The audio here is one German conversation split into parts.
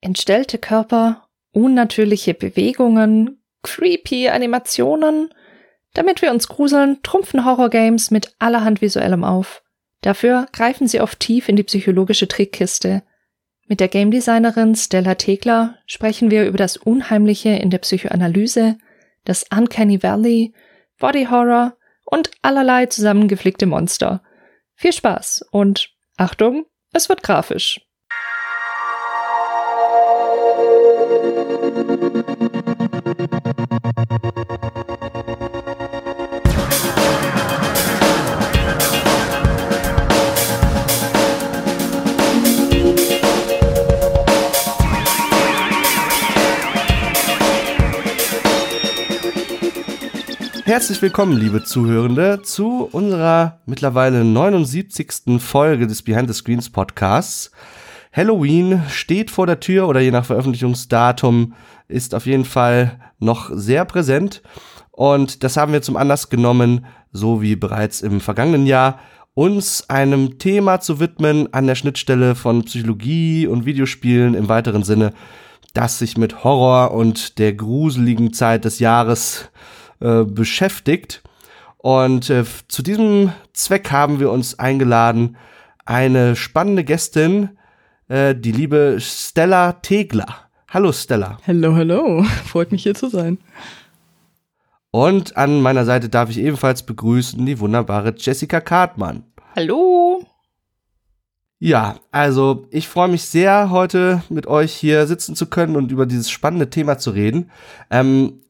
Entstellte Körper, unnatürliche Bewegungen, creepy Animationen. Damit wir uns gruseln, trumpfen Horror-Games mit allerhand Visuellem auf. Dafür greifen sie oft tief in die psychologische Trickkiste. Mit der Game-Designerin Stella Tegler sprechen wir über das Unheimliche in der Psychoanalyse, das Uncanny Valley, Body Horror und allerlei zusammengeflickte Monster. Viel Spaß und Achtung, es wird grafisch. Herzlich willkommen, liebe Zuhörende, zu unserer mittlerweile 79. Folge des Behind the Screens Podcasts. Halloween steht vor der Tür oder je nach Veröffentlichungsdatum ist auf jeden Fall noch sehr präsent. Und das haben wir zum Anlass genommen, so wie bereits im vergangenen Jahr, uns einem Thema zu widmen an der Schnittstelle von Psychologie und Videospielen im weiteren Sinne, das sich mit Horror und der gruseligen Zeit des Jahres beschäftigt. Und zu diesem Zweck haben wir uns eingeladen, eine spannende Gästin, die liebe Stella Tegler. Hallo Stella. Hello, hello. Freut mich, hier zu sein. Und an meiner Seite darf ich ebenfalls begrüßen die wunderbare Jessica Kartmann. Hallo. Ja, also ich freue mich sehr, heute mit euch hier sitzen zu können und über dieses spannende Thema zu reden.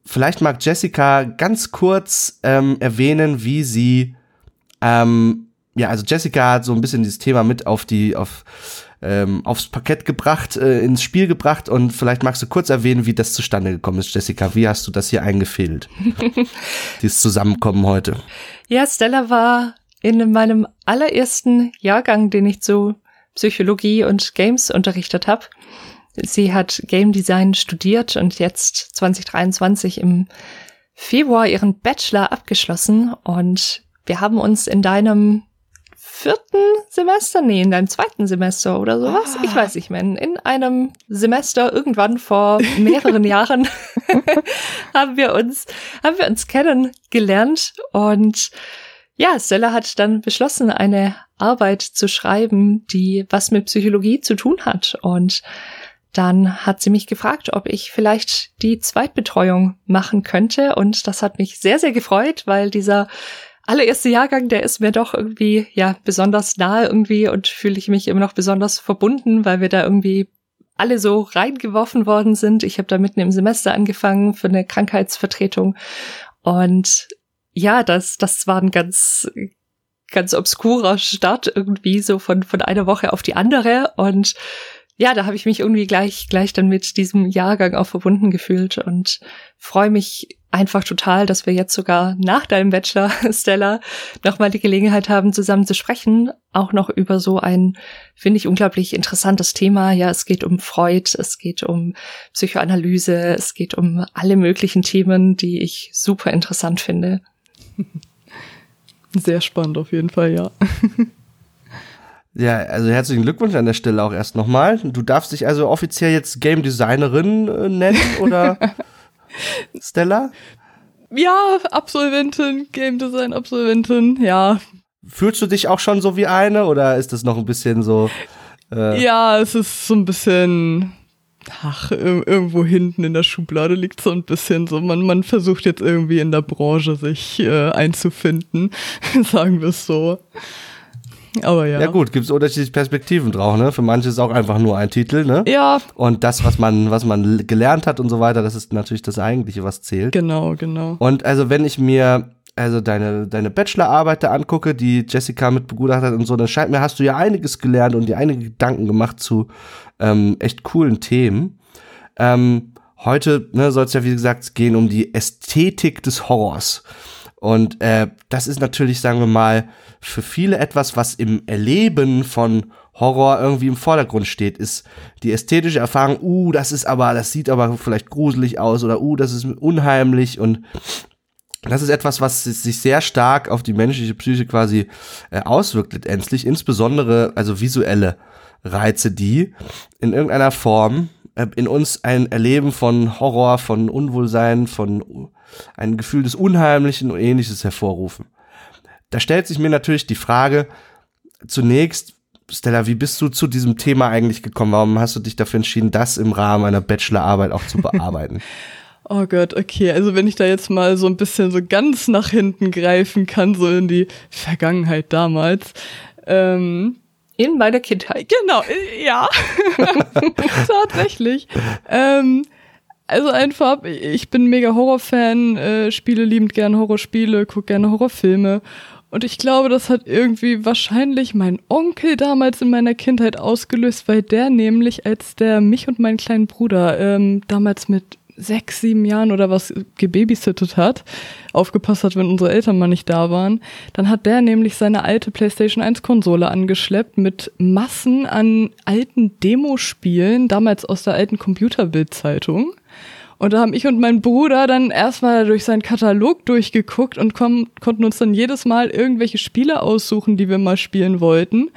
Vielleicht mag Jessica ganz kurz erwähnen, wie sie also Jessica hat so ein bisschen dieses Thema mit aufs Parkett gebracht, ins Spiel gebracht, und vielleicht magst du kurz erwähnen, wie das zustande gekommen ist, Jessica. Wie hast du das hier eingefädelt? Dieses Zusammenkommen heute. Ja, Stella war in meinem allerersten Jahrgang, den ich zu Psychologie und Games unterrichtet habe. Sie hat Game Design studiert und jetzt 2023 im Februar ihren Bachelor abgeschlossen, und wir haben uns in deinem zweiten Semester oder sowas. Ich weiß nicht mehr. In einem Semester irgendwann vor mehreren Jahren haben wir uns kennengelernt, und ja, Stella hat dann beschlossen, eine Arbeit zu schreiben, die was mit Psychologie zu tun hat, und dann hat sie mich gefragt, ob ich vielleicht die Zweitbetreuung machen könnte, und das hat mich sehr, sehr gefreut, weil dieser allererste Jahrgang, der ist mir doch irgendwie, ja, besonders nahe irgendwie, und fühle ich mich immer noch besonders verbunden, weil wir da irgendwie alle so reingeworfen worden sind. Ich habe da mitten im Semester angefangen für eine Krankheitsvertretung, und ja, das war ein ganz, ganz obskurer Start irgendwie, so von einer Woche auf die andere, und ja, da habe ich mich irgendwie gleich dann mit diesem Jahrgang auch verbunden gefühlt und freue mich einfach total, dass wir jetzt sogar nach deinem Bachelor, Stella, nochmal die Gelegenheit haben, zusammen zu sprechen, auch noch über so ein, finde ich, unglaublich interessantes Thema. Ja, es geht um Freud, es geht um Psychoanalyse, es geht um alle möglichen Themen, die ich super interessant finde. Sehr spannend auf jeden Fall, ja. Ja, also herzlichen Glückwunsch an der Stelle auch erst nochmal. Du darfst dich also offiziell jetzt Game Designerin nennen, oder Stella? Ja, Absolventin, Game Design Absolventin, ja. Fühlst du dich auch schon so wie eine, oder ist das noch ein bisschen so? Ja, es ist so ein bisschen, irgendwo hinten in der Schublade liegt so ein bisschen so. Man versucht jetzt irgendwie in der Branche sich einzufinden, sagen wir es so. Aber ja. Ja gut, gibt's unterschiedliche Perspektiven drauf, ne? Für manche ist auch einfach nur ein Titel, ne? Ja. Und das, was man gelernt hat und so weiter, das ist natürlich das Eigentliche, was zählt. Genau. Und also wenn ich mir deine Bachelorarbeit da angucke, die Jessica mit begutachtet hat und so, dann scheint mir, hast du ja einiges gelernt und dir einige Gedanken gemacht zu echt coolen Themen. Heute, ne, soll es ja, wie gesagt, gehen um die Ästhetik des Horrors. Und das ist natürlich, sagen wir mal, für viele etwas, was im Erleben von Horror irgendwie im Vordergrund steht, ist die ästhetische Erfahrung, das sieht aber vielleicht gruselig aus, oder das ist unheimlich, und das ist etwas, was sich sehr stark auf die menschliche Psyche quasi auswirkt letztendlich, insbesondere also visuelle Reize, die in irgendeiner Form in uns ein Erleben von Horror, von Unwohlsein, von ein Gefühl des Unheimlichen und Ähnliches hervorrufen. Da stellt sich mir natürlich die Frage, zunächst, Stella, wie bist du zu diesem Thema eigentlich gekommen? Warum hast du dich dafür entschieden, das im Rahmen einer Bachelorarbeit auch zu bearbeiten? Oh Gott, okay, also wenn ich da jetzt mal so ein bisschen so ganz nach hinten greifen kann, so in die Vergangenheit damals. In meiner Kindheit. Genau, ja, tatsächlich. Also einfach, ich bin mega Horrorfan, spiele liebend gerne Horrorspiele, gucke gerne Horrorfilme. Und ich glaube, das hat irgendwie wahrscheinlich mein Onkel damals in meiner Kindheit ausgelöst, weil der nämlich, als der mich und meinen kleinen Bruder damals mit 6, 7 Jahren oder was gebabysittet hat, aufgepasst hat, wenn unsere Eltern mal nicht da waren, dann hat der nämlich seine alte PlayStation 1 Konsole angeschleppt mit Massen an alten Demospielen, damals aus der alten Computerbild-Zeitung. Und da haben ich und mein Bruder dann erstmal durch seinen Katalog durchgeguckt und konnten uns dann jedes Mal irgendwelche Spiele aussuchen, die wir mal spielen wollten.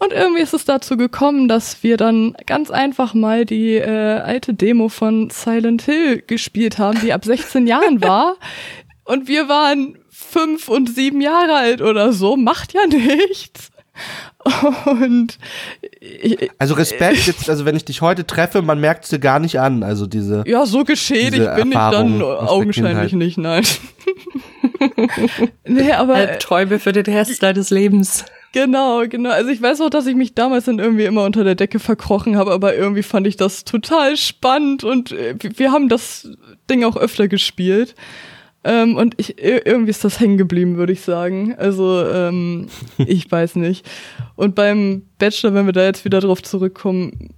Und irgendwie ist es dazu gekommen, dass wir dann ganz einfach mal die alte Demo von Silent Hill gespielt haben, die ab 16 Jahren war. Und wir waren 5 und 7 Jahre alt oder so. Macht ja nichts. Und also Respekt jetzt, also wenn ich dich heute treffe, man merkt es dir gar nicht an, also diese. Ja, so geschädigt bin Erfahrung ich dann augenscheinlich nicht, nein. Nee, aber Träume für den Rest deines Lebens. Genau. Also ich weiß auch, dass ich mich damals dann irgendwie immer unter der Decke verkrochen habe, aber irgendwie fand ich das total spannend und wir haben das Ding auch öfter gespielt. Und irgendwie ist das hängen geblieben, würde ich sagen. Also ich weiß nicht. Und beim Bachelor, wenn wir da jetzt wieder drauf zurückkommen,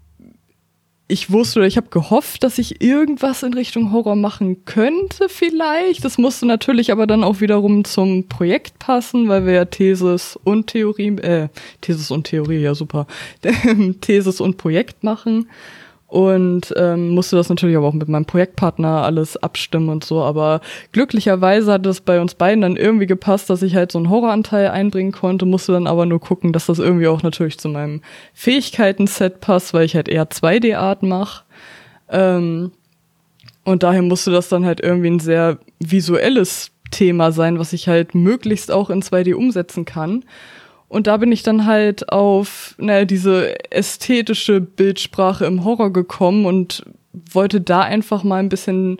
ich wusste oder ich habe gehofft, dass ich irgendwas in Richtung Horror machen könnte vielleicht. Das musste natürlich aber dann auch wiederum zum Projekt passen, weil wir ja Thesis und Projekt machen. Und musste das natürlich aber auch mit meinem Projektpartner alles abstimmen und so. Aber glücklicherweise hat das bei uns beiden dann irgendwie gepasst, dass ich halt so einen Horroranteil einbringen konnte. Musste dann aber nur gucken, dass das irgendwie auch natürlich zu meinem Fähigkeiten-Set passt, weil ich halt eher 2D-Art mache. Und daher musste das dann halt irgendwie ein sehr visuelles Thema sein, was ich halt möglichst auch in 2D umsetzen kann. Und da bin ich dann halt auf diese ästhetische Bildsprache im Horror gekommen und wollte da einfach mal ein bisschen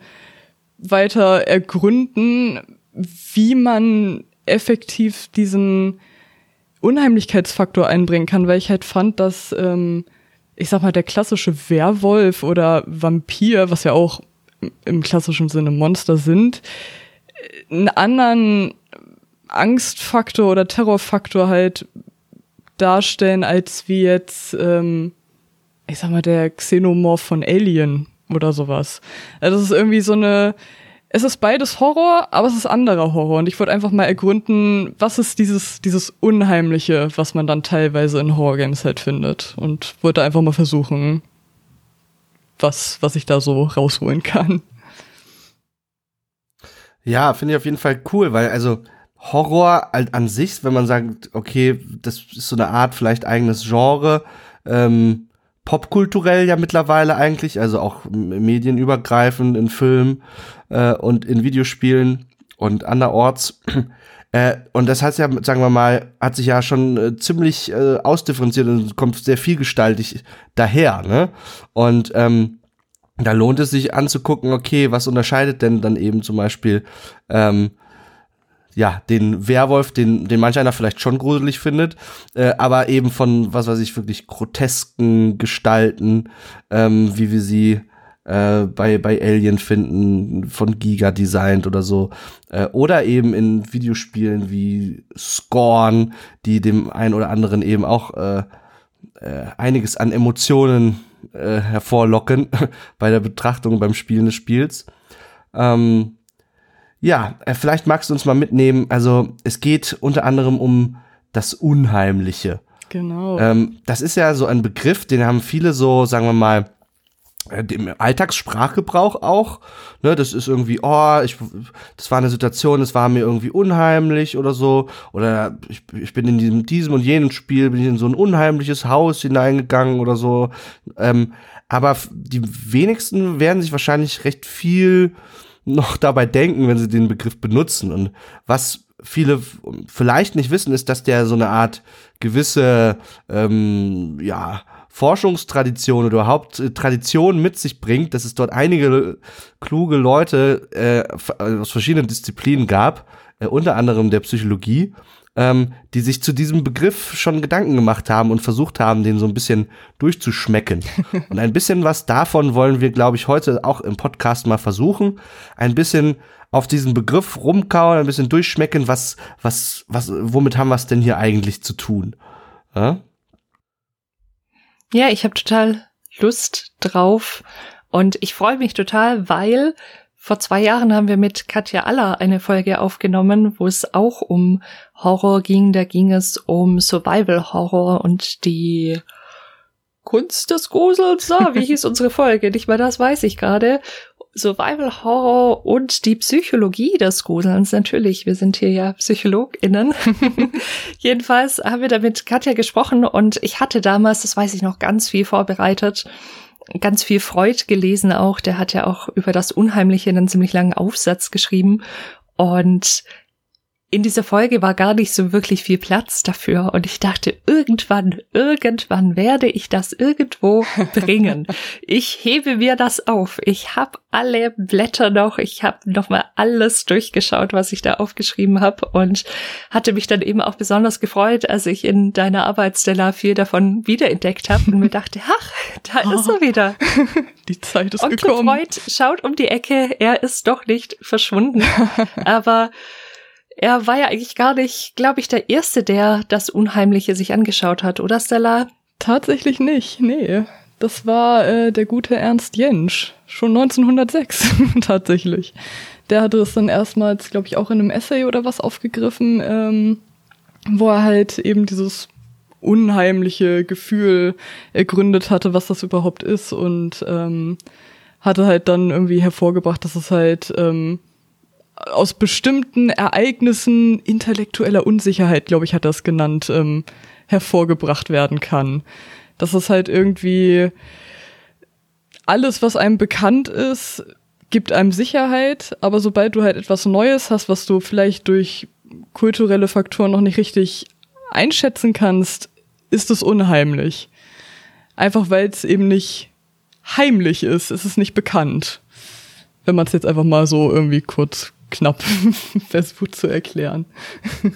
weiter ergründen, wie man effektiv diesen Unheimlichkeitsfaktor einbringen kann, weil ich halt fand, dass, ich sag mal, der klassische Werwolf oder Vampir, was ja auch im klassischen Sinne Monster sind, einen anderen Angstfaktor oder Terrorfaktor halt darstellen, als wie jetzt, ich sag mal, der Xenomorph von Alien oder sowas. Also es ist irgendwie so eine, es ist beides Horror, aber es ist anderer Horror. Und ich wollte einfach mal ergründen, was ist dieses Unheimliche, was man dann teilweise in Horrorgames halt findet. Und wollte einfach mal versuchen, was ich da so rausholen kann. Ja, finde ich auf jeden Fall cool, weil also Horror an sich, wenn man sagt, okay, das ist so eine Art vielleicht eigenes Genre, popkulturell ja mittlerweile eigentlich, also auch medienübergreifend in Filmen und in Videospielen und anderorts. Und das hat ja, sagen wir mal, hat sich ja schon ziemlich ausdifferenziert und kommt sehr vielgestaltig daher, ne? Und da lohnt es sich anzugucken, okay, was unterscheidet denn dann eben zum Beispiel den Werwolf, den manch einer vielleicht schon gruselig findet, aber eben von, was weiß ich, wirklich grotesken Gestalten, wie wir sie bei Alien finden, von Giger designt oder so. Oder eben in Videospielen wie Scorn, die dem einen oder anderen eben auch einiges an Emotionen hervorlocken bei der Betrachtung, beim Spielen des Spiels. Ja, vielleicht magst du uns mal mitnehmen. Also es geht unter anderem um das Unheimliche. Genau. Das ist ja so ein Begriff, den haben viele so, sagen wir mal, dem Alltagssprachgebrauch auch, ne, das ist irgendwie, das war eine Situation, das war mir irgendwie unheimlich oder so, oder ich bin in diesem und jenem Spiel, bin ich in so ein unheimliches Haus hineingegangen oder so, aber die wenigsten werden sich wahrscheinlich recht viel noch dabei denken, wenn sie den Begriff benutzen, und was viele vielleicht nicht wissen, ist, dass der so eine Art gewisse, Forschungstradition oder überhaupt Tradition mit sich bringt, dass es dort einige kluge Leute aus verschiedenen Disziplinen gab, unter anderem der Psychologie, die sich zu diesem Begriff schon Gedanken gemacht haben und versucht haben, den so ein bisschen durchzuschmecken. Und ein bisschen was davon wollen wir, glaube ich, heute auch im Podcast mal versuchen, ein bisschen auf diesen Begriff rumkauen, ein bisschen durchschmecken, womit haben wir es denn hier eigentlich zu tun? Ja? Ja, ich habe total Lust drauf und ich freue mich total, weil vor 2 Jahren haben wir mit Katja Aller eine Folge aufgenommen, wo es auch um Horror ging. Da ging es um Survival-Horror und die Kunst des Grusels. So, wie hieß unsere Folge? Nicht mal das weiß ich gerade. Survival-Horror und die Psychologie des Gruselns. Natürlich, wir sind hier ja PsychologInnen. Jedenfalls haben wir da mit Katja gesprochen und ich hatte damals, das weiß ich noch, ganz viel vorbereitet, ganz viel Freud gelesen auch. Der hat ja auch über das Unheimliche einen ziemlich langen Aufsatz geschrieben und in dieser Folge war gar nicht so wirklich viel Platz dafür und ich dachte, irgendwann werde ich das irgendwo bringen. Ich hebe mir das auf. Ich habe alle Blätter noch, ich habe nochmal alles durchgeschaut, was ich da aufgeschrieben habe und hatte mich dann eben auch besonders gefreut, als ich in deiner Arbeit, Stella, viel davon wiederentdeckt habe und mir dachte, ach, da ist er wieder. Die Zeit ist Onkel gekommen. Onkel Freud schaut um die Ecke, er ist doch nicht verschwunden, aber er war ja eigentlich gar nicht, glaube ich, der Erste, der das Unheimliche sich angeschaut hat, oder Stella? Tatsächlich nicht, nee. Das war der gute Ernst Jentsch, schon 1906 tatsächlich. Der hatte es dann erstmals, glaube ich, auch in einem Essay oder was aufgegriffen, wo er halt eben dieses unheimliche Gefühl ergründet hatte, was das überhaupt ist und hatte halt dann irgendwie hervorgebracht, dass es halt aus bestimmten Ereignissen intellektueller Unsicherheit, glaube ich, hat das genannt, hervorgebracht werden kann. Dass es halt irgendwie alles, was einem bekannt ist, gibt einem Sicherheit, aber sobald du halt etwas Neues hast, was du vielleicht durch kulturelle Faktoren noch nicht richtig einschätzen kannst, ist es unheimlich. Einfach weil es eben nicht heimlich ist, es ist nicht bekannt. Wenn man es jetzt einfach mal so irgendwie kurz knapp versucht zu erklären.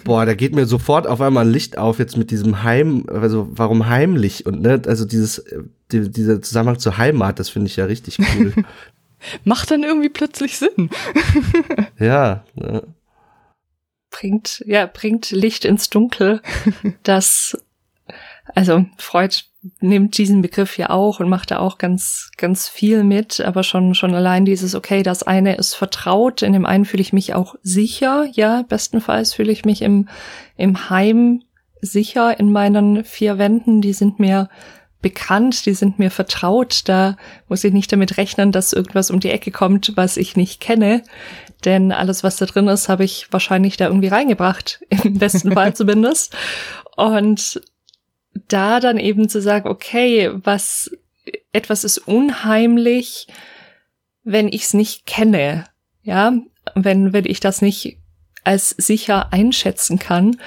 Boah, da geht mir sofort auf einmal ein Licht auf jetzt mit diesem warum heimlich und ne, also dieser Zusammenhang zur Heimat, das finde ich ja richtig cool. Macht dann irgendwie plötzlich Sinn. Ja. Ne. Bringt Licht ins Dunkel, also Freud nimmt diesen Begriff ja auch und macht da auch ganz, ganz viel mit, aber schon allein dieses, okay, das eine ist vertraut, in dem einen fühle ich mich auch sicher, ja, bestenfalls fühle ich mich im Heim sicher in meinen 4 Wänden, die sind mir bekannt, die sind mir vertraut, da muss ich nicht damit rechnen, dass irgendwas um die Ecke kommt, was ich nicht kenne, denn alles, was da drin ist, habe ich wahrscheinlich da irgendwie reingebracht, im besten Fall zumindest, und da dann eben zu sagen, okay, etwas ist unheimlich, wenn ich es nicht kenne, ja, wenn ich das nicht als sicher einschätzen kann.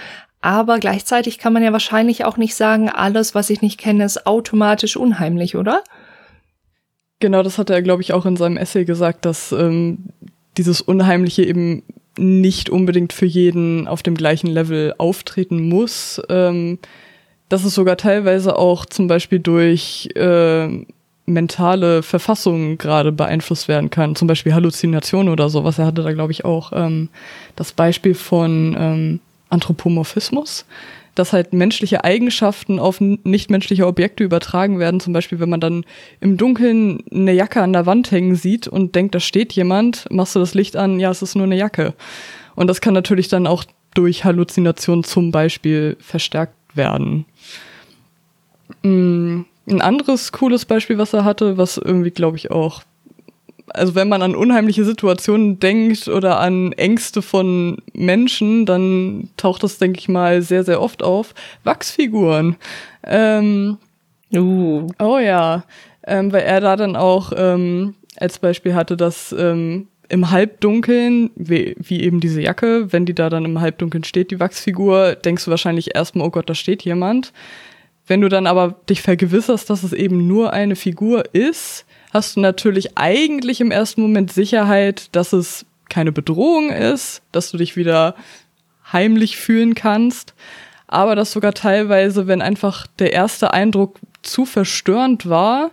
Aber gleichzeitig kann man ja wahrscheinlich auch nicht sagen, alles, was ich nicht kenne, ist automatisch unheimlich, oder? Genau, das hat er, glaube ich, auch in seinem Essay gesagt, dass dieses Unheimliche eben nicht unbedingt für jeden auf dem gleichen Level auftreten muss. Dass es sogar teilweise auch zum Beispiel durch mentale Verfassungen gerade beeinflusst werden kann, zum Beispiel Halluzinationen oder sowas. Er hatte da, glaube ich, auch das Beispiel von Anthropomorphismus, dass halt menschliche Eigenschaften auf nichtmenschliche Objekte übertragen werden. Zum Beispiel, wenn man dann im Dunkeln eine Jacke an der Wand hängen sieht und denkt, da steht jemand, machst du das Licht an, ja, es ist nur eine Jacke. Und das kann natürlich dann auch durch Halluzinationen zum Beispiel verstärkt werden. Ein anderes cooles Beispiel, was er hatte, was irgendwie, glaube ich, auch, also wenn man an unheimliche Situationen denkt oder an Ängste von Menschen, dann taucht das, denke ich mal, sehr, sehr oft auf. Wachsfiguren. Oh ja. Weil er da dann auch als Beispiel hatte, dass im Halbdunkeln, wie eben diese Jacke, wenn die da dann im Halbdunkeln steht, die Wachsfigur, denkst du wahrscheinlich erstmal, oh Gott, da steht jemand. Wenn du dann aber dich vergewisserst, dass es eben nur eine Figur ist, hast du natürlich eigentlich im ersten Moment Sicherheit, dass es keine Bedrohung ist, dass du dich wieder heimlich fühlen kannst. Aber dass sogar teilweise, wenn einfach der erste Eindruck zu verstörend war,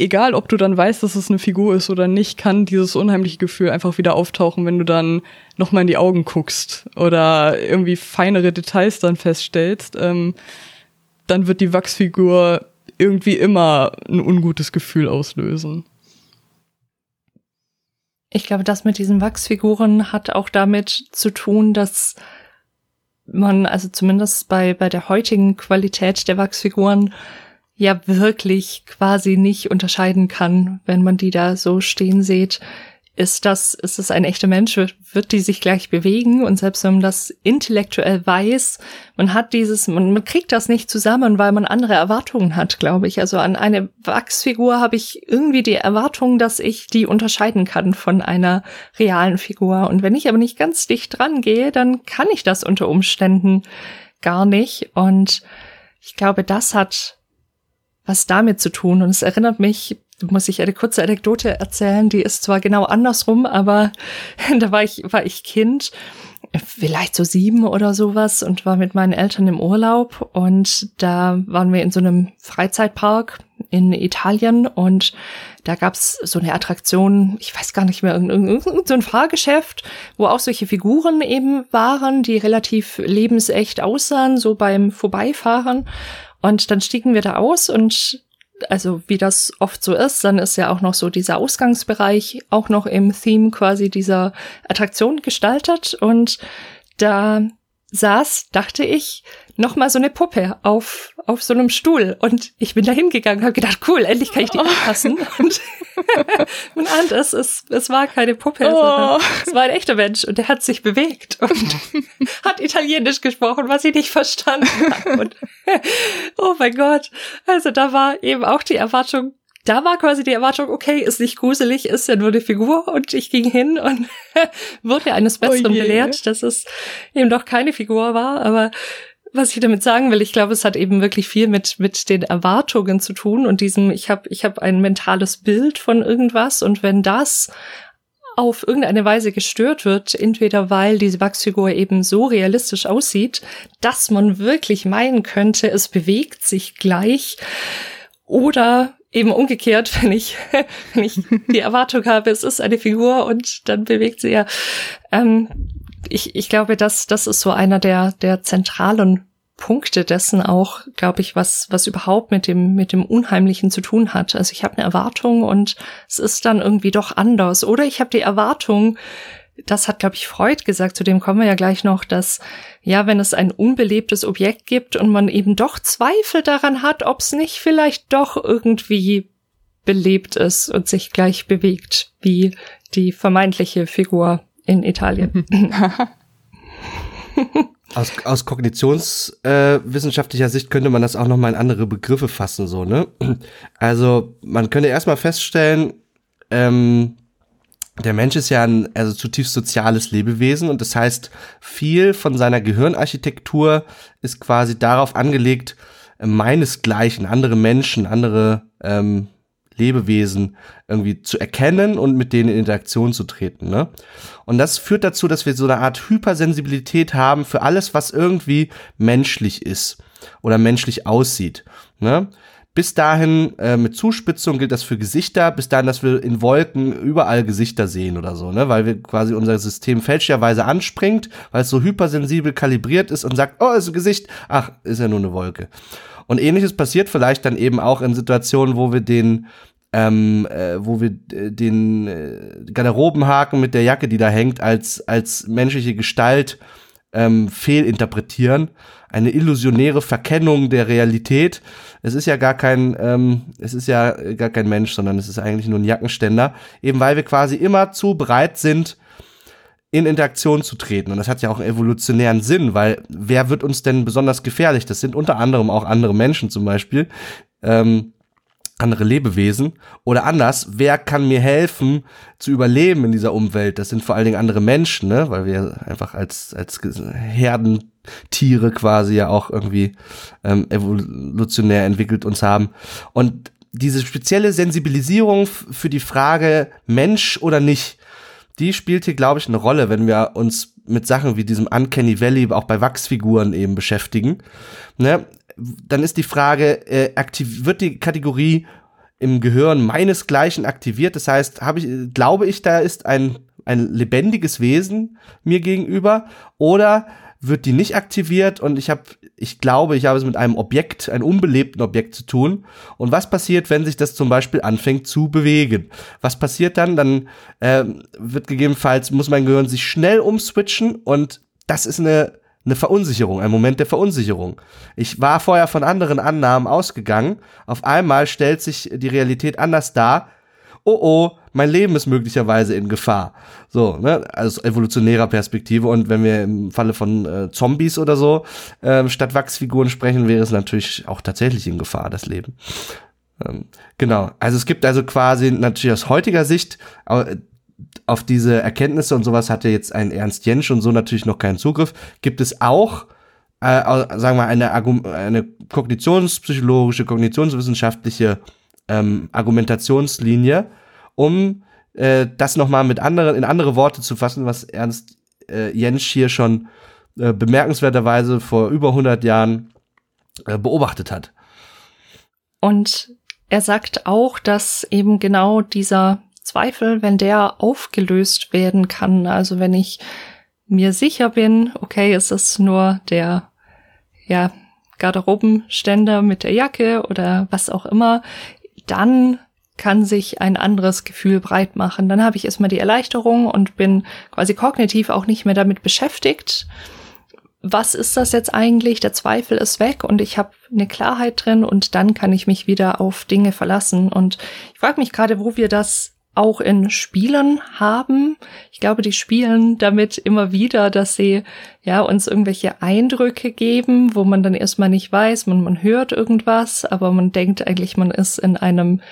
egal ob du dann weißt, dass es eine Figur ist oder nicht, kann dieses unheimliche Gefühl einfach wieder auftauchen, wenn du dann nochmal in die Augen guckst oder irgendwie feinere Details dann feststellst. Dann wird die Wachsfigur irgendwie immer ein ungutes Gefühl auslösen. Ich glaube, das mit diesen Wachsfiguren hat auch damit zu tun, dass man, also zumindest bei der heutigen Qualität der Wachsfiguren, ja wirklich quasi nicht unterscheiden kann, wenn man die da so stehen sieht. Ist das ein echter Mensch? Wird die sich gleich bewegen? Und selbst wenn man das intellektuell weiß, man kriegt das nicht zusammen, weil man andere Erwartungen hat, glaube ich. Also an eine Wachsfigur habe ich irgendwie die Erwartung, dass ich die unterscheiden kann von einer realen Figur. Und wenn ich aber nicht ganz dicht dran gehe, dann kann ich das unter Umständen gar nicht. Und ich glaube, das hat was damit zu tun. Und es erinnert mich, muss ich eine kurze Anekdote erzählen, die ist zwar genau andersrum, aber da war ich Kind, vielleicht so 7 oder sowas, und war mit meinen Eltern im Urlaub, und da waren wir in so einem Freizeitpark in Italien, und da gab's so eine Attraktion, ich weiß gar nicht mehr, so ein Fahrgeschäft, wo auch solche Figuren eben waren, die relativ lebensecht aussahen, so beim Vorbeifahren. Und dann stiegen wir da aus, und also wie das oft so ist, dann ist ja auch noch so dieser Ausgangsbereich auch noch im Theme quasi dieser Attraktion gestaltet. Und da saß, dachte ich, noch mal so eine Puppe auf so einem Stuhl. Und ich bin da hingegangen und habe gedacht, cool, endlich kann ich die anpassen. Und man ahnt es, es war keine Puppe, sondern es war ein echter Mensch. Und der hat sich bewegt und hat Italienisch gesprochen, was ich nicht verstanden habe. Und oh mein Gott. Also da war eben auch die Erwartung, okay, ist nicht gruselig, ist ja nur eine Figur. Und ich ging hin und wurde eines Besseren belehrt, dass es eben doch keine Figur war. Aber was ich damit sagen will, ich glaube, es hat eben wirklich viel mit den Erwartungen zu tun und diesem, ich hab ein mentales Bild von irgendwas, und wenn das auf irgendeine Weise gestört wird, entweder weil diese Wachsfigur eben so realistisch aussieht, dass man wirklich meinen könnte, es bewegt sich gleich, oder eben umgekehrt, wenn ich die Erwartung habe, es ist eine Figur und dann bewegt sie ja. Ich glaube, das ist so einer der zentralen Punkte dessen auch, glaube ich, was überhaupt mit dem Unheimlichen zu tun hat. Also ich habe eine Erwartung und es ist dann irgendwie doch anders. Oder ich habe die Erwartung, das hat, glaube ich, Freud gesagt, zu dem kommen wir ja gleich noch, dass, ja, wenn es ein unbelebtes Objekt gibt und man eben doch Zweifel daran hat, ob es nicht vielleicht doch irgendwie belebt ist und sich gleich bewegt, wie die vermeintliche Figur in Italien. Aus kognitionswissenschaftlicher Sicht könnte man das auch nochmal in andere Begriffe fassen, so, ne? Also, man könnte erstmal feststellen, der Mensch ist ja ein zutiefst soziales Lebewesen, und das heißt, viel von seiner Gehirnarchitektur ist quasi darauf angelegt, meinesgleichen, andere Menschen, andere Lebewesen irgendwie zu erkennen und mit denen in Interaktion zu treten, ne? Und das führt dazu, dass wir so eine Art Hypersensibilität haben für alles, was irgendwie menschlich ist oder menschlich aussieht, ne? Bis dahin, mit Zuspitzung gilt das für Gesichter, bis dahin, dass wir in Wolken überall Gesichter sehen oder so, ne, weil wir quasi unser System fälschlicherweise anspringt, weil es so hypersensibel kalibriert ist und sagt, oh, ist ein Gesicht, ach, ist ja nur eine Wolke. Und Ähnliches passiert vielleicht dann eben auch in Situationen, wo wir den Garderobenhaken mit der Jacke, die da hängt, als menschliche Gestalt fehlinterpretieren. Eine illusionäre Verkennung der Realität. Es ist ja gar kein, Mensch, sondern es ist eigentlich nur ein Jackenständer. Eben weil wir quasi immer zu bereit sind, in Interaktion zu treten. Und das hat ja auch einen evolutionären Sinn, weil wer wird uns denn besonders gefährlich? Das sind unter anderem auch andere Menschen zum Beispiel, andere Lebewesen. Oder anders, wer kann mir helfen, zu überleben in dieser Umwelt? Das sind vor allen Dingen andere Menschen, ne? Weil wir einfach als Herdentiere quasi ja auch irgendwie evolutionär entwickelt uns haben. Und diese spezielle Sensibilisierung für die Frage Mensch oder nicht, die spielt hier, glaube ich, eine Rolle, wenn wir uns mit Sachen wie diesem Uncanny Valley auch bei Wachsfiguren eben beschäftigen. Ne? Dann ist die Frage, wird die Kategorie im Gehirn meinesgleichen aktiviert? Das heißt, glaube ich, da ist ein lebendiges Wesen mir gegenüber, oder wird die nicht aktiviert und ich glaube, ich habe es mit einem Objekt, einem unbelebten Objekt zu tun. Und was passiert, wenn sich das zum Beispiel anfängt zu bewegen? Was passiert dann? Dann wird gegebenenfalls, muss mein Gehirn sich schnell umswitchen, und das ist eine Verunsicherung, ein Moment der Verunsicherung. Ich war vorher von anderen Annahmen ausgegangen, auf einmal stellt sich die Realität anders dar. Oh, mein Leben ist möglicherweise in Gefahr. So, ne, aus evolutionärer Perspektive. Und wenn wir im Falle von Zombies oder so statt Wachsfiguren sprechen, wäre es natürlich auch tatsächlich in Gefahr, das Leben. Genau. Also es gibt also quasi natürlich aus heutiger Sicht auf diese Erkenntnisse und sowas hatte jetzt ein Ernst Jentsch und so natürlich noch keinen Zugriff. Gibt es auch, sagen wir, eine kognitionspsychologische, kognitionswissenschaftliche Argumentationslinie, um das nochmal in andere Worte zu fassen, was Ernst Jentsch hier schon bemerkenswerterweise vor über 100 Jahren beobachtet hat. Und er sagt auch, dass eben genau dieser Zweifel, wenn der aufgelöst werden kann, also wenn ich mir sicher bin, okay, es ist nur der, ja, Garderobenständer mit der Jacke oder was auch immer, dann kann sich ein anderes Gefühl breit machen. Dann habe ich erstmal die Erleichterung und bin quasi kognitiv auch nicht mehr damit beschäftigt. Was ist das jetzt eigentlich? Der Zweifel ist weg und ich habe eine Klarheit drin, und dann kann ich mich wieder auf Dinge verlassen. Und ich frage mich gerade, wo wir das auch in Spielen haben. Ich glaube, die spielen damit immer wieder, dass sie ja uns irgendwelche Eindrücke geben, wo man dann erstmal nicht weiß, man hört irgendwas, aber man denkt eigentlich, man ist in einem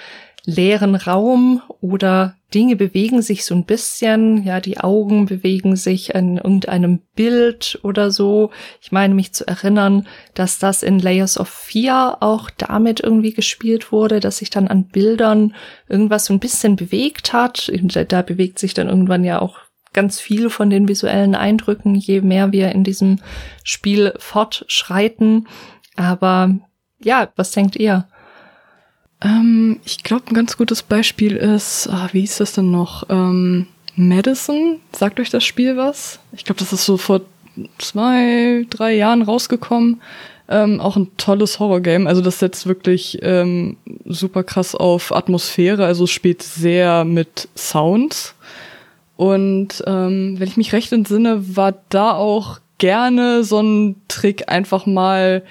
leeren Raum, oder Dinge bewegen sich so ein bisschen, ja, die Augen bewegen sich in irgendeinem Bild oder so. Ich meine, mich zu erinnern, dass das in Layers of Fear auch damit irgendwie gespielt wurde, dass sich dann an Bildern irgendwas so ein bisschen bewegt hat. Da bewegt sich dann irgendwann ja auch ganz viel von den visuellen Eindrücken, je mehr wir in diesem Spiel fortschreiten. Aber ja, was denkt ihr? Ich glaube, ein ganz gutes Beispiel ist, wie hieß das denn noch? Madison, sagt euch das Spiel was? Ich glaube, das ist so vor 2-3 Jahren rausgekommen. Auch ein tolles Horrorgame. Also das setzt wirklich super krass auf Atmosphäre. Also es spielt sehr mit Sounds. Und wenn ich mich recht entsinne, war da auch gerne so ein Trick, einfach mal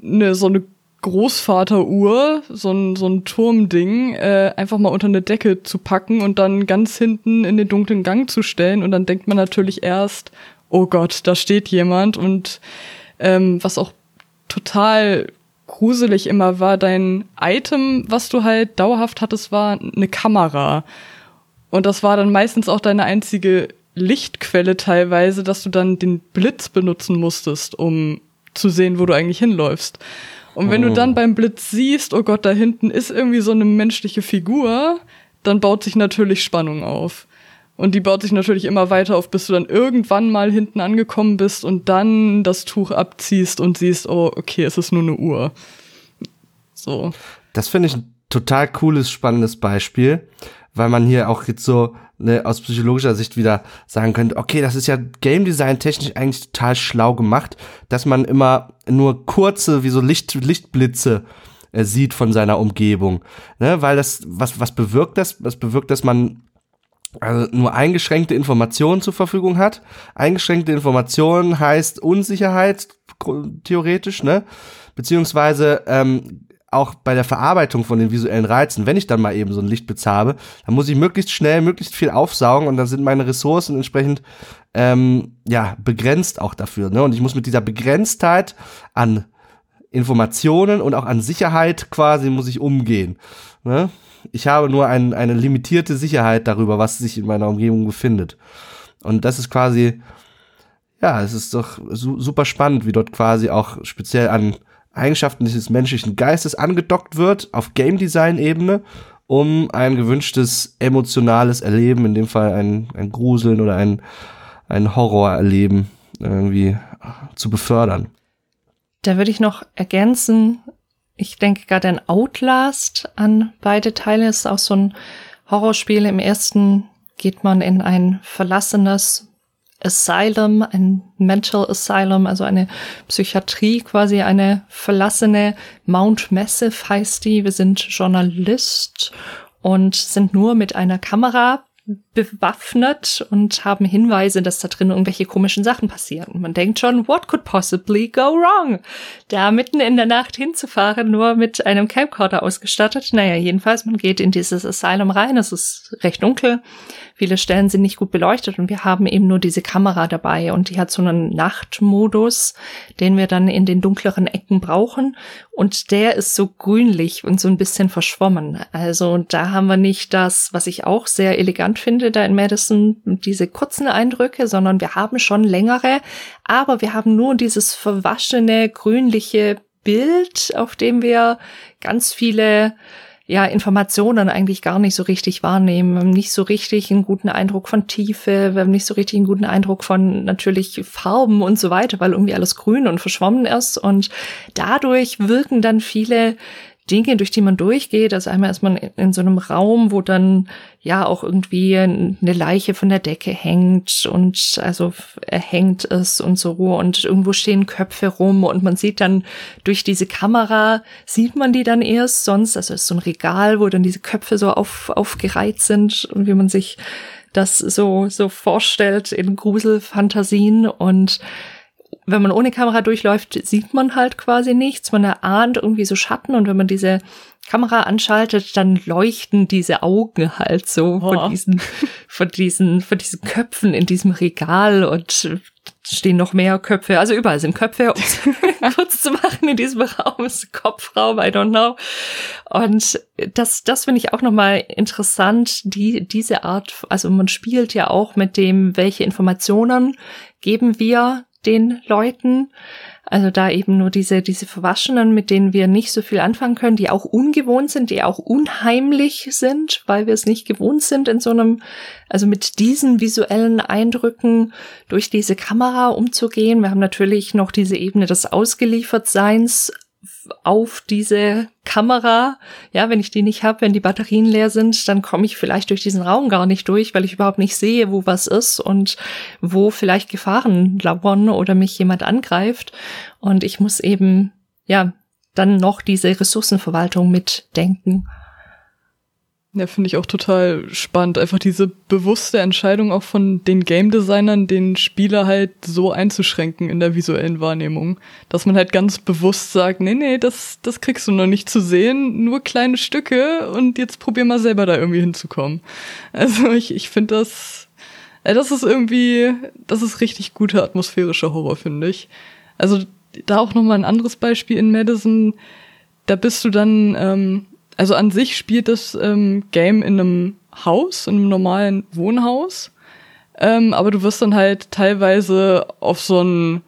so eine Großvateruhr, so ein Turmding, einfach mal unter eine Decke zu packen und dann ganz hinten in den dunklen Gang zu stellen, und dann denkt man natürlich erst, oh Gott, da steht jemand, und was auch total gruselig immer war, dein Item, was du halt dauerhaft hattest, war eine Kamera, und das war dann meistens auch deine einzige Lichtquelle teilweise, dass du dann den Blitz benutzen musstest, um zu sehen, wo du eigentlich hinläufst. Und wenn du dann beim Blitz siehst, oh Gott, da hinten ist irgendwie so eine menschliche Figur, dann baut sich natürlich Spannung auf. Und die baut sich natürlich immer weiter auf, bis du dann irgendwann mal hinten angekommen bist und dann das Tuch abziehst und siehst, oh, okay, es ist nur eine Uhr. So. Das finde ich ein total cooles, spannendes Beispiel, weil man hier auch jetzt so aus psychologischer Sicht wieder sagen könnte, okay, das ist ja Game Design technisch eigentlich total schlau gemacht, dass man immer nur kurze, wie so Lichtblitze sieht von seiner Umgebung, ne, weil das, was bewirkt das? Was bewirkt, dass man also nur eingeschränkte Informationen zur Verfügung hat. Eingeschränkte Informationen heißt Unsicherheit, theoretisch, ne? Beziehungsweise auch bei der Verarbeitung von den visuellen Reizen, wenn ich dann mal eben so ein Lichtblitz habe, dann muss ich möglichst schnell, möglichst viel aufsaugen und dann sind meine Ressourcen entsprechend begrenzt auch dafür, ne? Und ich muss mit dieser Begrenztheit an Informationen und auch an Sicherheit quasi muss ich umgehen, ne? Ich habe nur eine limitierte Sicherheit darüber, was sich in meiner Umgebung befindet. Und das ist quasi, ja, es ist doch super spannend, wie dort quasi auch speziell an Eigenschaften dieses menschlichen Geistes angedockt wird, auf Game-Design-Ebene, um ein gewünschtes emotionales Erleben, in dem Fall ein Gruseln oder ein Horrorerleben irgendwie zu befördern. Da würde ich noch ergänzen, ich denke gerade an Outlast, an beide Teile. Das ist auch so ein Horrorspiel. Im ersten geht man in ein verlassenes Asylum, ein Mental Asylum, also eine Psychiatrie quasi, eine verlassene Mount Massive heißt die. Wir sind Journalist und sind nur mit einer Kamera bewaffnet und haben Hinweise, dass da drin irgendwelche komischen Sachen passieren. Und man denkt schon, what could possibly go wrong? Da mitten in der Nacht hinzufahren, nur mit einem Camcorder ausgestattet. Naja, jedenfalls, man geht in dieses Asylum rein. Es ist recht dunkel. Viele Stellen sind nicht gut beleuchtet und wir haben eben nur diese Kamera dabei und die hat so einen Nachtmodus, den wir dann in den dunkleren Ecken brauchen. Und der ist so grünlich und so ein bisschen verschwommen. Also da haben wir nicht das, was ich auch sehr elegant finde, da in Madison diese kurzen Eindrücke, sondern wir haben schon längere, aber wir haben nur dieses verwaschene, grünliche Bild, auf dem wir ganz viele Informationen eigentlich gar nicht so richtig wahrnehmen. Wir haben nicht so richtig einen guten Eindruck von Tiefe, wir haben nicht so richtig einen guten Eindruck von natürlich Farben und so weiter, weil irgendwie alles grün und verschwommen ist und dadurch wirken dann viele Dinge, durch die man durchgeht. Also einmal ist man in so einem Raum, wo dann auch irgendwie eine Leiche von der Decke hängt und also erhängt ist und so, und irgendwo stehen Köpfe rum und man sieht dann durch diese Kamera, sieht man die dann erst sonst, also ist so ein Regal, wo dann diese Köpfe so aufgereiht sind und wie man sich das so vorstellt in Gruselfantasien. Und wenn man ohne Kamera durchläuft, sieht man halt quasi nichts. Man erahnt irgendwie so Schatten und wenn man diese Kamera anschaltet, dann leuchten diese Augen halt so von diesen Köpfen in diesem Regal und stehen noch mehr Köpfe. Also überall sind Köpfe, um es kurz zu machen, in diesem Raum ist Kopfraum, I don't know. Und das finde ich auch nochmal interessant, diese Art, also man spielt ja auch mit dem, welche Informationen geben wir den Leuten, also da eben nur diese Verwaschenen, mit denen wir nicht so viel anfangen können, die auch ungewohnt sind, die auch unheimlich sind, weil wir es nicht gewohnt sind, in so einem, also mit diesen visuellen Eindrücken durch diese Kamera umzugehen. Wir haben natürlich noch diese Ebene des Ausgeliefertseins auf diese Kamera. Ja, wenn ich die nicht habe, wenn die Batterien leer sind, dann komme ich vielleicht durch diesen Raum gar nicht durch, weil ich überhaupt nicht sehe, wo was ist und wo vielleicht Gefahren lauern oder mich jemand angreift. Und ich muss eben, dann noch diese Ressourcenverwaltung mitdenken. Ja, finde ich auch total spannend. Einfach diese bewusste Entscheidung auch von den Game-Designern, den Spieler halt so einzuschränken in der visuellen Wahrnehmung. Dass man halt ganz bewusst sagt, nee, das kriegst du noch nicht zu sehen, nur kleine Stücke und jetzt probier mal selber da irgendwie hinzukommen. Also ich finde das ist irgendwie, das ist richtig guter atmosphärischer Horror, finde ich. Also da auch nochmal ein anderes Beispiel in Madison, da bist du dann, also an sich spielt das Game in einem Haus, in einem normalen Wohnhaus. Aber du wirst dann halt teilweise auf so einen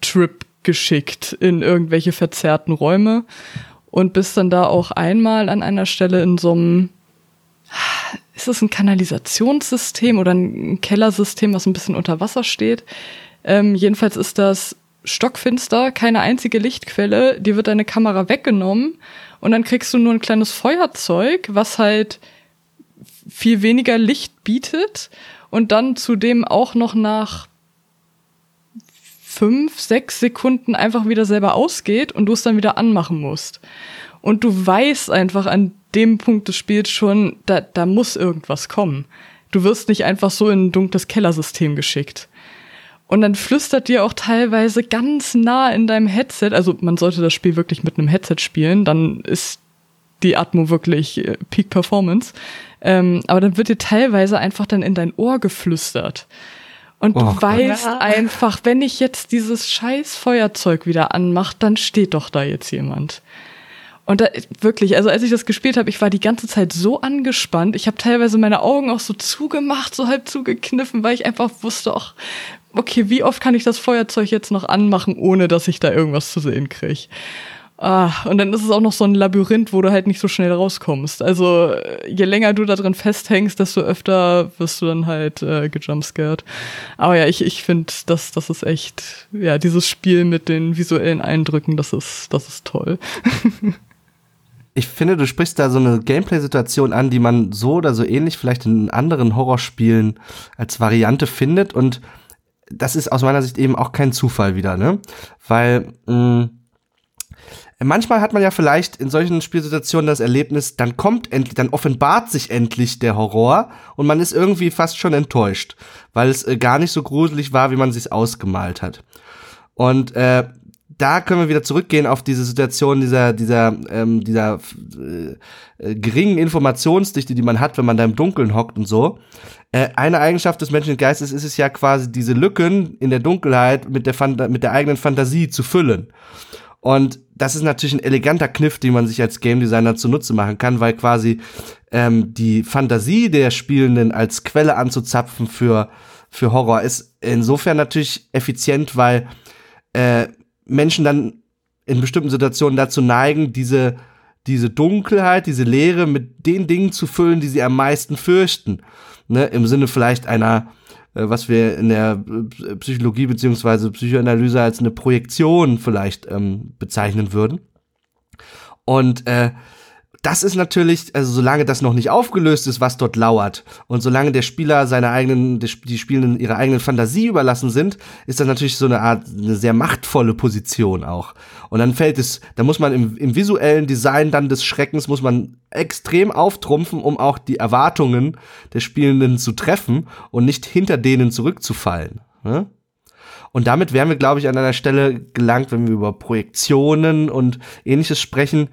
Trip geschickt in irgendwelche verzerrten Räume und bist dann da auch einmal an einer Stelle in so einem, ist das ein Kanalisationssystem oder ein Kellersystem, was ein bisschen unter Wasser steht. Jedenfalls ist das stockfinster, keine einzige Lichtquelle, dir wird deine Kamera weggenommen und dann kriegst du nur ein kleines Feuerzeug, was halt viel weniger Licht bietet und dann zudem auch noch nach 5-6 Sekunden einfach wieder selber ausgeht und du es dann wieder anmachen musst. Und du weißt einfach an dem Punkt des Spiels schon, da muss irgendwas kommen. Du wirst nicht einfach so in ein dunkles Kellersystem geschickt. Und dann flüstert dir auch teilweise ganz nah in deinem Headset, also man sollte das Spiel wirklich mit einem Headset spielen, dann ist die Atmo wirklich Peak Performance. Aber dann wird dir teilweise einfach dann in dein Ohr geflüstert. Und du weißt einfach, wenn ich jetzt dieses scheiß Feuerzeug wieder anmache, dann steht doch da jetzt jemand. Und da, wirklich, also als ich das gespielt habe, ich war die ganze Zeit so angespannt. Ich habe teilweise meine Augen auch so zugemacht, so halb zugekniffen, weil ich einfach wusste auch, okay, wie oft kann ich das Feuerzeug jetzt noch anmachen, ohne dass ich da irgendwas zu sehen kriege. Ah, und dann ist es auch noch so ein Labyrinth, wo du halt nicht so schnell rauskommst. Also je länger du da drin festhängst, desto öfter wirst du dann halt gejumpscared. Aber ja, ich finde, das ist echt, ja, dieses Spiel mit den visuellen Eindrücken, das ist toll. Ich finde, du sprichst da so eine Gameplay-Situation an, die man so oder so ähnlich vielleicht in anderen Horrorspielen als Variante findet. Und das ist aus meiner Sicht eben auch kein Zufall wieder, ne? Weil manchmal hat man ja vielleicht in solchen Spielsituationen das Erlebnis, dann offenbart sich endlich der Horror und man ist irgendwie fast schon enttäuscht, weil es gar nicht so gruselig war, wie man sich's ausgemalt hat. Und da können wir wieder zurückgehen auf diese Situation dieser geringen Informationsdichte, die man hat, wenn man da im Dunkeln hockt und so. Eine Eigenschaft des menschlichen Geistes ist es ja quasi, diese Lücken in der Dunkelheit mit der eigenen Fantasie zu füllen. Und das ist natürlich ein eleganter Kniff, den man sich als Game Designer zunutze machen kann, weil quasi die Fantasie der Spielenden als Quelle anzuzapfen für Horror ist insofern natürlich effizient, weil Menschen dann in bestimmten Situationen dazu neigen, diese Dunkelheit, diese Leere mit den Dingen zu füllen, die sie am meisten fürchten. Ne? Im Sinne vielleicht einer, was wir in der Psychologie bzw. Psychoanalyse als eine Projektion vielleicht bezeichnen würden. Und das ist natürlich, also solange das noch nicht aufgelöst ist, was dort lauert, und solange der Spieler die Spielenden ihrer eigenen Fantasie überlassen sind, ist das natürlich so eine Art, eine sehr machtvolle Position auch. Und dann da muss man im visuellen Design dann des Schreckens, muss man extrem auftrumpfen, um auch die Erwartungen der Spielenden zu treffen und nicht hinter denen zurückzufallen, ne? Und damit wären wir, glaube ich, an einer Stelle gelangt, wenn wir über Projektionen und Ähnliches sprechen,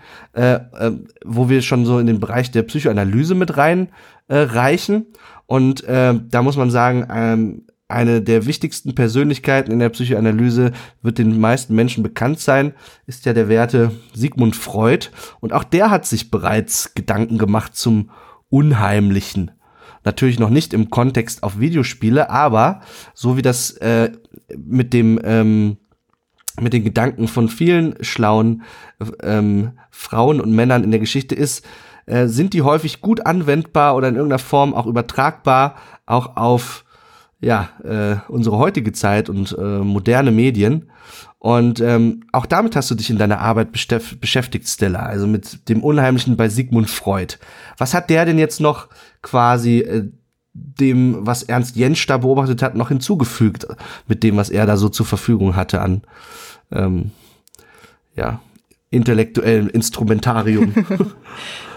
wo wir schon so in den Bereich der Psychoanalyse mit reinreichen. Und da muss man sagen, eine der wichtigsten Persönlichkeiten in der Psychoanalyse, wird den meisten Menschen bekannt sein, ist ja der werte Sigmund Freud. Und auch der hat sich bereits Gedanken gemacht zum Unheimlichen. Natürlich noch nicht im Kontext auf Videospiele, aber so wie das mit den Gedanken von vielen schlauen Frauen und Männern in der Geschichte ist, sind die häufig gut anwendbar oder in irgendeiner Form auch übertragbar, auch auf unsere heutige Zeit und moderne Medien. Und auch damit hast du dich in deiner Arbeit beschäftigt, Stella, also mit dem Unheimlichen bei Sigmund Freud. Was hat der denn jetzt noch quasi dem, was Ernst Jentsch da beobachtet hat, noch hinzugefügt, mit dem, was er da so zur Verfügung hatte an intellektuellem Instrumentarium?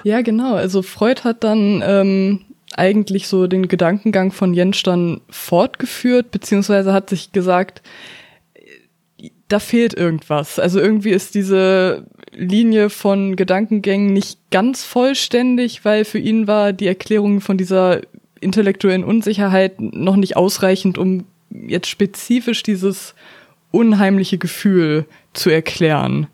Ja, genau. Also Freud hat dann eigentlich so den Gedankengang von Jentsch dann fortgeführt, beziehungsweise hat sich gesagt, da fehlt irgendwas. Also irgendwie ist diese Linie von Gedankengängen nicht ganz vollständig, weil für ihn war die Erklärung von dieser intellektuellen Unsicherheit noch nicht ausreichend, um jetzt spezifisch dieses unheimliche Gefühl zu erklären.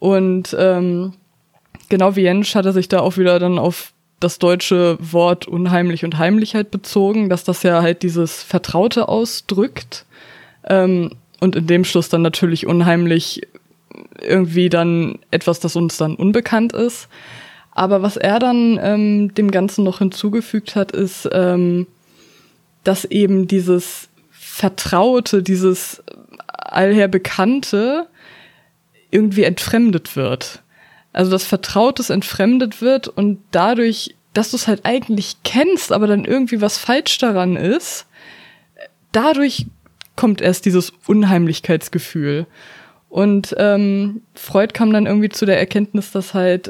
Und genau wie Jentsch hat er sich da auch wieder dann auf das deutsche Wort unheimlich und Heimlichkeit bezogen, dass das ja halt dieses Vertraute ausdrückt. Und in dem Schluss dann natürlich unheimlich irgendwie dann etwas, das uns dann unbekannt ist. Aber was er dann dem Ganzen noch hinzugefügt hat, ist, dass eben dieses Vertraute, dieses allher Bekannte irgendwie entfremdet wird. Also das Vertrautes entfremdet wird und dadurch, dass du es halt eigentlich kennst, aber dann irgendwie was falsch daran ist, dadurch kommt erst dieses Unheimlichkeitsgefühl. Und Freud kam dann irgendwie zu der Erkenntnis, dass halt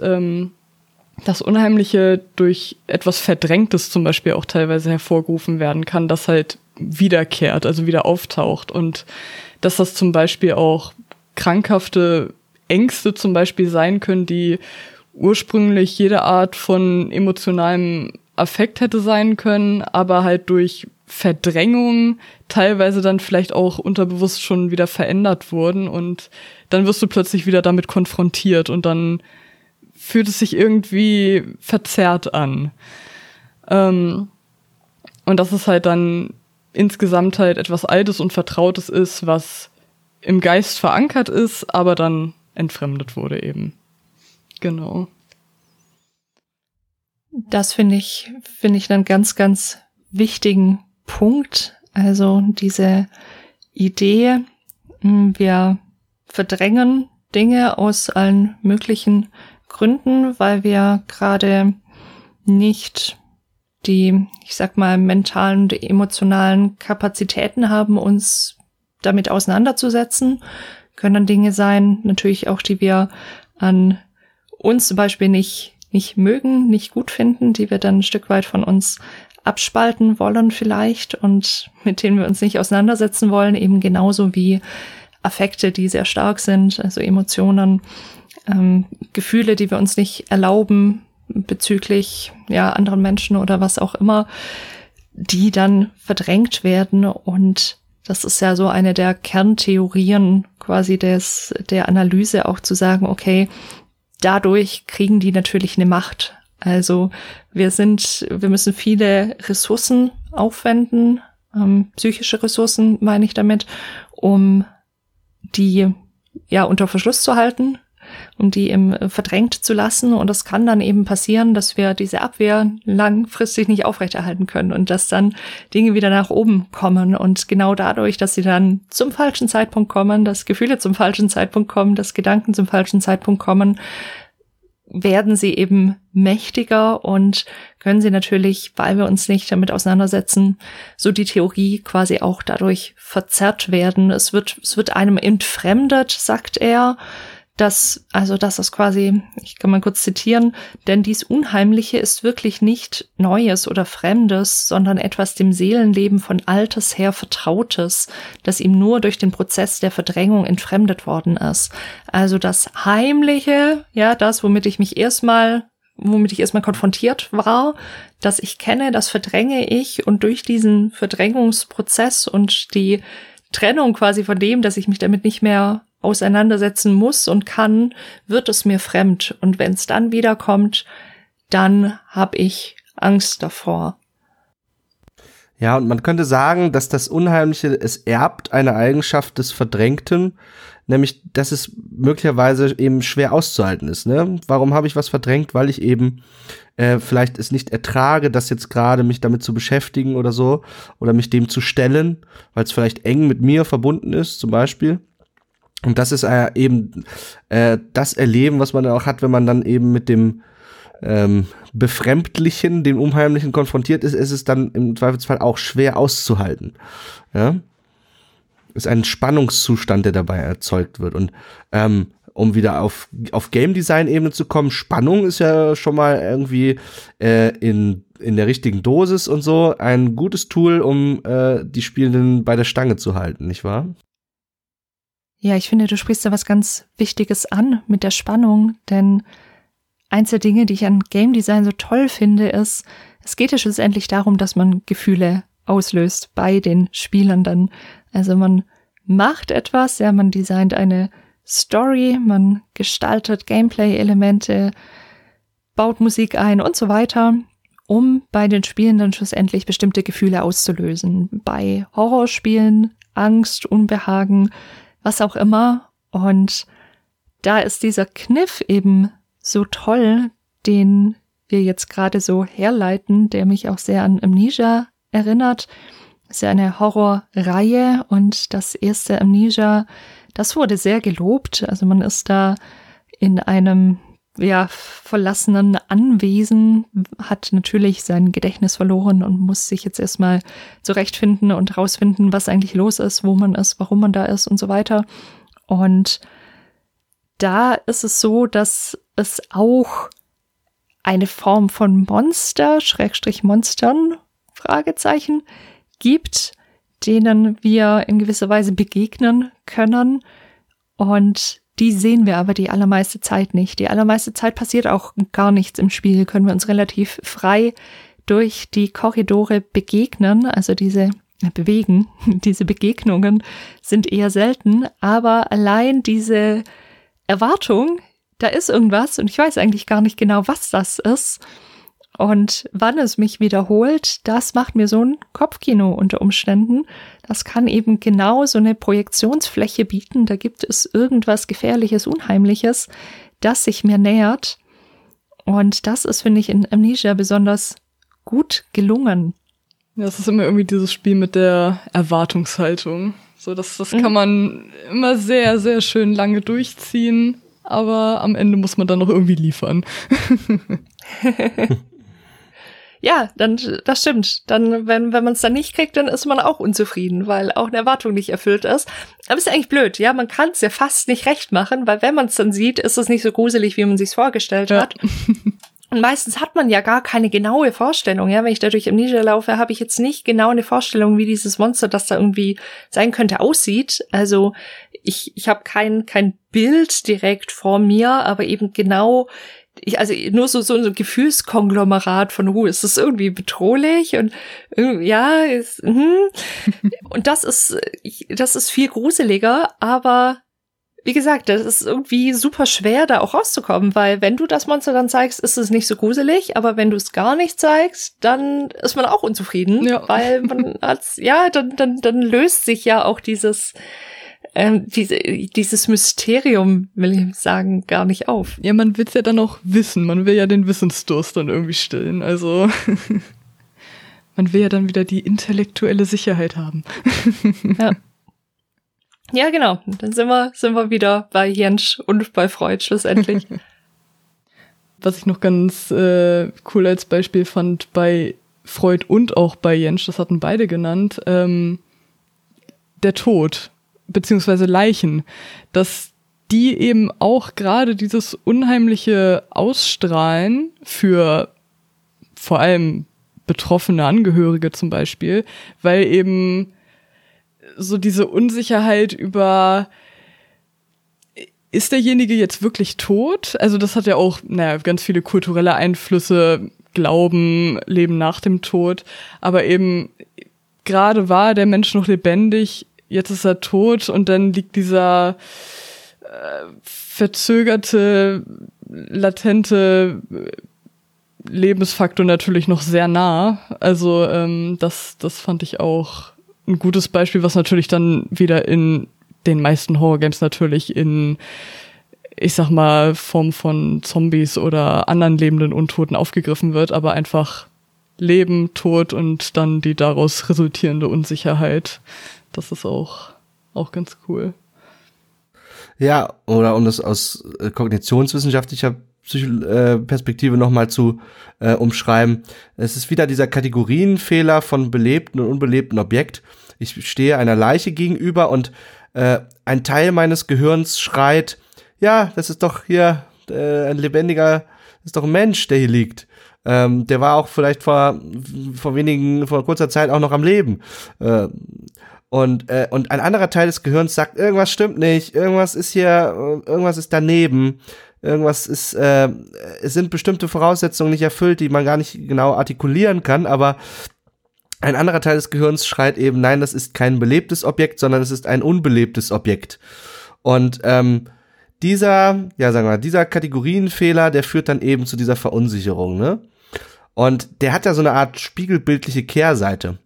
das Unheimliche durch etwas Verdrängtes zum Beispiel auch teilweise hervorgerufen werden kann, das halt wiederkehrt, also wieder auftaucht. Und dass das zum Beispiel auch krankhafte Ängste zum Beispiel sein können, die ursprünglich jede Art von emotionalem Affekt hätte sein können, aber halt durch Verdrängung teilweise dann vielleicht auch unterbewusst schon wieder verändert wurden. Und dann wirst du plötzlich wieder damit konfrontiert und dann fühlt es sich irgendwie verzerrt an. Und dass es halt dann insgesamt halt etwas Altes und Vertrautes ist, was im Geist verankert ist, aber dann entfremdet wurde eben. Genau. Das finde ich einen ganz, ganz wichtigen Punkt. Also diese Idee, wir verdrängen Dinge aus allen möglichen Gründen, weil wir gerade nicht die, ich sag mal, mentalen und emotionalen Kapazitäten haben, uns damit auseinanderzusetzen. Können dann Dinge sein, natürlich auch, die wir an uns zum Beispiel nicht mögen, nicht gut finden, die wir dann ein Stück weit von uns abspalten wollen vielleicht und mit denen wir uns nicht auseinandersetzen wollen, eben genauso wie Affekte, die sehr stark sind, also Emotionen, Gefühle, die wir uns nicht erlauben bezüglich anderen Menschen oder was auch immer, die dann verdrängt werden. Und das ist ja so eine der Kerntheorien quasi der Analyse, auch zu sagen, okay, dadurch kriegen die natürlich eine Macht. Also wir müssen viele Ressourcen aufwenden, psychische Ressourcen meine ich damit, um die unter Verschluss zu halten, um die verdrängt zu lassen. Und das kann dann eben passieren, dass wir diese Abwehr langfristig nicht aufrechterhalten können und dass dann Dinge wieder nach oben kommen. Und genau dadurch, dass sie dann zum falschen Zeitpunkt kommen, dass Gefühle zum falschen Zeitpunkt kommen, dass Gedanken zum falschen Zeitpunkt kommen, werden sie eben mächtiger und können sie natürlich, weil wir uns nicht damit auseinandersetzen, so die Theorie quasi auch dadurch verzerrt werden. Es wird einem entfremdet, sagt er. Das ist quasi, ich kann mal kurz zitieren, denn dies Unheimliche ist wirklich nicht Neues oder Fremdes, sondern etwas dem Seelenleben von Alters her Vertrautes, das ihm nur durch den Prozess der Verdrängung entfremdet worden ist. Also das Heimliche, das, womit ich erstmal konfrontiert war, das ich kenne, das verdränge ich, und durch diesen Verdrängungsprozess und die Trennung quasi von dem, dass ich mich damit nicht mehr auseinandersetzen muss und kann, wird es mir fremd. Und wenn es dann wiederkommt, dann habe ich Angst davor. Ja, und man könnte sagen, dass das Unheimliche, es erbt eine Eigenschaft des Verdrängten, nämlich, dass es möglicherweise eben schwer auszuhalten ist. Ne? Warum habe ich was verdrängt? Weil ich eben vielleicht es nicht ertrage, das jetzt gerade mich damit zu beschäftigen oder so, oder mich dem zu stellen, weil es vielleicht eng mit mir verbunden ist, zum Beispiel. Und das ist eben das Erleben, was man dann auch hat, wenn man dann eben mit dem Befremdlichen, dem Unheimlichen konfrontiert ist, ist es dann im Zweifelsfall auch schwer auszuhalten. Ja? Ist ein Spannungszustand, der dabei erzeugt wird. Und um wieder auf Game-Design-Ebene zu kommen, Spannung ist ja schon mal irgendwie in der richtigen Dosis und so ein gutes Tool, um die Spielenden bei der Stange zu halten, nicht wahr? Ja, ich finde, du sprichst da was ganz Wichtiges an mit der Spannung, denn eins der Dinge, die ich an Game Design so toll finde, ist, es geht ja schlussendlich darum, dass man Gefühle auslöst bei den Spielern dann. Also man macht etwas, man designt eine Story, man gestaltet Gameplay-Elemente, baut Musik ein und so weiter, um bei den Spielen dann schlussendlich bestimmte Gefühle auszulösen. Bei Horrorspielen, Angst, Unbehagen, was auch immer. Und da ist dieser Kniff eben so toll, den wir jetzt gerade so herleiten, der mich auch sehr an Amnesia erinnert. Das ist ja eine Horrorreihe, und das erste Amnesia, das wurde sehr gelobt. Also man ist da in einem verlassenen Anwesen, hat natürlich sein Gedächtnis verloren und muss sich jetzt erstmal zurechtfinden und rausfinden, was eigentlich los ist, wo man ist, warum man da ist und so weiter. Und da ist es so, dass es auch eine Form von Monster, Monstern, Fragezeichen, gibt, denen wir in gewisser Weise begegnen können. Und die sehen wir aber die allermeiste Zeit nicht. Die allermeiste Zeit passiert auch gar nichts im Spiel, können wir uns relativ frei durch die Korridore begegnen. Also diese Begegnungen sind eher selten. Aber allein diese Erwartung, da ist irgendwas und ich weiß eigentlich gar nicht genau, was das ist und wann es mich wiederholt, das macht mir so ein Kopfkino unter Umständen. Das kann eben genau so eine Projektionsfläche bieten. Da gibt es irgendwas Gefährliches, Unheimliches, das sich mir nähert. Und das ist, finde ich, in Amnesia besonders gut gelungen. Ja, es ist immer irgendwie dieses Spiel mit der Erwartungshaltung. So, das kann man immer sehr, sehr schön lange durchziehen. Aber am Ende muss man dann noch irgendwie liefern. Ja, dann, das stimmt. Dann, wenn man es dann nicht kriegt, dann ist man auch unzufrieden, weil auch eine Erwartung nicht erfüllt ist. Aber ist eigentlich blöd, ja. Man kann es ja fast nicht recht machen, weil wenn man es dann sieht, ist es nicht so gruselig, wie man sich's vorgestellt hat. Und meistens hat man ja gar keine genaue Vorstellung, ja. Wenn ich da durch Amnesia laufe, habe ich jetzt nicht genau eine Vorstellung, wie dieses Monster, das da irgendwie sein könnte, aussieht. Also, ich habe kein Bild direkt vor mir, aber eben genau, nur so ein Gefühlskonglomerat von, ist das irgendwie bedrohlich und ja, und das ist viel gruseliger, aber wie gesagt, das ist irgendwie super schwer, da auch rauszukommen, weil wenn du das Monster dann zeigst, ist es nicht so gruselig, aber wenn du es gar nicht zeigst, dann ist man auch unzufrieden, ja. Weil man hat's, ja, dann löst sich ja auch dieses Mysterium, will ich sagen, gar nicht auf. Ja, man will es ja dann auch wissen. Man will ja den Wissensdurst dann irgendwie stillen. Also man will ja dann wieder die intellektuelle Sicherheit haben. Ja, genau. Dann sind wir wieder bei Jentsch und bei Freud schlussendlich. Was ich noch ganz cool als Beispiel fand bei Freud und auch bei Jentsch, das hatten beide genannt, der Tod. Beziehungsweise Leichen, dass die eben auch gerade dieses unheimliche Ausstrahlen für vor allem betroffene Angehörige zum Beispiel, weil eben so diese Unsicherheit über, ist derjenige jetzt wirklich tot? Also das hat ja auch, ganz viele kulturelle Einflüsse, Glauben, Leben nach dem Tod, aber eben gerade war der Mensch noch lebendig, jetzt ist er tot und dann liegt dieser verzögerte, latente Lebensfaktor natürlich noch sehr nah. Also das fand ich auch ein gutes Beispiel, was natürlich dann wieder in den meisten Horrorgames natürlich in, ich sag mal, Form von Zombies oder anderen lebenden Untoten aufgegriffen wird, aber einfach Leben, Tod und dann die daraus resultierende Unsicherheit. Das ist auch ganz cool. Ja, oder um das aus kognitionswissenschaftlicher Perspektive nochmal zu umschreiben. Es ist wieder dieser Kategorienfehler von belebten und unbelebten Objekt. Ich stehe einer Leiche gegenüber und ein Teil meines Gehirns schreit, ja, das ist doch hier ein lebendiger, das ist doch ein Mensch, der hier liegt. Der war auch vielleicht vor kurzer Zeit auch noch am Leben. Und ein anderer Teil des Gehirns sagt, irgendwas stimmt nicht, irgendwas ist hier, irgendwas ist daneben, irgendwas ist, es sind bestimmte Voraussetzungen nicht erfüllt, die man gar nicht genau artikulieren kann, aber ein anderer Teil des Gehirns schreit eben, nein, das ist kein belebtes Objekt, sondern es ist ein unbelebtes Objekt. Und dieser Kategorienfehler, der führt dann eben zu dieser Verunsicherung, ne? Und der hat ja so eine Art spiegelbildliche Kehrseite.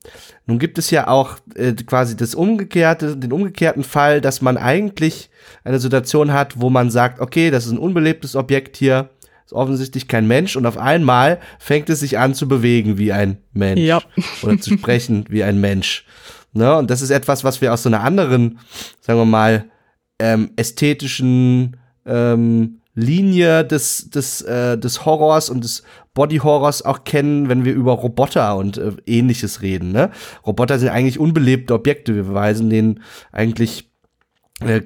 Nun gibt es ja auch quasi den umgekehrten Fall, dass man eigentlich eine Situation hat, wo man sagt, okay, das ist ein unbelebtes Objekt hier, ist offensichtlich kein Mensch und auf einmal fängt es sich an zu bewegen wie ein Mensch. Ja. Oder zu sprechen wie ein Mensch. Ne? Und das ist etwas, was wir aus so einer anderen, sagen wir mal, ästhetischen Linie des Horrors und des Body-Horrors auch kennen, wenn wir über Roboter und Ähnliches reden, ne? Roboter sind eigentlich unbelebte Objekte, wir weisen denen eigentlich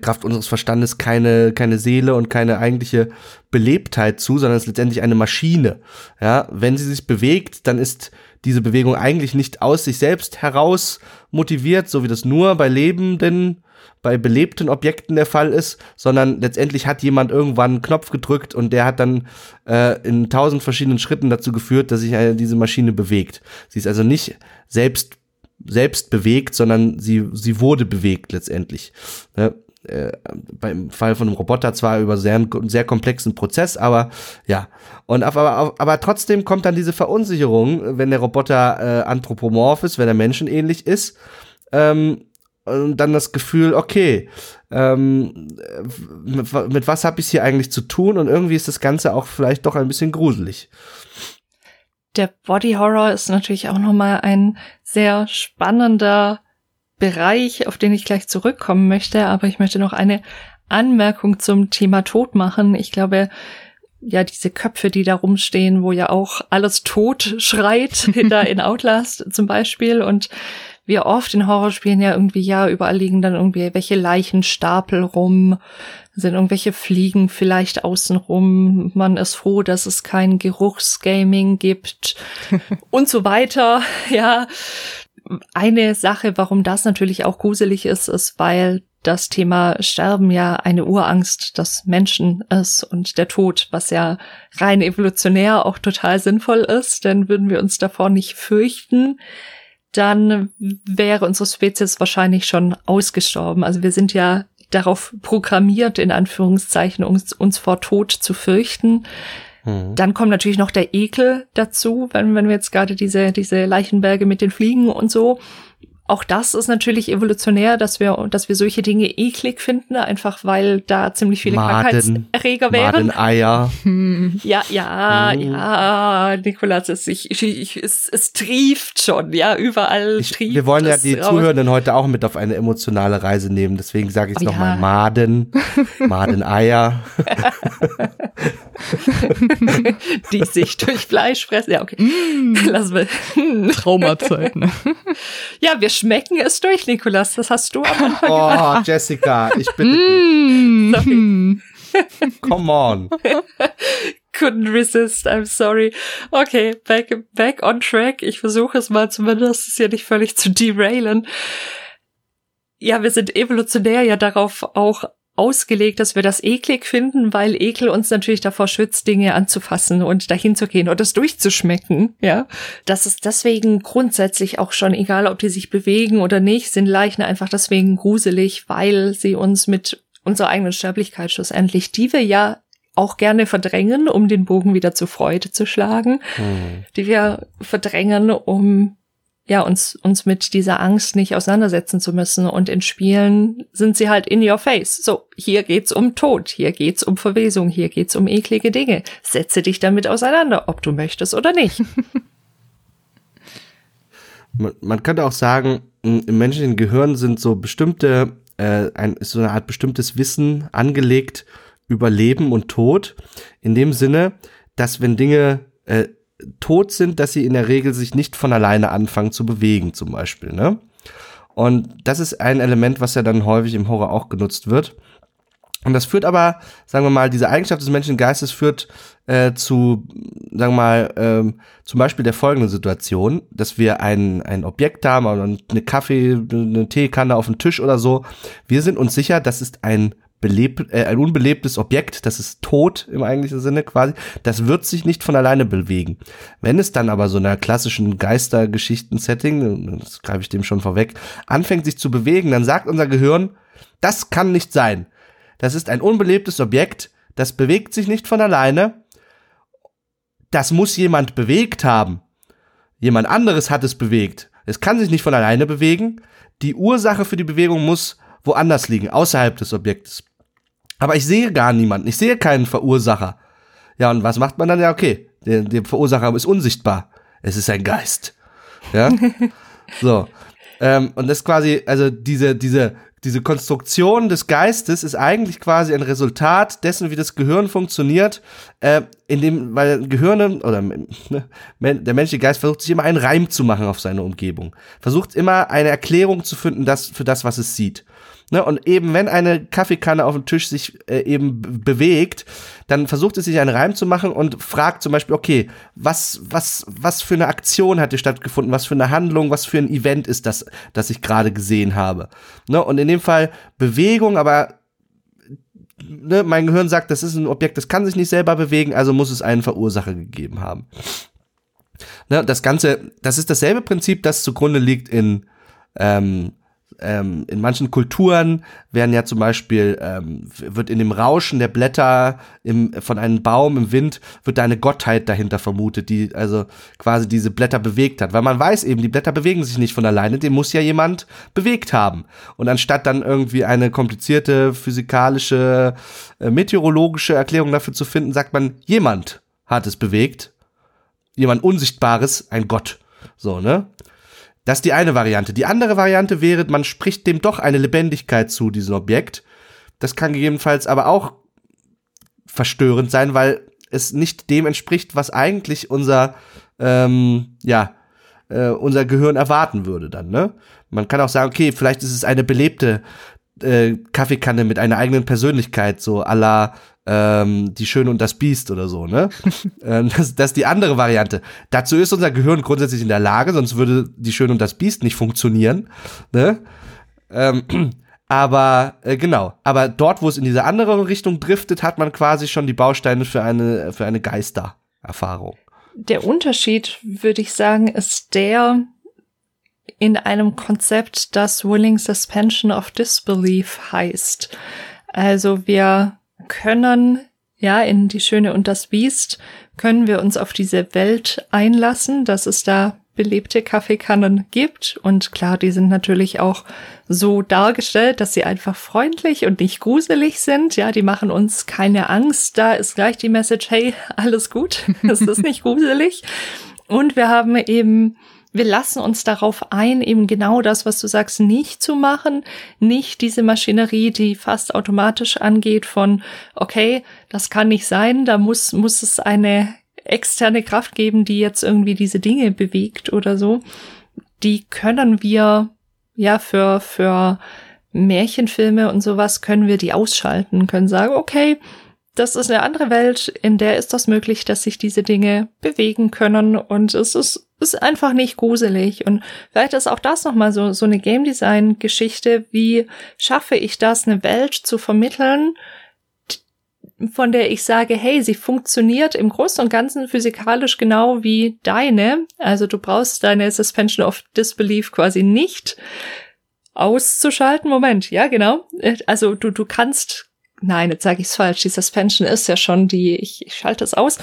Kraft unseres Verstandes keine Seele und keine eigentliche Belebtheit zu, sondern es ist letztendlich eine Maschine. Ja, wenn sie sich bewegt, dann ist diese Bewegung eigentlich nicht aus sich selbst heraus motiviert, so wie das nur bei lebenden, bei belebten Objekten der Fall ist, sondern letztendlich hat jemand irgendwann einen Knopf gedrückt und der hat dann in 1000 verschiedenen Schritten dazu geführt, dass sich diese Maschine bewegt. Sie ist also nicht selbst bewegt, sondern sie wurde bewegt letztendlich. Ne? Beim Fall von einem Roboter zwar über sehr komplexen Prozess, aber ja. Und aber trotzdem kommt dann diese Verunsicherung, wenn der Roboter anthropomorph ist, wenn er menschenähnlich ist, und dann das Gefühl, okay, mit was habe ich hier eigentlich zu tun? Und irgendwie ist das Ganze auch vielleicht doch ein bisschen gruselig. Der Body Horror ist natürlich auch nochmal ein sehr spannender Bereich, auf den ich gleich zurückkommen möchte, aber ich möchte noch eine Anmerkung zum Thema Tod machen. Ich glaube, ja, diese Köpfe, die da rumstehen, wo ja auch alles tot schreit, da in Outlast zum Beispiel, und wir oft in Horrorspielen ja irgendwie, ja, überall liegen dann irgendwie welche Leichenstapel rum, sind irgendwelche Fliegen vielleicht außenrum, man ist froh, dass es kein Geruchsgaming gibt und so weiter, ja. Eine Sache, warum das natürlich auch gruselig ist, ist, weil das Thema Sterben ja eine Urangst des Menschen ist und der Tod, was ja rein evolutionär auch total sinnvoll ist, denn würden wir uns davor nicht fürchten, dann wäre unsere Spezies wahrscheinlich schon ausgestorben. Also wir sind ja darauf programmiert, in Anführungszeichen, uns vor Tod zu fürchten. Mhm. Dann kommt natürlich noch der Ekel dazu, wenn wir jetzt gerade diese Leichenberge mit den Fliegen und so. Auch das ist natürlich evolutionär, dass wir solche Dinge eklig finden, einfach weil da ziemlich viele Krankheitserreger wären. Madeneier. Ja, Nikolas, es trieft schon, ja, überall trieft. Wir wollen ja die Zuhörenden heute auch mit auf eine emotionale Reise nehmen, deswegen sage ich es nochmal, Madeneier. Die sich durch Fleisch fressen, ja, okay. Lass mal. Traumazeit, ne? Ja, wir schmecken es durch, Nikolas. Das hast du am Anfang gesagt. Oh, Jessica, ich bitte dich. Come on. Couldn't resist, I'm sorry. Okay, back on track. Ich versuche es mal zumindest, es hier nicht völlig zu derailen. Ja, wir sind evolutionär ja darauf auch ausgelegt, dass wir das eklig finden, weil Ekel uns natürlich davor schützt, Dinge anzufassen und dahin zu gehen und das durchzuschmecken, ja. Das ist deswegen grundsätzlich auch schon egal, ob die sich bewegen oder nicht, sind Leichen einfach deswegen gruselig, weil sie uns mit unserer eigenen Sterblichkeit schlussendlich, die wir ja auch gerne verdrängen, um den Bogen wieder zu Freude zu schlagen, die wir verdrängen, um ja, uns mit dieser Angst nicht auseinandersetzen zu müssen. Und in Spielen sind sie halt in your face. So, hier geht's um Tod, hier geht's um Verwesung, hier geht's um eklige Dinge. Setze dich damit auseinander, ob du möchtest oder nicht. Man könnte auch sagen, im menschlichen Gehirn sind so bestimmte, ist so eine Art bestimmtes Wissen angelegt über Leben und Tod. In dem Sinne, dass wenn Dinge tot sind, dass sie in der Regel sich nicht von alleine anfangen zu bewegen, zum Beispiel, ne? Und das ist ein Element, was ja dann häufig im Horror auch genutzt wird. Und das führt aber, sagen wir mal, diese Eigenschaft des menschlichen Geistes führt zu, sagen wir mal, zum Beispiel der folgenden Situation, dass wir ein Objekt haben, eine Teekanne auf dem Tisch oder so. Wir sind uns sicher, das ist ein unbelebtes Objekt, das ist tot im eigentlichen Sinne quasi, das wird sich nicht von alleine bewegen. Wenn es dann aber so in einer klassischen Geistergeschichten-Setting, das greife ich dem schon vorweg, anfängt sich zu bewegen, dann sagt unser Gehirn, das kann nicht sein. Das ist ein unbelebtes Objekt, das bewegt sich nicht von alleine, das muss jemand bewegt haben. Jemand anderes hat es bewegt. Es kann sich nicht von alleine bewegen. Die Ursache für die Bewegung muss woanders liegen, außerhalb des Objektes. Aber ich sehe gar niemanden, ich sehe keinen Verursacher. Ja, und was macht man dann? Ja, okay, der Verursacher ist unsichtbar. Es ist ein Geist. Ja, so. Und das quasi, also diese Konstruktion des Geistes ist eigentlich quasi ein Resultat dessen, wie das Gehirn funktioniert, weil Gehirne, oder der menschliche Geist versucht sich immer einen Reim zu machen auf seine Umgebung. Versucht immer eine Erklärung zu finden, für das, was es sieht. Ne? Und eben, wenn eine Kaffeekanne auf dem Tisch sich eben bewegt, dann versucht es sich einen Reim zu machen und fragt zum Beispiel, okay, was für eine Aktion hat hier stattgefunden, was für eine Handlung, was für ein Event ist das, das ich gerade gesehen habe. Ne? Und in dem Fall Bewegung, aber ne, mein Gehirn sagt, das ist ein Objekt, das kann sich nicht selber bewegen, also muss es einen Verursacher gegeben haben. Ne? Das Ganze, das ist dasselbe Prinzip, das zugrunde liegt in manchen Kulturen werden ja zum Beispiel, wird in dem Rauschen der Blätter von einem Baum im Wind, wird da eine Gottheit dahinter vermutet, die also quasi diese Blätter bewegt hat. Weil man weiß eben, die Blätter bewegen sich nicht von alleine, den muss ja jemand bewegt haben. Und anstatt dann irgendwie eine komplizierte physikalische, meteorologische Erklärung dafür zu finden, sagt man, jemand hat es bewegt. Jemand Unsichtbares, ein Gott. So, ne? Das ist die eine Variante. Die andere Variante wäre, man spricht dem doch eine Lebendigkeit zu, diesem Objekt. Das kann gegebenenfalls aber auch verstörend sein, weil es nicht dem entspricht, was eigentlich unser Gehirn erwarten würde dann, ne? Man kann auch sagen, okay, vielleicht ist es eine belebte Kaffeekanne mit einer eigenen Persönlichkeit, so à la Die Schöne und das Biest oder so, ne? Das ist die andere Variante. Dazu ist unser Gehirn grundsätzlich in der Lage, sonst würde Die Schöne und das Biest nicht funktionieren, ne? Genau. Aber dort, wo es in diese andere Richtung driftet, hat man quasi schon die Bausteine für eine Geistererfahrung. Der Unterschied, würde ich sagen, ist der in einem Konzept, das Willing Suspension of Disbelief heißt. Also wir können, ja, in Die Schöne und das Biest können wir uns auf diese Welt einlassen, dass es da belebte Kaffeekannen gibt. Und klar, die sind natürlich auch so dargestellt, dass sie einfach freundlich und nicht gruselig sind. Ja, die machen uns keine Angst. Da ist gleich die Message, hey, alles gut, es ist nicht gruselig. Und wir lassen uns darauf ein, eben genau das, was du sagst, nicht zu machen, nicht diese Maschinerie, die fast automatisch angeht von, okay, das kann nicht sein, da muss es eine externe Kraft geben, die jetzt irgendwie diese Dinge bewegt oder so. Die können wir, ja, für Märchenfilme und sowas können wir die ausschalten, können sagen, okay, das ist eine andere Welt, in der ist das möglich, dass sich diese Dinge bewegen können und es ist einfach nicht gruselig. Und vielleicht ist auch das nochmal so eine Game Design Geschichte, wie schaffe ich das, eine Welt zu vermitteln, von der ich sage, hey, sie funktioniert im Großen und Ganzen physikalisch genau wie deine, also du brauchst deine Suspension of Disbelief quasi nicht auszuschalten. Moment, ja genau, also du kannst. Nein, jetzt sage ich es falsch. Die Suspension ist ja schon die, ich schalte es aus.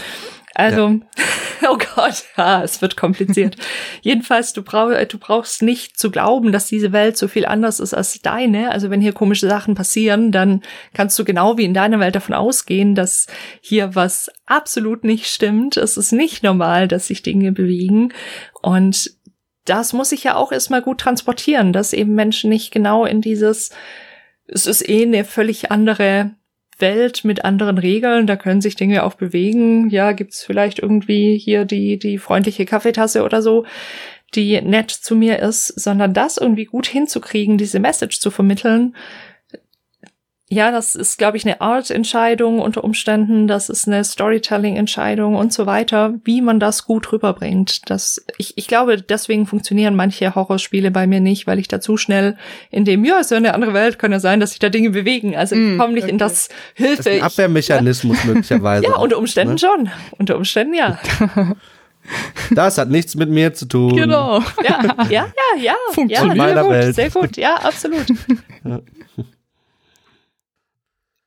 Also, ja. Oh Gott, ja, es wird kompliziert. Jedenfalls, du brauchst nicht zu glauben, dass diese Welt so viel anders ist als deine. Also wenn hier komische Sachen passieren, dann kannst du genau wie in deiner Welt davon ausgehen, dass hier was absolut nicht stimmt. Es ist nicht normal, dass sich Dinge bewegen. Und das muss ich ja auch erstmal gut transportieren, dass eben Menschen nicht genau in dieses, es ist eine völlig andere Welt mit anderen Regeln, da können sich Dinge auch bewegen. Ja, gibt's vielleicht irgendwie hier die freundliche Kaffeetasse oder so, die nett zu mir ist, sondern das irgendwie gut hinzukriegen, diese Message zu vermitteln. Ja, das ist, glaube ich, eine Art-Entscheidung unter Umständen, das ist eine Storytelling-Entscheidung und so weiter, wie man das gut rüberbringt. Ich glaube, deswegen funktionieren manche Horrorspiele bei mir nicht, weil ich da zu schnell in dem, ja, ist ja eine andere Welt, kann ja sein, dass sich da Dinge bewegen. Also ich komme nicht in das Hilfe. Das ist ein Abwehrmechanismus möglicherweise. Ja, unter Umständen auch, ne? Schon. Unter Umständen ja. Das hat nichts mit mir zu tun. Genau. Ja. Funktioniert. Ja, sehr gut, Welt. Sehr gut. Ja, absolut. Ja.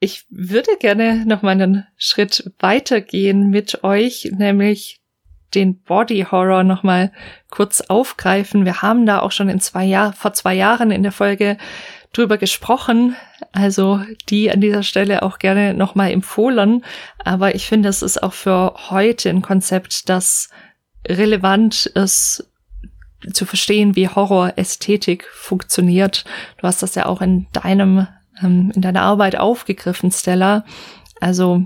Ich würde gerne noch mal einen Schritt weitergehen mit euch, nämlich den Body Horror noch mal kurz aufgreifen. Wir haben da auch schon vor 2 Jahren in der Folge drüber gesprochen, also die an dieser Stelle auch gerne noch mal empfohlen. Aber ich finde, das ist auch für heute ein Konzept, das relevant ist, zu verstehen, wie Horror-Ästhetik funktioniert. Du hast das ja auch in deiner Arbeit aufgegriffen, Stella. Also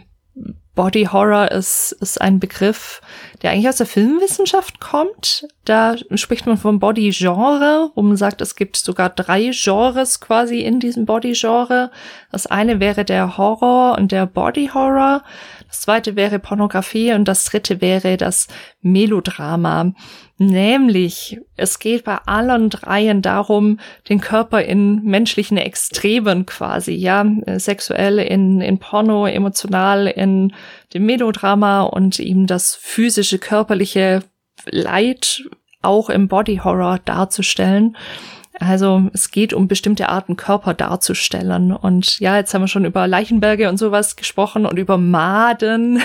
Body Horror ist ein Begriff, der eigentlich aus der Filmwissenschaft kommt. Da spricht man vom Body-Genre, wo man sagt, es gibt sogar 3 Genres quasi in diesem Body-Genre. Das eine wäre der Horror und der Body-Horror. Das zweite wäre Pornografie und das dritte wäre das Melodrama. Nämlich, es geht bei allen 3 darum, den Körper in menschlichen Extremen quasi, ja, sexuell in Porno, emotional in dem Melodrama und ihm das physische, körperliche Leid auch im Body Horror darzustellen. Also es geht um bestimmte Arten Körper darzustellen. Und ja, jetzt haben wir schon über Leichenberge und sowas gesprochen und über Maden.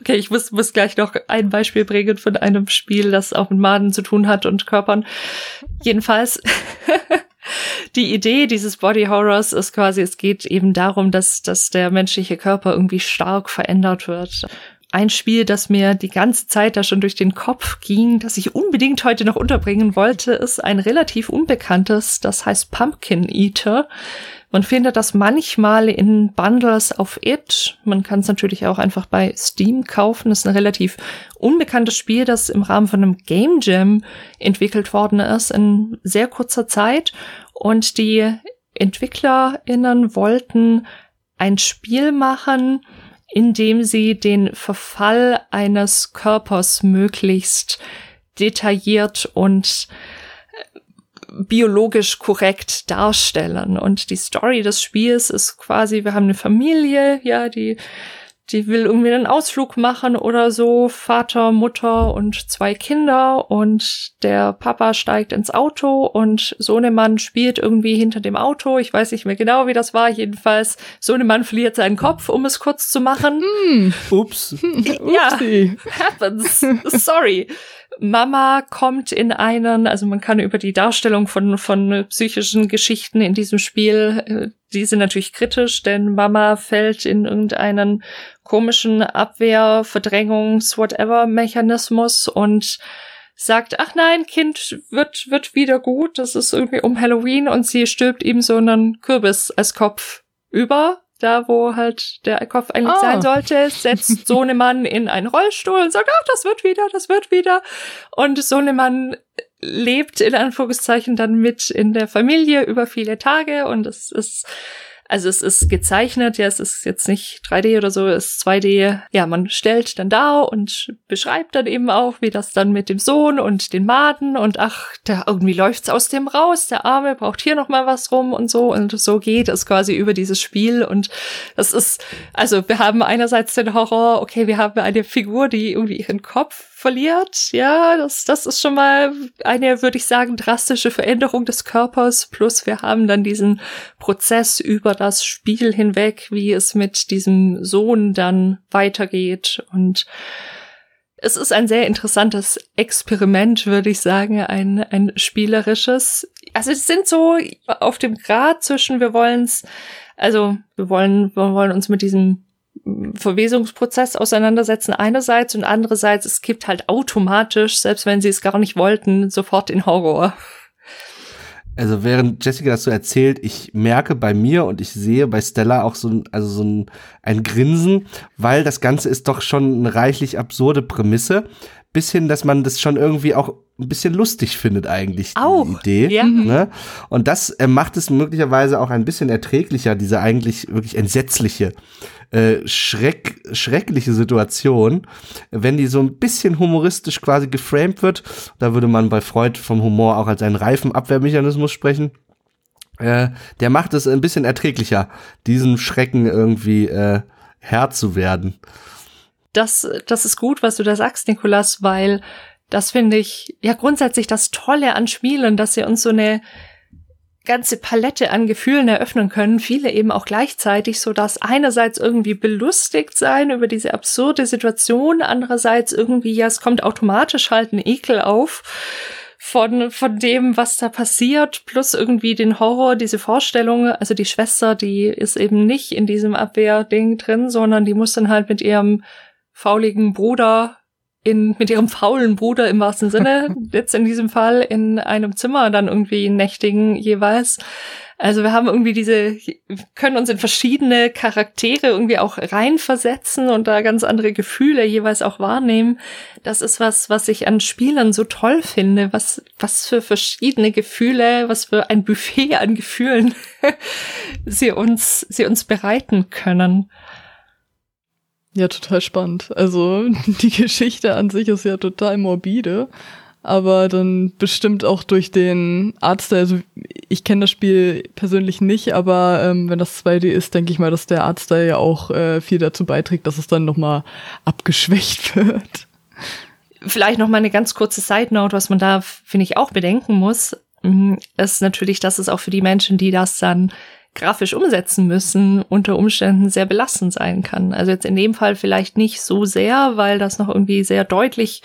Okay, ich muss gleich noch ein Beispiel bringen von einem Spiel, das auch mit Maden zu tun hat und Körpern. Jedenfalls die Idee dieses Body Horrors ist quasi, es geht eben darum, dass der menschliche Körper irgendwie stark verändert wird. Ein Spiel, das mir die ganze Zeit da schon durch den Kopf ging, das ich unbedingt heute noch unterbringen wollte, ist ein relativ unbekanntes, das heißt Pumpkin Eater. Man findet das manchmal in Bundles auf It. Man kann es natürlich auch einfach bei Steam kaufen. Das ist ein relativ unbekanntes Spiel, das im Rahmen von einem Game Jam entwickelt worden ist in sehr kurzer Zeit. Und die EntwicklerInnen wollten ein Spiel machen, indem sie den Verfall eines Körpers möglichst detailliert und biologisch korrekt darstellen. Und die Story des Spiels ist quasi, wir haben eine Familie, ja, die will irgendwie einen Ausflug machen oder so, Vater, Mutter und 2 Kinder, und der Papa steigt ins Auto und Sohnemann spielt irgendwie hinter dem Auto, ich weiß nicht mehr genau, wie das war, jedenfalls Sohnemann verliert seinen Kopf, um es kurz zu machen. Ups. Ja, happens, sorry. Mama kommt in einen, also man kann über die Darstellung von psychischen Geschichten in diesem Spiel, die sind natürlich kritisch, denn Mama fällt in irgendeinen komischen Abwehr-, Verdrängungs-, whatever-Mechanismus und sagt, ach nein, Kind wird wieder gut, das ist irgendwie um Halloween, und sie stülpt ihm so einen Kürbis als Kopf über. Da, wo halt der Kopf eigentlich sein sollte, setzt Sohnemann in einen Rollstuhl und sagt, ach, das wird wieder. Und Sohnemann lebt in Anführungszeichen dann mit in der Familie über viele Tage, und es ist gezeichnet, ja, es ist jetzt nicht 3D oder so, es ist 2D. Ja, man stellt dann da und beschreibt dann eben auch, wie das dann mit dem Sohn und den Maden und ach, da irgendwie läuft's aus dem raus, der Arme braucht hier nochmal was rum und so geht es quasi über dieses Spiel, und das ist, also wir haben einerseits den Horror, okay, wir haben eine Figur, die irgendwie ihren Kopf verliert, ja, das ist schon mal eine, würde ich sagen, drastische Veränderung des Körpers, plus wir haben dann diesen Prozess über das Spiel hinweg, wie es mit diesem Sohn dann weitergeht, und es ist ein sehr interessantes Experiment, würde ich sagen, ein spielerisches. Also es sind so auf dem Grat zwischen, wir wollen uns mit diesem Verwesungsprozess auseinandersetzen einerseits, und andererseits, es gibt halt automatisch, selbst wenn sie es gar nicht wollten, sofort in Horror. Also während Jessica das so erzählt, ich merke bei mir und ich sehe bei Stella auch so ein Grinsen, weil das Ganze ist doch schon eine reichlich absurde Prämisse, bis hin, dass man das schon irgendwie auch ein bisschen lustig findet eigentlich, die Idee. Ja. Ne? Und das macht es möglicherweise auch ein bisschen erträglicher, diese eigentlich wirklich entsetzliche, schreckliche Situation, wenn die so ein bisschen humoristisch quasi geframed wird. Da würde man bei Freud vom Humor auch als einen reifen Abwehrmechanismus sprechen. Der macht es ein bisschen erträglicher, diesen Schrecken irgendwie Herr zu werden. Das ist gut, was du da sagst, Nikolas, weil das finde ich ja grundsätzlich das Tolle an Spielen, dass sie uns so eine ganze Palette an Gefühlen eröffnen können, viele eben auch gleichzeitig, so dass einerseits irgendwie belustigt sein über diese absurde Situation, andererseits irgendwie, ja, es kommt automatisch halt ein Ekel auf von dem, was da passiert, plus irgendwie den Horror, diese Vorstellung, also die Schwester, die ist eben nicht in diesem Abwehrding drin, sondern die muss dann halt mit ihrem fauligen Bruder mit ihrem faulen Bruder im wahrsten Sinne, jetzt in diesem Fall in einem Zimmer dann irgendwie nächtigen jeweils. Also wir haben irgendwie können uns in verschiedene Charaktere irgendwie auch reinversetzen und da ganz andere Gefühle jeweils auch wahrnehmen. Das ist was ich an Spielern so toll finde, was für verschiedene Gefühle, was für ein Buffet an Gefühlen sie uns bereiten können. Ja, total spannend. Also die Geschichte an sich ist ja total morbide, aber dann bestimmt auch durch den Arzt, also ich kenne das Spiel persönlich nicht, aber wenn das 2D ist, denke ich mal, dass der Arzt da ja auch viel dazu beiträgt, dass es dann nochmal abgeschwächt wird. Vielleicht nochmal eine ganz kurze Side-Note, was man da, finde ich, auch bedenken muss, ist natürlich, dass es auch für die Menschen, die das dann grafisch umsetzen müssen, unter Umständen sehr belastend sein kann. Also jetzt in dem Fall vielleicht nicht so sehr, weil das noch irgendwie sehr deutlich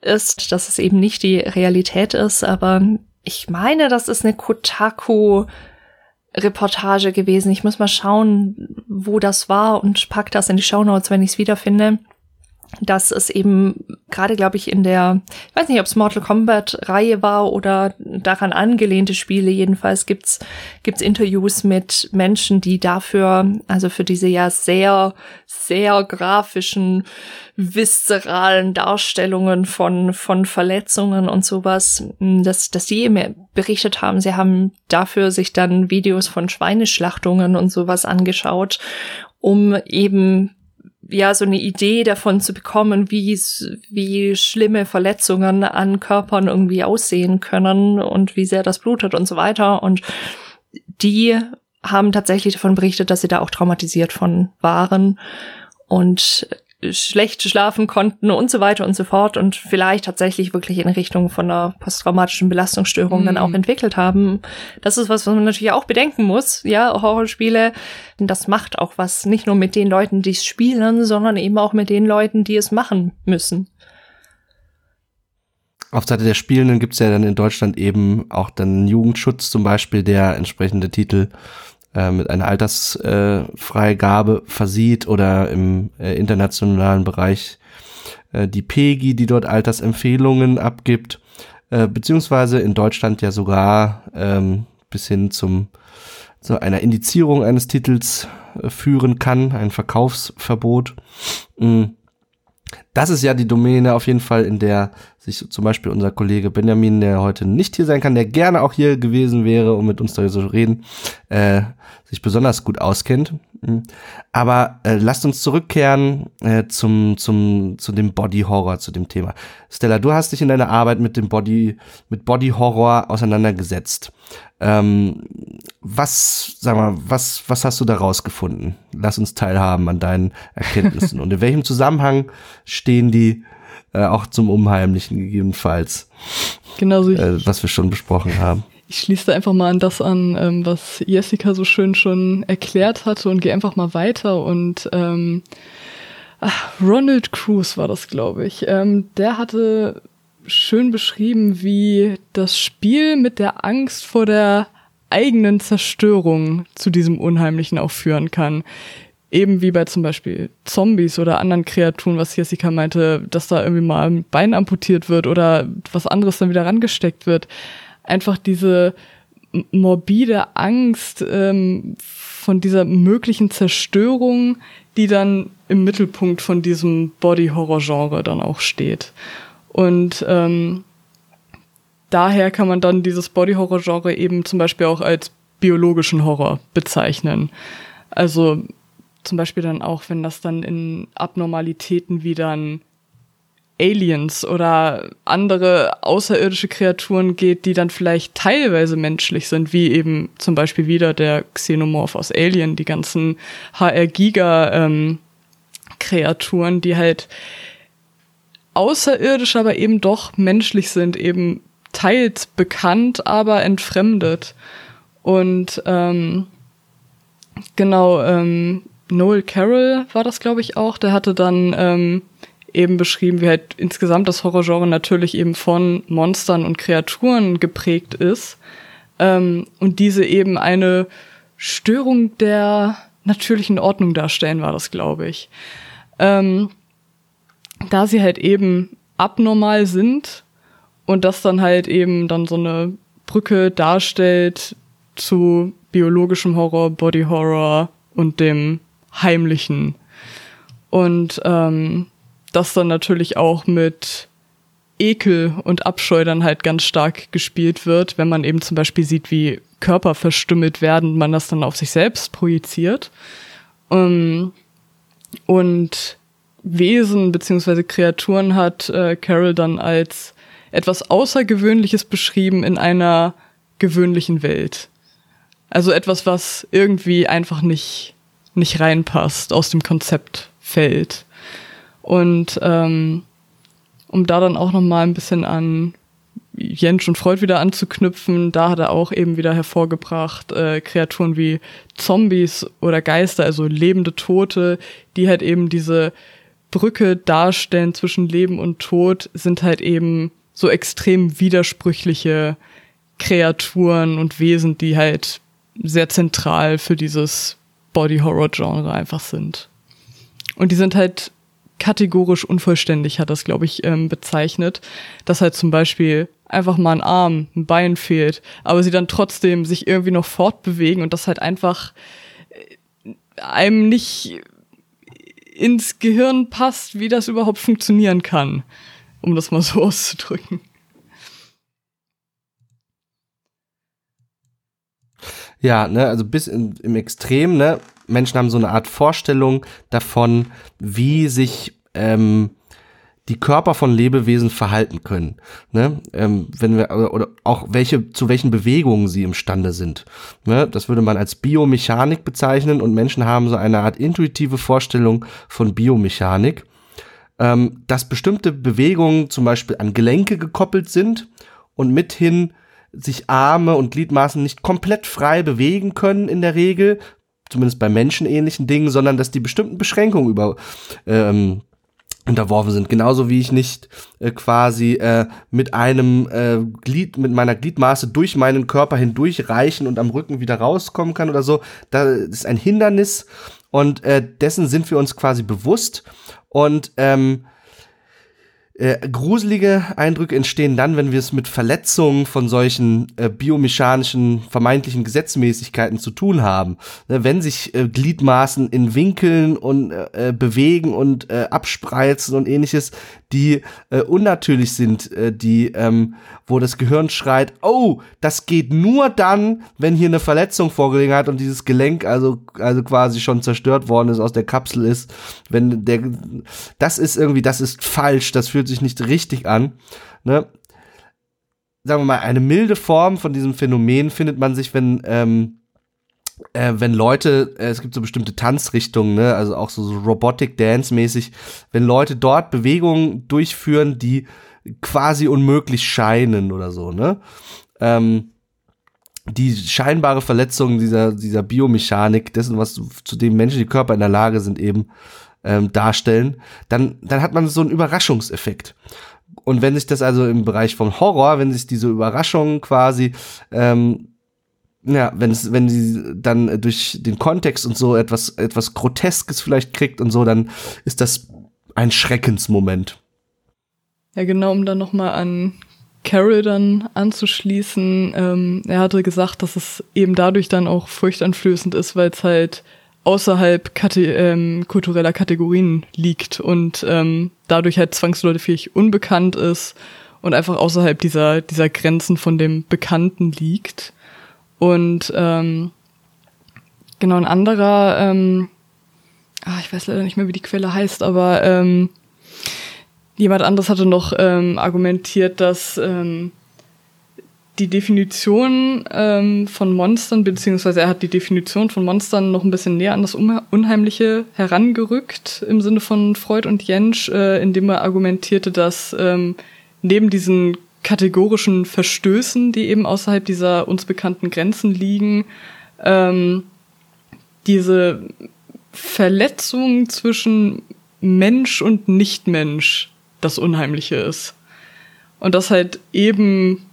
ist, dass es eben nicht die Realität ist, aber ich meine, das ist eine Kotaku-Reportage gewesen. Ich muss mal schauen, wo das war und pack das in die Shownotes, wenn ich es wiederfinde. Dass es eben gerade, glaube ich, in der, ich weiß nicht, ob es Mortal Kombat-Reihe war oder daran angelehnte Spiele, jedenfalls gibt's Interviews mit Menschen, die dafür, also für diese ja sehr, sehr grafischen, viszeralen Darstellungen von Verletzungen und sowas, dass die eben berichtet haben, sie haben dafür sich dann Videos von Schweineschlachtungen und sowas angeschaut, um eben ja, so eine Idee davon zu bekommen, wie schlimme Verletzungen an Körpern irgendwie aussehen können und wie sehr das blutet und so weiter. Und die haben tatsächlich davon berichtet, dass sie da auch traumatisiert von waren und schlecht schlafen konnten und so weiter und so fort und vielleicht tatsächlich wirklich in Richtung von einer posttraumatischen Belastungsstörung dann auch entwickelt haben. Das ist was man natürlich auch bedenken muss. Ja, Horrorspiele, das macht auch was, nicht nur mit den Leuten, die es spielen, sondern eben auch mit den Leuten, die es machen müssen. Auf Seite der Spielenden gibt es ja dann in Deutschland eben auch dann Jugendschutz zum Beispiel, der entsprechende Titel mit einer Altersfreigabe versieht oder im internationalen Bereich die PEGI, die dort Altersempfehlungen abgibt, beziehungsweise in Deutschland ja sogar bis hin zu einer Indizierung eines Titels führen kann, ein Verkaufsverbot. Das ist ja die Domäne auf jeden Fall, in der sich zum Beispiel unser Kollege Benjamin, der heute nicht hier sein kann, der gerne auch hier gewesen wäre, um mit uns darüber zu reden, sich besonders gut auskennt. Aber lasst uns zurückkehren zu dem Body Horror, zu dem Thema. Stella, du hast dich in deiner Arbeit mit Body Horror auseinandergesetzt. Was hast du da rausgefunden? Lass uns teilhaben an deinen Erkenntnissen. Und in welchem Zusammenhang stehen die auch zum Unheimlichen gegebenenfalls, genauso was wir schon besprochen haben. Ich schließe da einfach mal an das an, was Jessica so schön schon erklärt hatte und gehe einfach mal weiter und Ronald Cruz war das, glaube ich. Der hatte schön beschrieben, wie das Spiel mit der Angst vor der eigenen Zerstörung zu diesem Unheimlichen auch führen kann. Eben wie bei zum Beispiel Zombies oder anderen Kreaturen, was Jessica meinte, dass da irgendwie mal ein Bein amputiert wird oder was anderes dann wieder rangesteckt wird. Einfach diese morbide Angst von dieser möglichen Zerstörung, die dann im Mittelpunkt von diesem Body-Horror-Genre dann auch steht. Und daher kann man dann dieses Body-Horror-Genre eben zum Beispiel auch als biologischen Horror bezeichnen. Also zum Beispiel dann auch, wenn das dann in Abnormalitäten wie dann Aliens oder andere außerirdische Kreaturen geht, die dann vielleicht teilweise menschlich sind, wie eben zum Beispiel wieder der Xenomorph aus Alien, die ganzen H.R. Giger Kreaturen, die halt außerirdisch, aber eben doch menschlich sind, eben teils bekannt, aber entfremdet. Und Noel Carroll war das, glaube ich, auch. Der hatte dann eben beschrieben, wie halt insgesamt das Horrorgenre natürlich eben von Monstern und Kreaturen geprägt ist. Und diese eben eine Störung der natürlichen Ordnung darstellen, war das, glaube ich. da sie halt eben abnormal sind und das dann halt eben dann so eine Brücke darstellt zu biologischem Horror, Body Horror und dem Heimlichen. Und das dann natürlich auch mit Ekel und Abscheu dann halt ganz stark gespielt wird, wenn man eben zum Beispiel sieht, wie Körper verstümmelt werden, man das dann auf sich selbst projiziert. Und Wesen bzw. Kreaturen hat Carroll dann als etwas Außergewöhnliches beschrieben in einer gewöhnlichen Welt. Also etwas, was irgendwie einfach nicht reinpasst, aus dem Konzept fällt. Und um da dann auch nochmal ein bisschen an Jentsch und Freud wieder anzuknüpfen, da hat er auch eben wieder hervorgebracht, Kreaturen wie Zombies oder Geister, also lebende Tote, die halt eben diese Brücke darstellen zwischen Leben und Tod, sind halt eben so extrem widersprüchliche Kreaturen und Wesen, die halt sehr zentral für dieses Body-Horror-Genre einfach sind. Und die sind halt kategorisch unvollständig, hat das, glaube ich, bezeichnet, dass halt zum Beispiel einfach mal ein Arm, ein Bein fehlt, aber sie dann trotzdem sich irgendwie noch fortbewegen und das halt einfach einem nicht ins Gehirn passt, wie das überhaupt funktionieren kann, um das mal so auszudrücken. Ja, ne, also bis im Extrem, ne, Menschen haben so eine Art Vorstellung davon, wie sich die Körper von Lebewesen verhalten können, ne, wenn wir oder auch zu welchen Bewegungen sie imstande sind, ne, das würde man als Biomechanik bezeichnen und Menschen haben so eine Art intuitive Vorstellung von Biomechanik, dass bestimmte Bewegungen zum Beispiel an Gelenke gekoppelt sind und mithin sich Arme und Gliedmaßen nicht komplett frei bewegen können in der Regel, zumindest bei menschenähnlichen Dingen, sondern dass die bestimmten Beschränkungen unterworfen sind. Genauso wie ich nicht mit meiner Gliedmaße durch meinen Körper hindurch reichen und am Rücken wieder rauskommen kann oder so. Das ist ein Hindernis und dessen sind wir uns quasi bewusst und gruselige Eindrücke entstehen dann, wenn wir es mit Verletzungen von solchen biomechanischen, vermeintlichen Gesetzmäßigkeiten zu tun haben. Ne, wenn sich Gliedmaßen in Winkeln und bewegen und abspreizen und ähnliches, die unnatürlich sind, wo das Gehirn schreit, oh, das geht nur dann, wenn hier eine Verletzung vorgelegen hat und dieses Gelenk also quasi schon zerstört worden ist, aus der Kapsel ist. Das ist falsch, das fühlt sich nicht richtig an, ne? Sagen wir mal, eine milde Form von diesem Phänomen findet man sich, wenn Leute, es gibt so bestimmte Tanzrichtungen, ne? Also auch so Robotic Dance mäßig, wenn Leute dort Bewegungen durchführen, die quasi unmöglich scheinen oder so, ne? Die scheinbare Verletzung dieser Biomechanik, dessen, was zu dem Menschen die Körper in der Lage sind, eben darstellen, dann hat man so einen Überraschungseffekt. Und wenn sich das also im Bereich von Horror, wenn sich diese Überraschung quasi, wenn sie dann durch den Kontext und so etwas Groteskes vielleicht kriegt und so, dann ist das ein Schreckensmoment. Ja, genau, um dann nochmal an Carroll dann anzuschließen. Er hatte gesagt, dass es eben dadurch dann auch furchteinflößend ist, weil es halt außerhalb kultureller Kategorien liegt und dadurch halt zwangsläufig unbekannt ist und einfach außerhalb dieser Grenzen von dem Bekannten liegt. Und genau, ein anderer, ich weiß leider nicht mehr, wie die Quelle heißt, aber jemand anderes hatte noch argumentiert, dass die Definition von Monstern, beziehungsweise er hat die Definition von Monstern noch ein bisschen näher an das Unheimliche herangerückt, im Sinne von Freud und Jentsch, indem er argumentierte, dass neben diesen kategorischen Verstößen, die eben außerhalb dieser uns bekannten Grenzen liegen, diese Verletzung zwischen Mensch und Nichtmensch das Unheimliche ist. Und das halt eben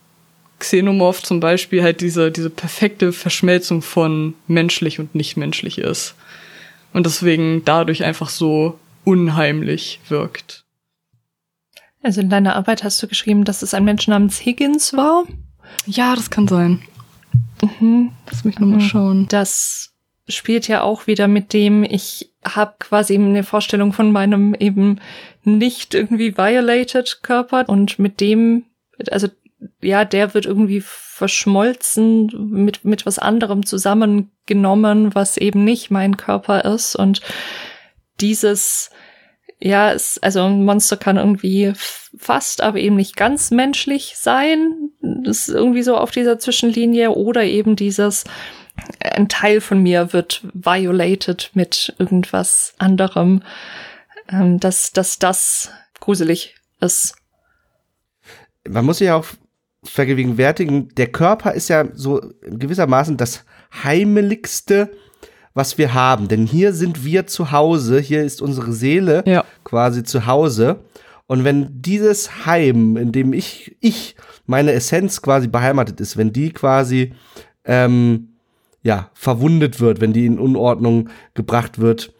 Xenomorph zum Beispiel halt diese perfekte Verschmelzung von menschlich und nichtmenschlich ist. Und deswegen dadurch einfach so unheimlich wirkt. Also in deiner Arbeit hast du geschrieben, dass es ein Mensch namens Higgins war? Ja, das kann sein. Mhm. Lass mich nochmal schauen. Das spielt ja auch wieder mit dem, ich habe quasi eben eine Vorstellung von meinem eben nicht irgendwie violated Körper und mit dem, also ja, der wird irgendwie verschmolzen, mit was anderem zusammengenommen, was eben nicht mein Körper ist. Und dieses, ja, es, also ein Monster kann irgendwie fast, aber eben nicht ganz menschlich sein. Das ist irgendwie so auf dieser Zwischenlinie. Oder eben dieses, ein Teil von mir wird violated mit irgendwas anderem, dass das gruselig ist. Man muss sich ja auch vergegenwärtigen, der Körper ist ja so gewissermaßen das Heimeligste, was wir haben. Denn hier sind wir zu Hause, hier ist unsere Seele quasi zu Hause. Und wenn dieses Heim, in dem ich meine Essenz quasi beheimatet ist, wenn die quasi verwundet wird, wenn die in Unordnung gebracht wird,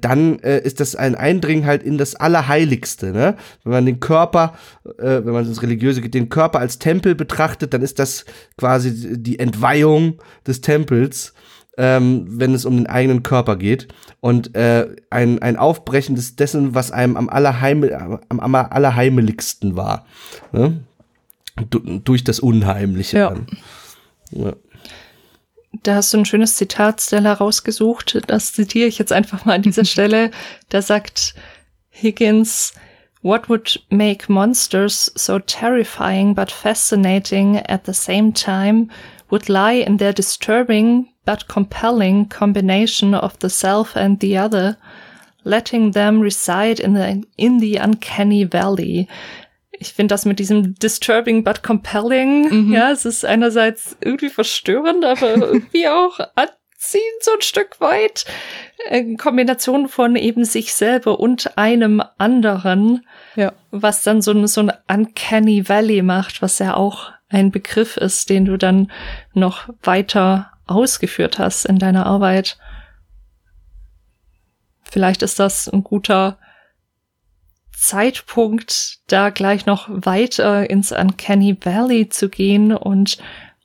dann ist das ein Eindringen halt in das Allerheiligste, ne? Wenn man den Körper, wenn man ins Religiöse geht, den Körper als Tempel betrachtet, dann ist das quasi die Entweihung des Tempels, wenn es um den eigenen Körper geht. Und ein Aufbrechen dessen, was einem am allerheimeligsten war, ne? Durch das Unheimliche. Ja. Dann. Ja. Da hast du ein schönes Zitat, Stella, rausgesucht. Das zitiere ich jetzt einfach mal an dieser Stelle. Da sagt Higgins, "What would make monsters so terrifying but fascinating at the same time would lie in their disturbing but compelling combination of the self and the other, letting them reside in the uncanny valley." Ich finde das mit diesem disturbing but compelling, ja, es ist einerseits irgendwie verstörend, aber irgendwie auch anziehend so ein Stück weit. Kombination von eben sich selber und einem anderen, was dann so ein Uncanny Valley macht, was ja auch ein Begriff ist, den du dann noch weiter ausgeführt hast in deiner Arbeit. Vielleicht ist das ein guter Zeitpunkt, da gleich noch weiter ins Uncanny Valley zu gehen und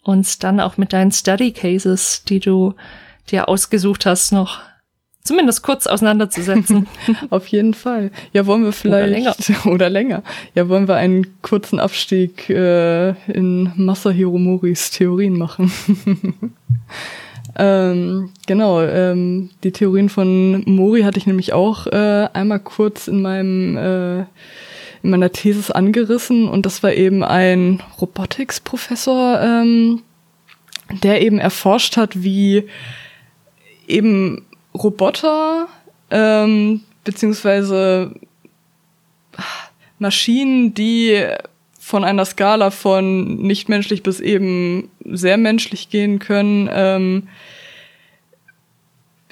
uns dann auch mit deinen Study Cases, die du dir ausgesucht hast, noch zumindest kurz auseinanderzusetzen. Auf jeden Fall. Ja, wollen wir vielleicht oder länger. Ja, wollen wir einen kurzen Abstieg in Masahiro Moris Theorien machen. Die Theorien von Mori hatte ich nämlich auch einmal kurz in meiner Thesis angerissen, und das war eben ein Robotics-Professor, der eben erforscht hat, wie eben Roboter beziehungsweise Maschinen, die von einer Skala von nichtmenschlich bis eben sehr menschlich gehen können,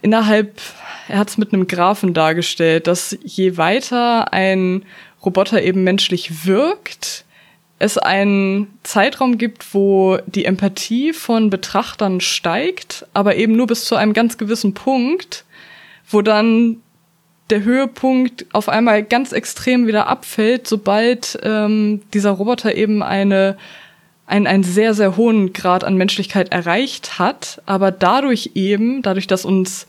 er hat es mit einem Graphen dargestellt, dass je weiter ein Roboter eben menschlich wirkt, es einen Zeitraum gibt, wo die Empathie von Betrachtern steigt, aber eben nur bis zu einem ganz gewissen Punkt, wo dann der Höhepunkt auf einmal ganz extrem wieder abfällt, sobald dieser Roboter eben einen sehr, sehr hohen Grad an Menschlichkeit erreicht hat, aber dadurch, dass uns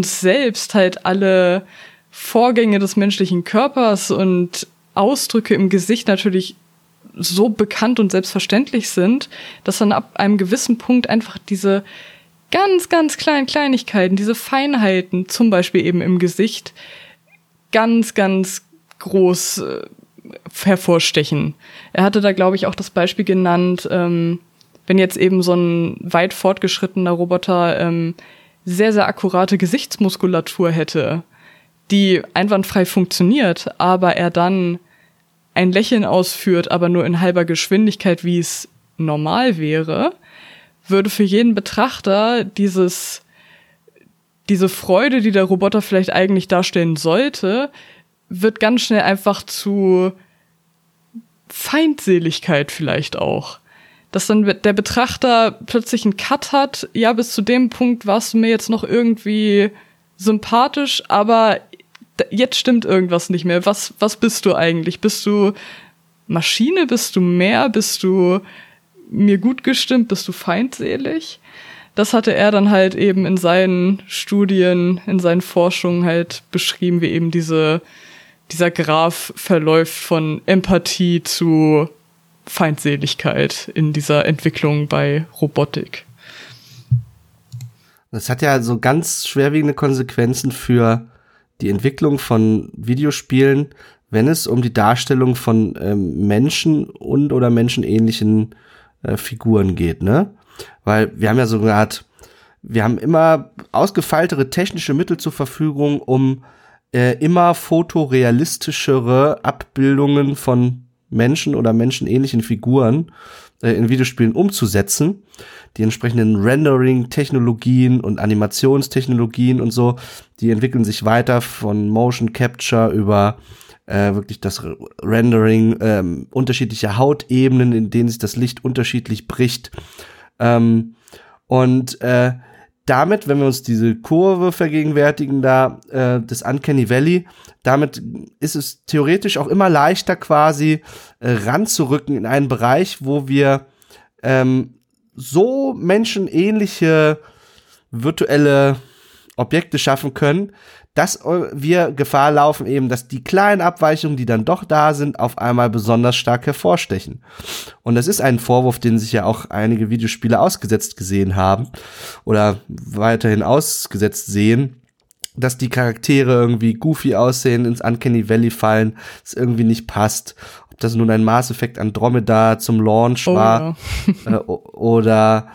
selbst halt alle Vorgänge des menschlichen Körpers und Ausdrücke im Gesicht natürlich so bekannt und selbstverständlich sind, dass dann ab einem gewissen Punkt einfach diese ganz, ganz kleinen Kleinigkeiten, diese Feinheiten, zum Beispiel eben im Gesicht, ganz, ganz groß hervorstechen. Er hatte da, glaube ich, auch das Beispiel genannt, wenn jetzt eben so ein weit fortgeschrittener Roboter sehr, sehr akkurate Gesichtsmuskulatur hätte, die einwandfrei funktioniert, aber er dann ein Lächeln ausführt, aber nur in halber Geschwindigkeit, wie es normal wäre, würde für jeden Betrachter diese Freude, die der Roboter vielleicht eigentlich darstellen sollte, wird ganz schnell einfach zu Feindseligkeit vielleicht auch. Dass dann der Betrachter plötzlich einen Cut hat, ja, bis zu dem Punkt warst du mir jetzt noch irgendwie sympathisch, aber jetzt stimmt irgendwas nicht mehr. Was bist du eigentlich? Bist du Maschine? Bist du mehr? Bist du mir gut gestimmt? Bist du feindselig? Das hatte er dann halt eben in seinen Studien, in seinen Forschungen halt beschrieben, wie eben dieser Graph verläuft von Empathie zu Feindseligkeit in dieser Entwicklung bei Robotik. Das hat ja so ganz schwerwiegende Konsequenzen für die Entwicklung von Videospielen, wenn es um die Darstellung von Menschen und oder menschenähnlichen Figuren geht, ne? Weil wir haben ja so eine Art, wir haben immer ausgefeiltere technische Mittel zur Verfügung, um immer fotorealistischere Abbildungen von Menschen oder menschenähnlichen Figuren in Videospielen umzusetzen. Die entsprechenden Rendering-Technologien und Animationstechnologien und so, die entwickeln sich weiter von Motion Capture über wirklich das Rendering unterschiedlicher Hautebenen, in denen sich das Licht unterschiedlich bricht. Damit, wenn wir uns diese Kurve vergegenwärtigen da, des Uncanny Valley, damit ist es theoretisch auch immer leichter quasi ranzurücken in einen Bereich, wo wir so menschenähnliche virtuelle Objekte schaffen können, dass wir Gefahr laufen eben, dass die kleinen Abweichungen, die dann doch da sind, auf einmal besonders stark hervorstechen. Und das ist ein Vorwurf, den sich ja auch einige Videospiele ausgesetzt gesehen haben oder weiterhin ausgesetzt sehen, dass die Charaktere irgendwie goofy aussehen, ins Uncanny Valley fallen, es irgendwie nicht passt. Ob das nun ein Mass Effect Andromeda zum Launch war oder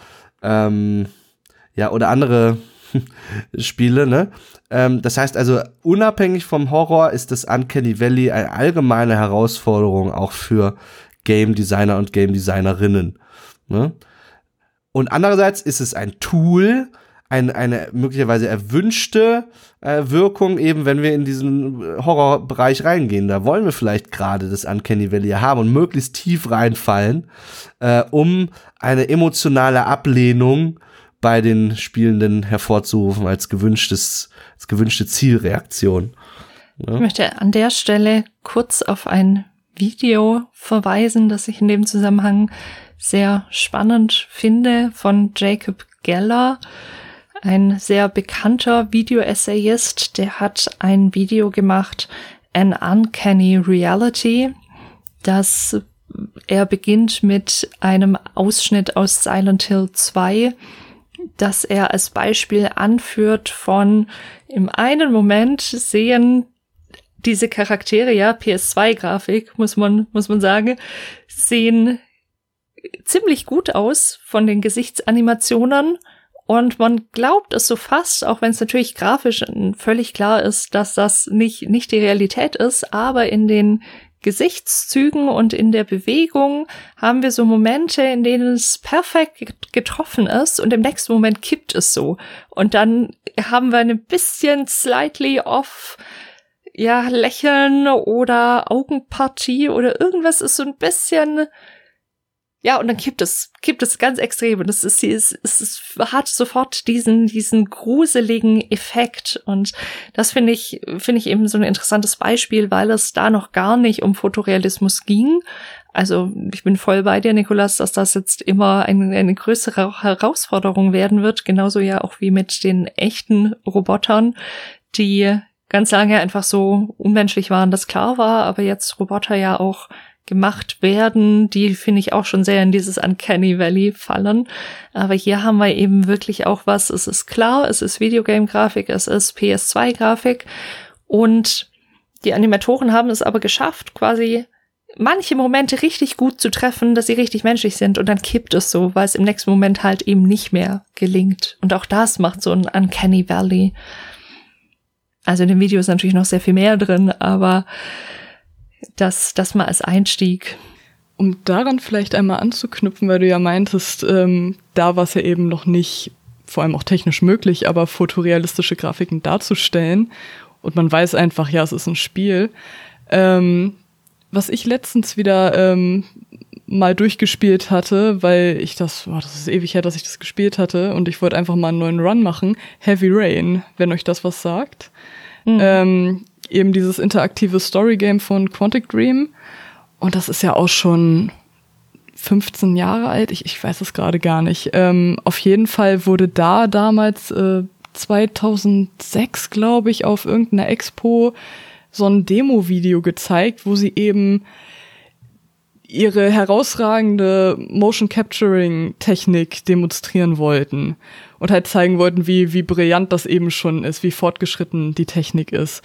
andere Spiele, ne? Das heißt also, unabhängig vom Horror ist das Uncanny Valley eine allgemeine Herausforderung auch für Game Designer und Game Designerinnen, ne? Und andererseits ist es ein Tool, eine möglicherweise erwünschte Wirkung eben, wenn wir in diesen Horrorbereich reingehen. Da wollen wir vielleicht gerade das Uncanny Valley haben und möglichst tief reinfallen, um eine emotionale Ablehnung bei den Spielenden hervorzurufen als gewünschte Zielreaktion. Ja. Ich möchte an der Stelle kurz auf ein Video verweisen, das ich in dem Zusammenhang sehr spannend finde, von Jacob Geller, ein sehr bekannter Video-Essayist. Der hat ein Video gemacht, An Uncanny Reality, das er beginnt mit einem Ausschnitt aus Silent Hill 2, dass er als Beispiel anführt von im einen Moment sehen diese Charaktere, ja, PS2-Grafik, muss man sagen, sehen ziemlich gut aus von den Gesichtsanimationen und man glaubt es so fast, auch wenn es natürlich grafisch völlig klar ist, dass das nicht die Realität ist, aber in den Gesichtszügen und in der Bewegung haben wir so Momente, in denen es perfekt getroffen ist und im nächsten Moment kippt es so. Und dann haben wir ein bisschen slightly off, ja, Lächeln oder Augenpartie oder irgendwas ist so ein bisschen, ja, und dann kippt es ganz extrem und es hat sofort diesen gruseligen Effekt und das finde ich eben so ein interessantes Beispiel, weil es da noch gar nicht um Fotorealismus ging. Also ich bin voll bei dir, Nikolas, dass das jetzt immer eine größere Herausforderung werden wird, genauso ja auch wie mit den echten Robotern, die ganz lange einfach so unmenschlich waren, das klar war, aber jetzt Roboter ja auch gemacht werden, die finde ich auch schon sehr in dieses Uncanny Valley fallen. Aber hier haben wir eben wirklich auch was, es ist klar, es ist Videogame-Grafik, es ist PS2-Grafik und die Animatoren haben es aber geschafft, quasi manche Momente richtig gut zu treffen, dass sie richtig menschlich sind und dann kippt es so, weil es im nächsten Moment halt eben nicht mehr gelingt. Und auch das macht so ein Uncanny Valley. Also in dem Video ist natürlich noch sehr viel mehr drin, aber das mal als Einstieg. Um daran vielleicht einmal anzuknüpfen, weil du ja meintest, da war es ja eben noch nicht, vor allem auch technisch möglich, aber fotorealistische Grafiken darzustellen und man weiß einfach, ja, es ist ein Spiel. Was ich letztens wieder mal durchgespielt hatte, weil ich das ist ewig her, dass ich das gespielt hatte und ich wollte einfach mal einen neuen Run machen, Heavy Rain, wenn euch das was sagt. Mhm. eben dieses interaktive Story-Game von Quantic Dream. Und das ist ja auch schon 15 Jahre alt, ich weiß es gerade gar nicht. Auf jeden Fall wurde da damals 2006, glaube ich, auf irgendeiner Expo so ein Demo-Video gezeigt, wo sie eben ihre herausragende Motion-Capturing-Technik demonstrieren wollten und halt zeigen wollten, wie brillant das eben schon ist, wie fortgeschritten die Technik ist.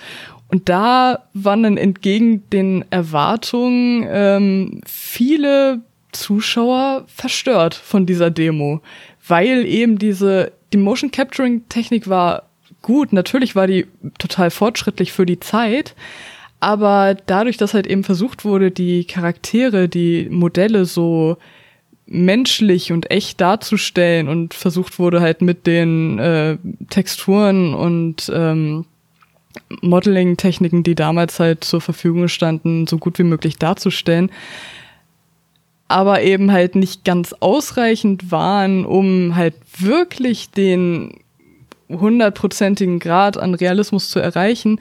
Und da waren dann entgegen den Erwartungen viele Zuschauer verstört von dieser Demo, weil eben die Motion-Capturing-Technik war gut, natürlich war die total fortschrittlich für die Zeit, aber dadurch, dass halt eben versucht wurde, die Charaktere, die Modelle so menschlich und echt darzustellen und versucht wurde halt mit den Texturen und Modeling-Techniken, die damals halt zur Verfügung standen, so gut wie möglich darzustellen, aber eben halt nicht ganz ausreichend waren, um halt wirklich den 100%igen Grad an Realismus zu erreichen,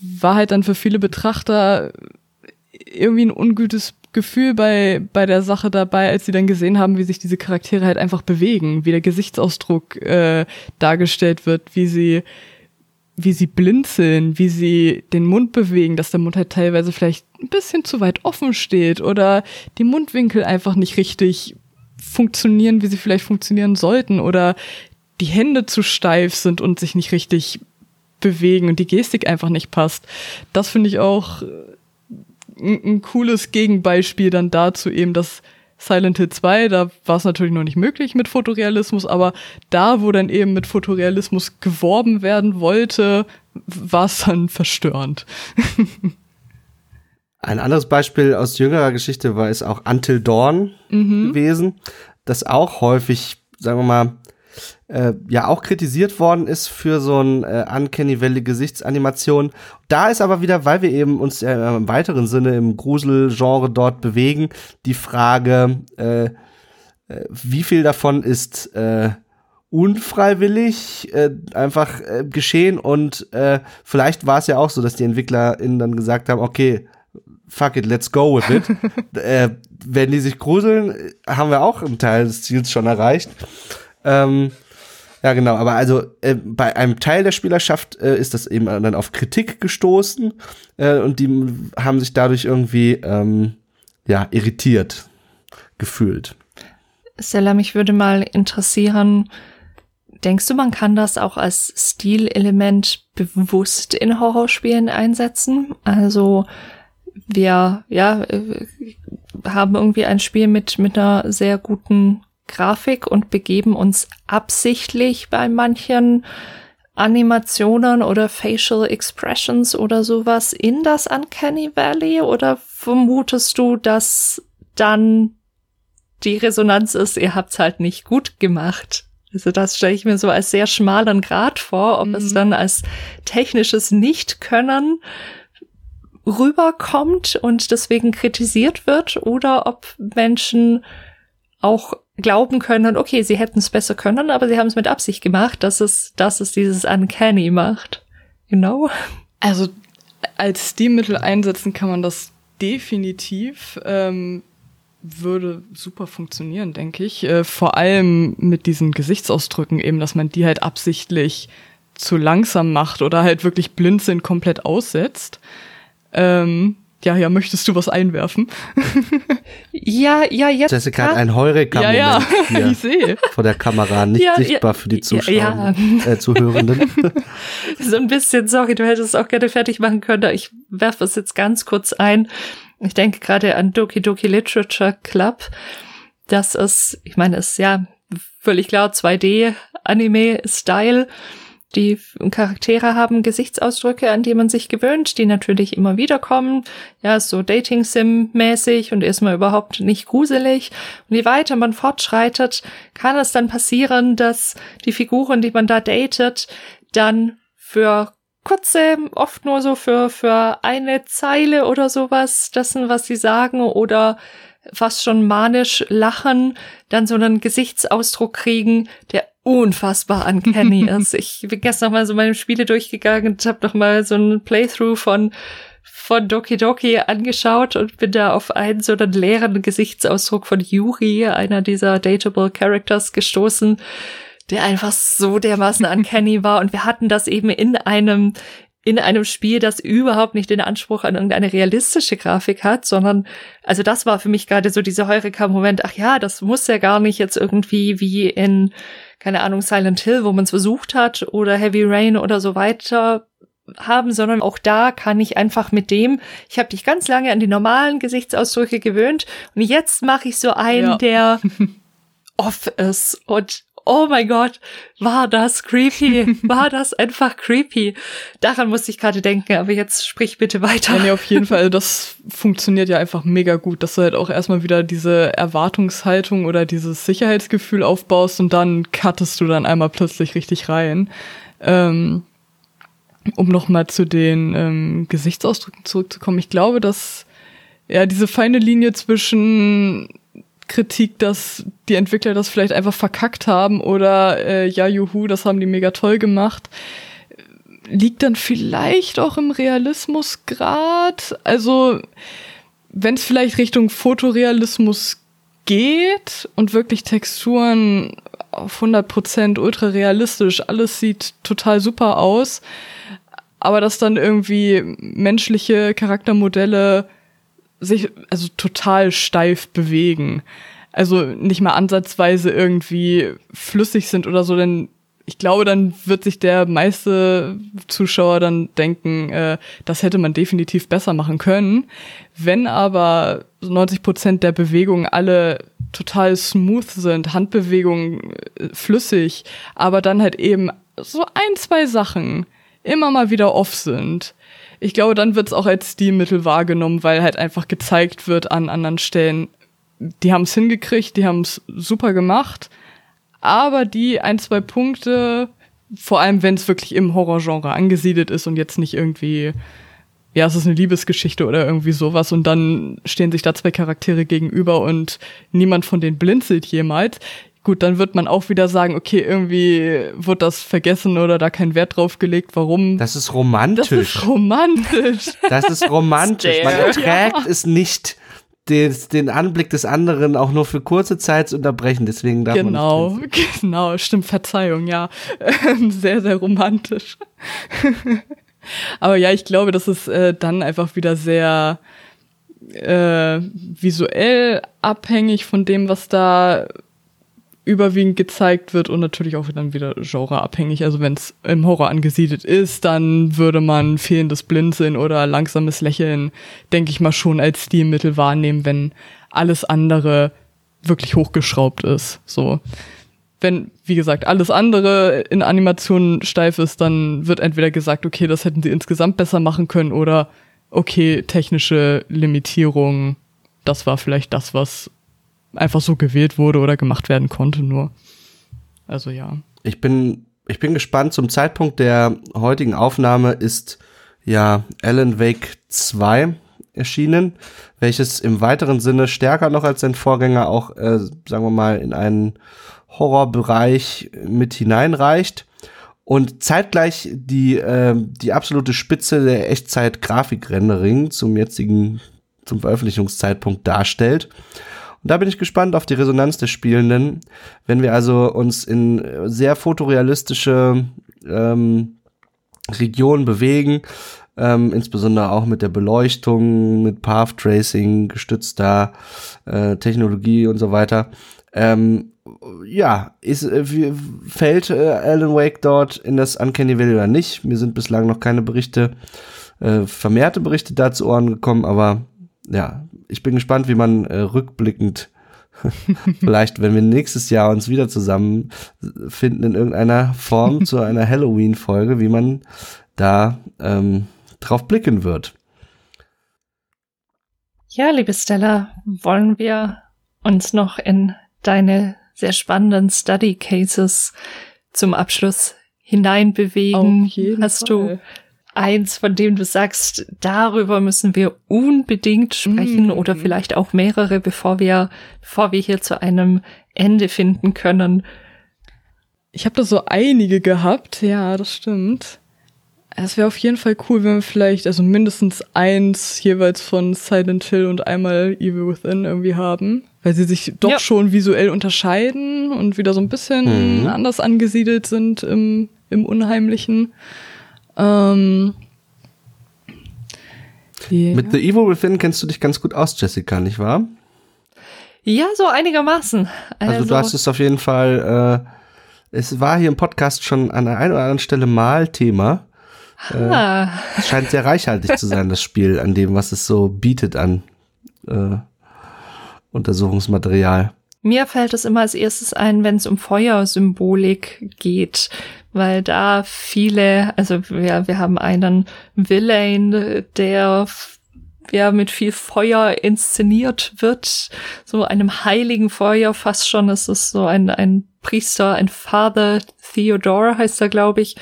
war halt dann für viele Betrachter irgendwie ein ungutes Gefühl bei der Sache dabei, als sie dann gesehen haben, wie sich diese Charaktere halt einfach bewegen, wie der Gesichtsausdruck dargestellt wird, wie sie blinzeln, wie sie den Mund bewegen, dass der Mund halt teilweise vielleicht ein bisschen zu weit offen steht oder die Mundwinkel einfach nicht richtig funktionieren, wie sie vielleicht funktionieren sollten oder die Hände zu steif sind und sich nicht richtig bewegen und die Gestik einfach nicht passt. Das finde ich auch ein cooles Gegenbeispiel dann dazu eben, dass Silent Hill 2, da war es natürlich noch nicht möglich mit Fotorealismus, aber da, wo dann eben mit Fotorealismus geworben werden wollte, war es dann verstörend. Ein anderes Beispiel aus jüngerer Geschichte war es auch Until Dawn gewesen, das auch häufig, sagen wir mal, ja auch kritisiert worden ist für so ein Uncanny Valley Gesichtsanimation. Da ist aber wieder, weil wir eben uns im weiteren Sinne im Grusel-Genre dort bewegen, die Frage, wie viel davon ist unfreiwillig einfach geschehen und vielleicht war es ja auch so, dass die EntwicklerInnen dann gesagt haben, okay, fuck it, let's go with it. Wenn die sich gruseln, haben wir auch einen Teil des Ziels schon erreicht. Ja, genau, aber also bei einem Teil der Spielerschaft ist das eben dann auf Kritik gestoßen und die haben sich dadurch irgendwie irritiert gefühlt. Stella, mich würde mal interessieren, denkst du, man kann das auch als Stilelement bewusst in Horrorspielen einsetzen? Also wir haben irgendwie ein Spiel mit einer sehr guten Grafik und begeben uns absichtlich bei manchen Animationen oder Facial Expressions oder sowas in das Uncanny Valley oder vermutest du, dass dann die Resonanz ist, ihr habt's halt nicht gut gemacht? Also das stelle ich mir so als sehr schmalen Grat vor, ob es dann als technisches Nichtkönnen rüberkommt und deswegen kritisiert wird oder ob Menschen auch glauben können, okay, sie hätten es besser können, aber sie haben es mit Absicht gemacht, dass es dieses Uncanny macht. Genau. Also als Stilmittel einsetzen kann man das definitiv. Würde super funktionieren, denke ich. Vor allem mit diesen Gesichtsausdrücken eben, dass man die halt absichtlich zu langsam macht oder halt wirklich Blinzeln komplett aussetzt. Ja, möchtest du was einwerfen? Ja, jetzt. Jessica hat einen Heureka-Moment hier ich sehe. Vor der Kamera, nicht sichtbar für die Zuschauer, Zuhörenden. So ein bisschen, sorry, du hättest es auch gerne fertig machen können, aber ich werfe es jetzt ganz kurz ein. Ich denke gerade an Doki Doki Literature Club. Das ist, ich meine, ist ja völlig klar 2D-Anime-Style. Die Charaktere haben Gesichtsausdrücke, an die man sich gewöhnt, die natürlich immer wieder kommen. Ja, so Dating-Sim-mäßig und erstmal überhaupt nicht gruselig. Und je weiter man fortschreitet, kann es dann passieren, dass die Figuren, die man da datet, dann für kurze, oft nur so für eine Zeile oder sowas, dessen, was sie sagen oder fast schon manisch lachen, dann so einen Gesichtsausdruck kriegen, der unfassbar uncanny ist. Ich bin gestern noch mal so meine Spiele durchgegangen und habe noch mal so einen Playthrough von Doki Doki angeschaut und bin da auf einen so einen leeren Gesichtsausdruck von Yuri, einer dieser dateable Characters, gestoßen, der einfach so dermaßen uncanny war. Und wir hatten das eben in einem Spiel, das überhaupt nicht den Anspruch an irgendeine realistische Grafik hat, sondern, also das war für mich gerade so dieser Heureka-Moment, ach ja, das muss ja gar nicht jetzt irgendwie wie in, keine Ahnung, Silent Hill, wo man es versucht hat, oder Heavy Rain oder so weiter haben, sondern auch da kann ich einfach mit dem, ich habe dich ganz lange an die normalen Gesichtsausdrücke gewöhnt und jetzt mache ich so einen, ja, der off ist. Und oh mein Gott, war das creepy, war das einfach creepy. Daran musste ich gerade denken, aber jetzt sprich bitte weiter. Ja, nee, auf jeden Fall, das funktioniert ja einfach mega gut, dass du halt auch erstmal wieder diese Erwartungshaltung oder dieses Sicherheitsgefühl aufbaust und dann cuttest du dann einmal plötzlich richtig rein. Um nochmal zu den Gesichtsausdrücken zurückzukommen, ich glaube, dass ja diese feine Linie zwischen Kritik, dass die Entwickler das vielleicht einfach verkackt haben oder ja, juhu, das haben die mega toll gemacht, liegt dann vielleicht auch im Realismusgrad. Also wenn es vielleicht Richtung Fotorealismus geht und wirklich Texturen auf 100% ultra realistisch, alles sieht total super aus, aber dass dann irgendwie menschliche Charaktermodelle sich also total steif bewegen. Also nicht mal ansatzweise irgendwie flüssig sind oder so, denn ich glaube, dann wird sich der meiste Zuschauer dann denken, das hätte man definitiv besser machen können. Wenn aber 90% der Bewegungen alle total smooth sind, Handbewegungen flüssig, aber dann halt eben so ein, zwei Sachen immer mal wieder off sind, ich glaube, dann wird es auch als Stilmittel wahrgenommen, weil halt einfach gezeigt wird an anderen Stellen, die haben es hingekriegt, die haben es super gemacht, aber die ein, zwei Punkte, vor allem wenn es wirklich im Horrorgenre angesiedelt ist und jetzt nicht irgendwie, ja, es ist eine Liebesgeschichte oder irgendwie sowas und dann stehen sich da zwei Charaktere gegenüber und niemand von denen blinzelt jemals. Gut, dann wird man auch wieder sagen, okay, irgendwie wird das vergessen oder da kein Wert drauf gelegt, warum? Das ist romantisch. Das ist romantisch. Man erträgt es nicht, den Anblick des anderen auch nur für kurze Zeit zu unterbrechen, deswegen darf man nicht trinken. Genau, stimmt, Verzeihung, ja. Sehr, sehr romantisch. Aber ja, ich glaube, das ist dann einfach wieder sehr visuell abhängig von dem, was da überwiegend gezeigt wird und natürlich auch dann wieder genreabhängig. Also wenn es im Horror angesiedelt ist, dann würde man fehlendes Blinzeln oder langsames Lächeln, denke ich mal, schon als Stilmittel wahrnehmen, wenn alles andere wirklich hochgeschraubt ist. So. Wenn, wie gesagt, alles andere in Animationen steif ist, dann wird entweder gesagt, okay, das hätten sie insgesamt besser machen können oder okay, technische Limitierung, das war vielleicht das, was einfach so gewählt wurde oder gemacht werden konnte nur. Also ja. Ich bin gespannt, zum Zeitpunkt der heutigen Aufnahme ist ja Alan Wake 2 erschienen, welches im weiteren Sinne stärker noch als sein Vorgänger auch, sagen wir mal, in einen Horrorbereich mit hineinreicht und zeitgleich die absolute Spitze der Echtzeit-Grafik-Rendering zum Veröffentlichungszeitpunkt darstellt. Und da bin ich gespannt auf die Resonanz des Spielenden, wenn wir also uns in sehr fotorealistische Regionen bewegen, insbesondere auch mit der Beleuchtung, mit Path Tracing, gestützter Technologie und so weiter. Fällt Alan Wake dort in das Uncanny Valley oder nicht? Mir sind bislang noch keine vermehrte Berichte da zu Ohren gekommen, aber ja, ich bin gespannt, wie man rückblickend vielleicht, wenn wir nächstes Jahr uns wieder zusammenfinden in irgendeiner Form zu einer Halloween-Folge, wie man da drauf blicken wird. Ja, liebe Stella, wollen wir uns noch in deine sehr spannenden Study Cases zum Abschluss hineinbewegen? Auf jeden Fall. Du eins, von dem du sagst, darüber müssen wir unbedingt sprechen, oder vielleicht auch mehrere, bevor wir hier zu einem Ende finden können? Ich habe da so einige gehabt, ja, das stimmt. Das wäre auf jeden Fall cool, wenn wir vielleicht, also mindestens eins jeweils von Silent Hill und einmal Evil Within irgendwie haben, weil sie sich doch schon visuell unterscheiden und wieder so ein bisschen anders angesiedelt sind im Unheimlichen. Mit The Evil Within kennst du dich ganz gut aus, Jessica, nicht wahr? Ja, so einigermaßen. Also du hast es auf jeden Fall, es war hier im Podcast schon an der einen oder anderen Stelle mal Thema. Es scheint sehr reichhaltig zu sein, das Spiel, an dem, was es so bietet an Untersuchungsmaterial. Mir fällt es immer als erstes ein, wenn es um Feuersymbolik geht, weil da viele, also wir haben einen Villain, der mit viel Feuer inszeniert wird, so einem heiligen Feuer fast schon. Es ist so ein Priester, ein Father Theodore heißt er, glaube ich,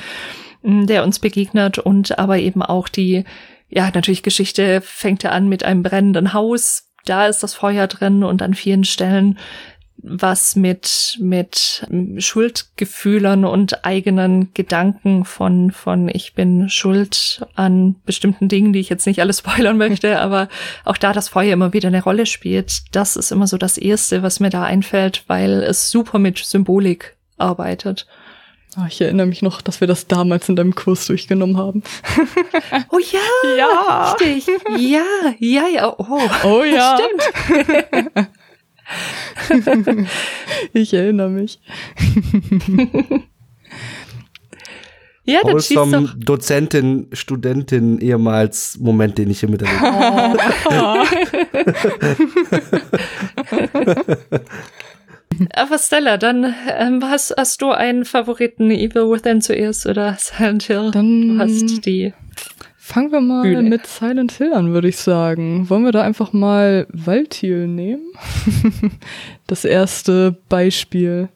der uns begegnet, und aber eben auch die, ja, natürlich Geschichte fängt ja an mit einem brennenden Haus, da ist das Feuer drin und an vielen Stellen was mit Schuldgefühlen und eigenen Gedanken von ich bin schuld an bestimmten Dingen, die ich jetzt nicht alle spoilern möchte, aber auch da das Feuer immer wieder eine Rolle spielt. Das ist immer so das Erste, was mir da einfällt, weil es super mit Symbolik arbeitet. Ich erinnere mich noch, dass wir das damals in deinem Kurs durchgenommen haben. Oh ja, ja, richtig. Ja, oh ja. Stimmt. Ich erinnere mich. Ja, dann schießt Dozentin, Studentin, ehemals Moment, den ich hier miterlebe. Oh. Aber Stella, dann hast du einen Favoriten, Evil Within zuerst oder Silent Hill? Dann du hast die. Fangen wir mal mit Silent Hill an, würde ich sagen. Wollen wir da einfach mal Valtiel nehmen? Das erste Beispiel.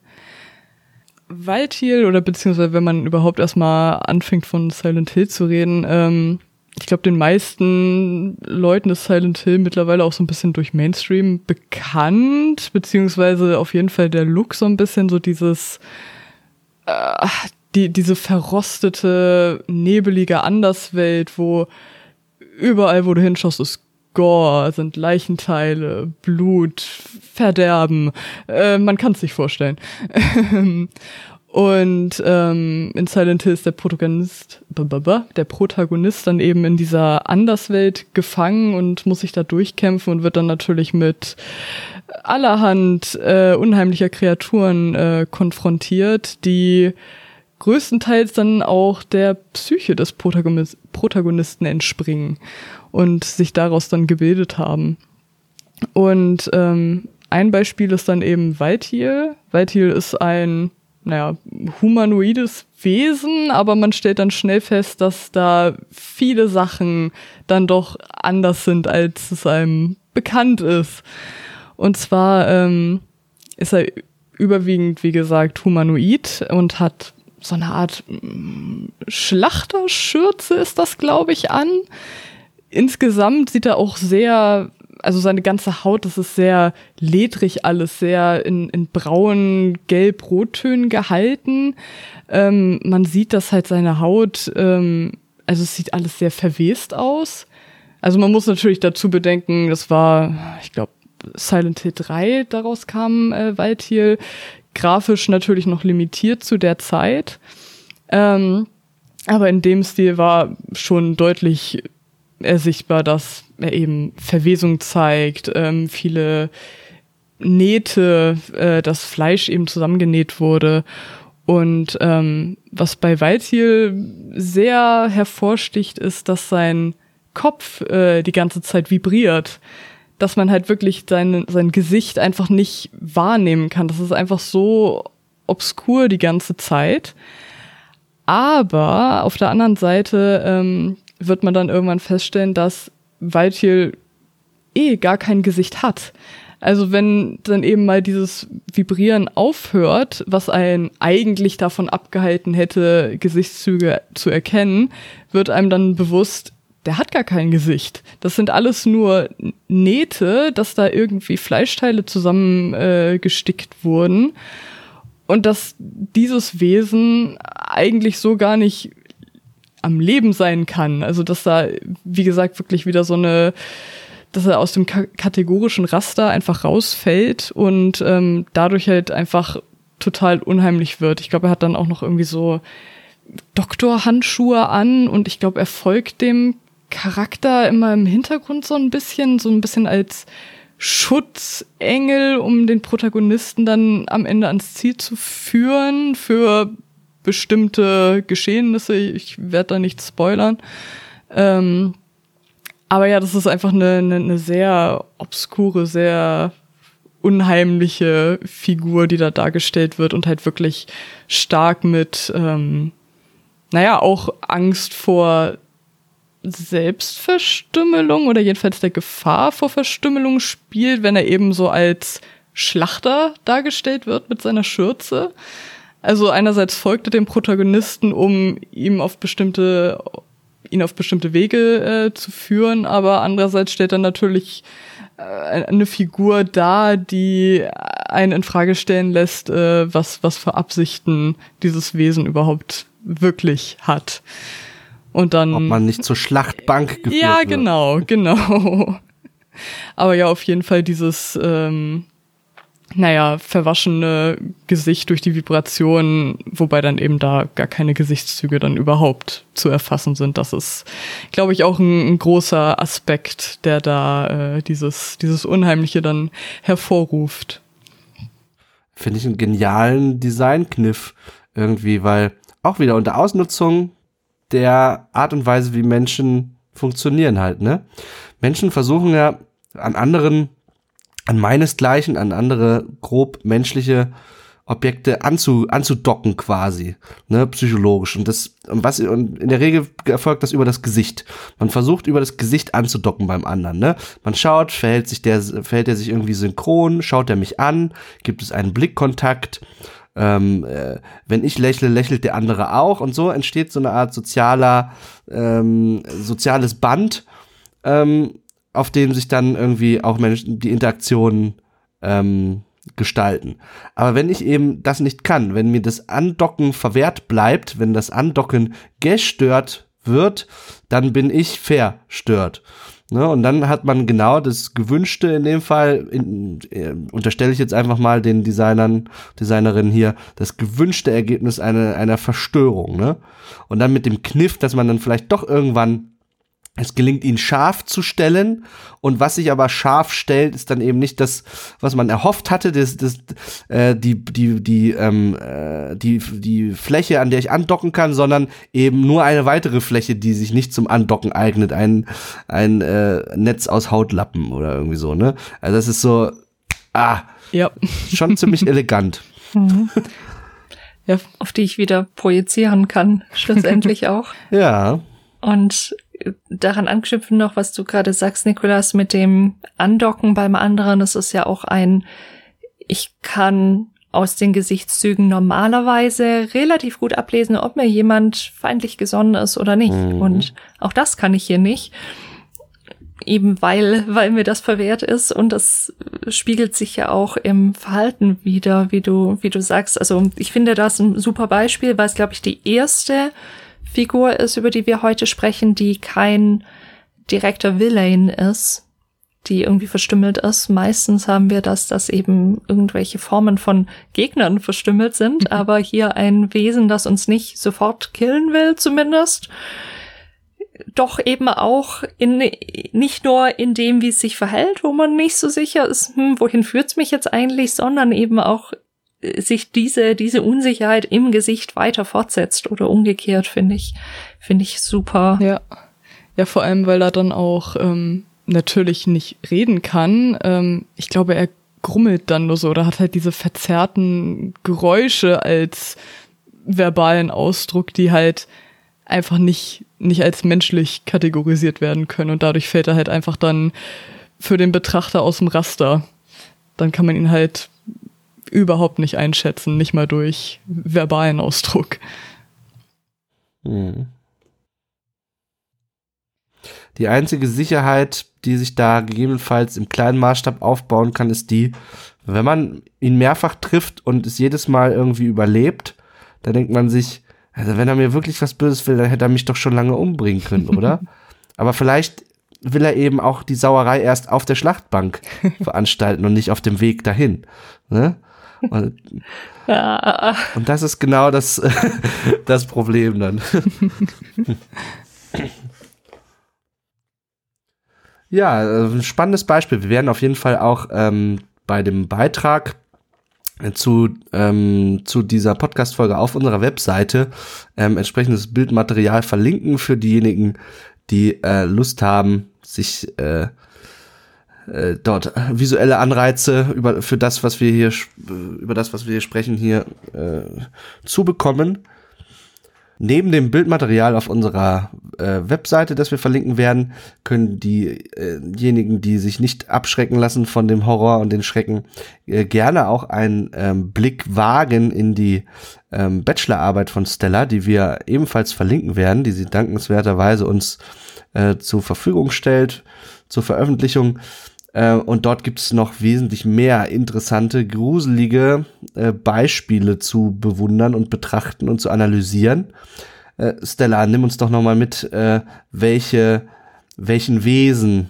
Valtiel, oder beziehungsweise wenn man überhaupt erstmal anfängt von Silent Hill zu reden, ich glaube, den meisten Leuten ist Silent Hill mittlerweile auch so ein bisschen durch Mainstream bekannt, beziehungsweise auf jeden Fall der Look so ein bisschen, so dieses diese verrostete, nebelige Anderswelt, wo überall, wo du hinschaust, ist Gore, sind Leichenteile, Blut, Verderben. Man kann es sich vorstellen. Und in Silent Hill ist der Protagonist dann eben in dieser Anderswelt gefangen und muss sich da durchkämpfen und wird dann natürlich mit allerhand unheimlicher Kreaturen konfrontiert, die größtenteils dann auch der Psyche des Protagonisten entspringen und sich daraus dann gebildet haben. Und ein Beispiel ist dann eben Valtiel. Valtiel ist ein humanoides Wesen, aber man stellt dann schnell fest, dass da viele Sachen dann doch anders sind, als es einem bekannt ist. Und zwar ist er überwiegend, wie gesagt, humanoid und hat so eine Art Schlachterschürze ist das, glaube ich, an. Insgesamt sieht er auch sehr... Also seine ganze Haut, das ist sehr ledrig alles, sehr in braunen, gelb-rottönen gehalten. Man sieht, dass halt seine Haut, also es sieht alles sehr verwest aus. Also man muss natürlich dazu bedenken, das war, ich glaube, Silent Hill 3, daraus kam Valtiel, grafisch natürlich noch limitiert zu der Zeit. Aber in dem Stil war schon deutlich sichtbar, dass er eben Verwesung zeigt, viele Nähte, das Fleisch eben zusammengenäht wurde. Und was bei Valtiel sehr hervorsticht, ist, dass sein Kopf die ganze Zeit vibriert. Dass man halt wirklich sein Gesicht einfach nicht wahrnehmen kann. Das ist einfach so obskur die ganze Zeit. Aber auf der anderen Seite wird man dann irgendwann feststellen, dass Valtiel gar kein Gesicht hat. Also wenn dann eben mal dieses Vibrieren aufhört, was einen eigentlich davon abgehalten hätte, Gesichtszüge zu erkennen, wird einem dann bewusst, der hat gar kein Gesicht. Das sind alles nur Nähte, dass da irgendwie Fleischteile zusammengestickt wurden. und dass dieses Wesen eigentlich so gar nicht am Leben sein kann. Also dass da, wie gesagt, wirklich wieder so eine, dass er aus dem kategorischen Raster einfach rausfällt und dadurch halt einfach total unheimlich wird. Ich glaube, er hat dann auch noch irgendwie so Doktorhandschuhe an und ich glaube, er folgt dem Charakter immer im Hintergrund so ein bisschen als Schutzengel, um den Protagonisten dann am Ende ans Ziel zu führen für bestimmte Geschehnisse. Ich werde da nicht spoilern. Aber ja, das ist einfach eine sehr obskure, sehr unheimliche Figur, die da dargestellt wird und halt wirklich stark mit, auch Angst vor Selbstverstümmelung oder jedenfalls der Gefahr vor Verstümmelung spielt, wenn er eben so als Schlachter dargestellt wird mit seiner Schürze. Also einerseits folgt er dem Protagonisten, um ihn auf bestimmte Wege zu führen, aber andererseits stellt er natürlich eine Figur dar, die einen in Frage stellen lässt, was für Absichten dieses Wesen überhaupt wirklich hat. Und dann, ob man nicht zur Schlachtbank geführt wird. Ja, genau. Aber ja, auf jeden Fall dieses verwaschene Gesicht durch die Vibrationen, wobei dann eben da gar keine Gesichtszüge dann überhaupt zu erfassen sind. Das ist, glaube ich, auch ein großer Aspekt, der da dieses Unheimliche dann hervorruft. Finde ich einen genialen Designkniff irgendwie, weil auch wieder unter Ausnutzung der Art und Weise, wie Menschen funktionieren halt, ne? Menschen versuchen ja an meinesgleichen, an andere grob menschliche Objekte anzudocken quasi, ne, psychologisch. Und in der Regel erfolgt das über das Gesicht. Man versucht, über das Gesicht anzudocken beim anderen, ne. Man schaut, verhält er sich irgendwie synchron, schaut er mich an, gibt es einen Blickkontakt, wenn ich lächle, lächelt der andere auch und so entsteht so eine Art soziales Band, auf dem sich dann irgendwie auch Menschen die Interaktionen gestalten. Aber wenn ich eben das nicht kann, wenn mir das Andocken verwehrt bleibt, wenn das Andocken gestört wird, dann bin ich verstört. Ne, und dann hat man genau das Gewünschte in dem Fall, unterstelle ich jetzt einfach mal den Designerinnen hier, das gewünschte Ergebnis einer Verstörung. Ne? Und dann mit dem Kniff, dass man dann vielleicht doch irgendwann, es gelingt ihnen scharf zu stellen und was sich aber scharf stellt, ist dann eben nicht das, was man erhofft hatte, die Fläche, an der ich andocken kann, sondern eben nur eine weitere Fläche, die sich nicht zum Andocken eignet, ein Netz aus Hautlappen oder irgendwie so, ne? Also das ist so, ja, schon ziemlich elegant. Mhm. Ja, auf die ich wieder projizieren kann, schlussendlich auch. Ja. Und daran anknüpfen noch, was du gerade sagst, Nikolas, mit dem Andocken beim anderen. Das ist ja auch ich kann aus den Gesichtszügen normalerweise relativ gut ablesen, ob mir jemand feindlich gesonnen ist oder nicht. Mhm. Und auch das kann ich hier nicht, eben weil mir das verwehrt ist. Und das spiegelt sich ja auch im Verhalten wieder, wie du sagst. Also ich finde das ein super Beispiel, weil es, glaube ich, die erste Figur ist, über die wir heute sprechen, die kein direkter Villain ist, die irgendwie verstümmelt ist. Meistens haben wir das, dass eben irgendwelche Formen von Gegnern verstümmelt sind, aber hier ein Wesen, das uns nicht sofort killen will, zumindest, doch eben auch nicht nur in dem, wie es sich verhält, wo man nicht so sicher ist, wohin führt's mich jetzt eigentlich, sondern eben auch sich diese Unsicherheit im Gesicht weiter fortsetzt oder umgekehrt, finde ich super. Ja, vor allem, weil er dann auch natürlich nicht reden kann. Ich glaube, er grummelt dann nur so oder hat halt diese verzerrten Geräusche als verbalen Ausdruck, die halt einfach nicht als menschlich kategorisiert werden können und dadurch fällt er halt einfach dann für den Betrachter aus dem Raster. Dann kann man ihn halt überhaupt nicht einschätzen, nicht mal durch verbalen Ausdruck. Die einzige Sicherheit, die sich da gegebenenfalls im kleinen Maßstab aufbauen kann, ist die, wenn man ihn mehrfach trifft und es jedes Mal irgendwie überlebt, dann denkt man sich, also wenn er mir wirklich was Böses will, dann hätte er mich doch schon lange umbringen können, oder? Aber vielleicht will er eben auch die Sauerei erst auf der Schlachtbank veranstalten und nicht auf dem Weg dahin, ne? Und das ist genau das Problem dann. Ja, ein spannendes Beispiel. Wir werden auf jeden Fall auch bei dem Beitrag zu dieser Podcast-Folge auf unserer Webseite entsprechendes Bildmaterial verlinken für diejenigen, die Lust haben, sich dort visuelle Anreize über das, was wir hier sprechen, zu bekommen. Neben dem Bildmaterial auf unserer Webseite, das wir verlinken werden, können diejenigen, die sich nicht abschrecken lassen von dem Horror und den Schrecken, gerne auch einen Blick wagen in die Bachelorarbeit von Stella, die wir ebenfalls verlinken werden, die sie dankenswerterweise uns zur Verfügung stellt, zur Veröffentlichung. Und dort gibt es noch wesentlich mehr interessante, gruselige Beispiele zu bewundern und betrachten und zu analysieren. Stella, nimm uns doch nochmal mit, welchen Wesen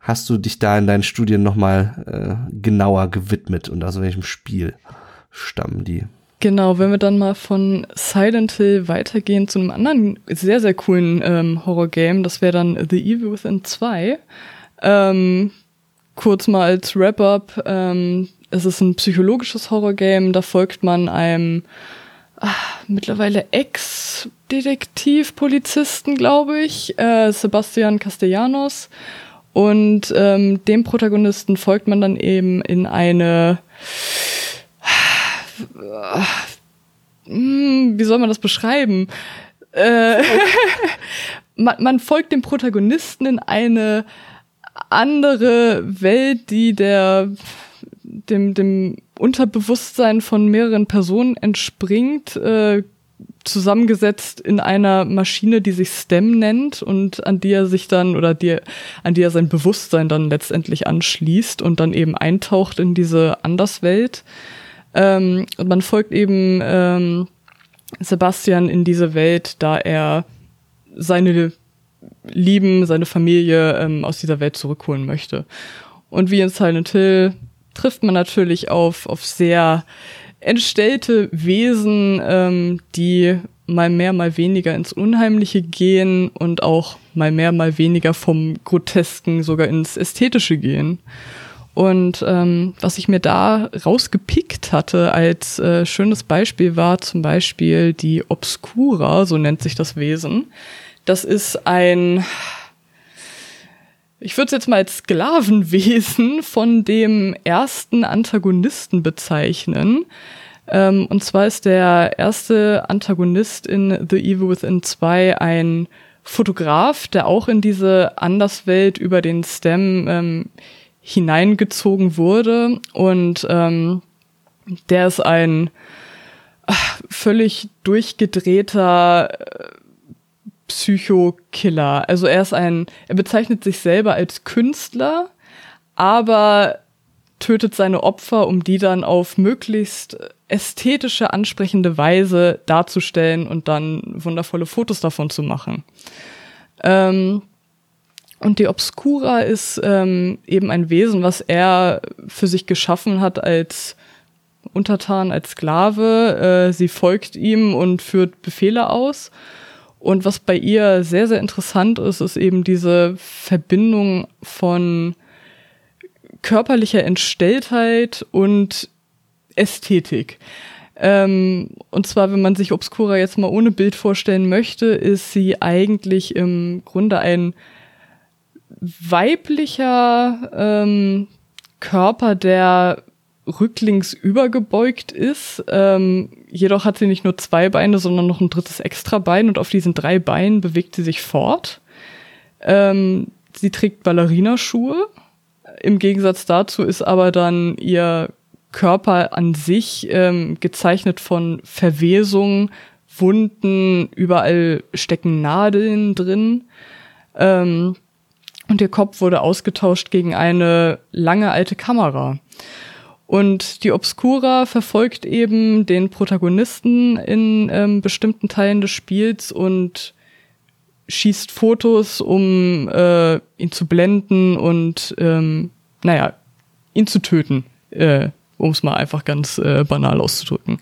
hast du dich da in deinen Studien nochmal genauer gewidmet und aus welchem Spiel stammen die? Genau, wenn wir dann mal von Silent Hill weitergehen zu einem anderen sehr, sehr coolen Horror-Game, das wäre dann The Evil Within 2. Kurz mal als Wrap-Up, es ist ein psychologisches Horrorgame, da folgt man einem mittlerweile Ex-Detektiv-Polizisten, glaube ich, Sebastian Castellanos, und dem Protagonisten folgt man dann eben in eine, wie soll man das beschreiben? Man folgt dem Protagonisten in eine andere Welt, die dem Unterbewusstsein von mehreren Personen entspringt, zusammengesetzt in einer Maschine, die sich Stem nennt und an die er sein Bewusstsein dann letztendlich anschließt und dann eben eintaucht in diese Anderswelt. Und man folgt eben Sebastian in diese Welt, da er seine Familie aus dieser Welt zurückholen möchte. Und wie in Silent Hill trifft man natürlich auf sehr entstellte Wesen, die mal mehr, mal weniger ins Unheimliche gehen und auch mal mehr, mal weniger vom Grotesken sogar ins Ästhetische gehen. Und was ich mir da rausgepickt hatte als schönes Beispiel war zum Beispiel die Obscura, so nennt sich das Wesen. Das ist ein, ich würde es jetzt mal als Sklavenwesen von dem ersten Antagonisten bezeichnen. Und zwar ist der erste Antagonist in The Evil Within 2 ein Fotograf, der auch in diese Anderswelt über den Stem hineingezogen wurde. Und der ist ein völlig durchgedrehter Psychokiller. Also er bezeichnet sich selber als Künstler, aber tötet seine Opfer, um die dann auf möglichst ästhetische, ansprechende Weise darzustellen und dann wundervolle Fotos davon zu machen. Und die Obscura ist eben ein Wesen, was er für sich geschaffen hat als Untertan, als Sklave. Sie folgt ihm und führt Befehle aus. Und was bei ihr sehr, sehr interessant ist, ist eben diese Verbindung von körperlicher Entstelltheit und Ästhetik. Und zwar, wenn man sich Obscura jetzt mal ohne Bild vorstellen möchte, ist sie eigentlich im Grunde ein weiblicher Körper, der rücklings übergebeugt ist. Jedoch hat sie nicht nur zwei Beine, sondern noch ein drittes Extrabein, und auf diesen drei Beinen bewegt sie sich fort. Sie trägt Ballerinaschuhe. Im Gegensatz dazu ist aber dann ihr Körper an sich gezeichnet von Verwesung, Wunden, überall stecken Nadeln drin. Und ihr Kopf wurde ausgetauscht gegen eine lange alte Kamera. Und die Obscura verfolgt eben den Protagonisten in bestimmten Teilen des Spiels und schießt Fotos, um ihn zu blenden und ihn zu töten, um es mal einfach ganz banal auszudrücken.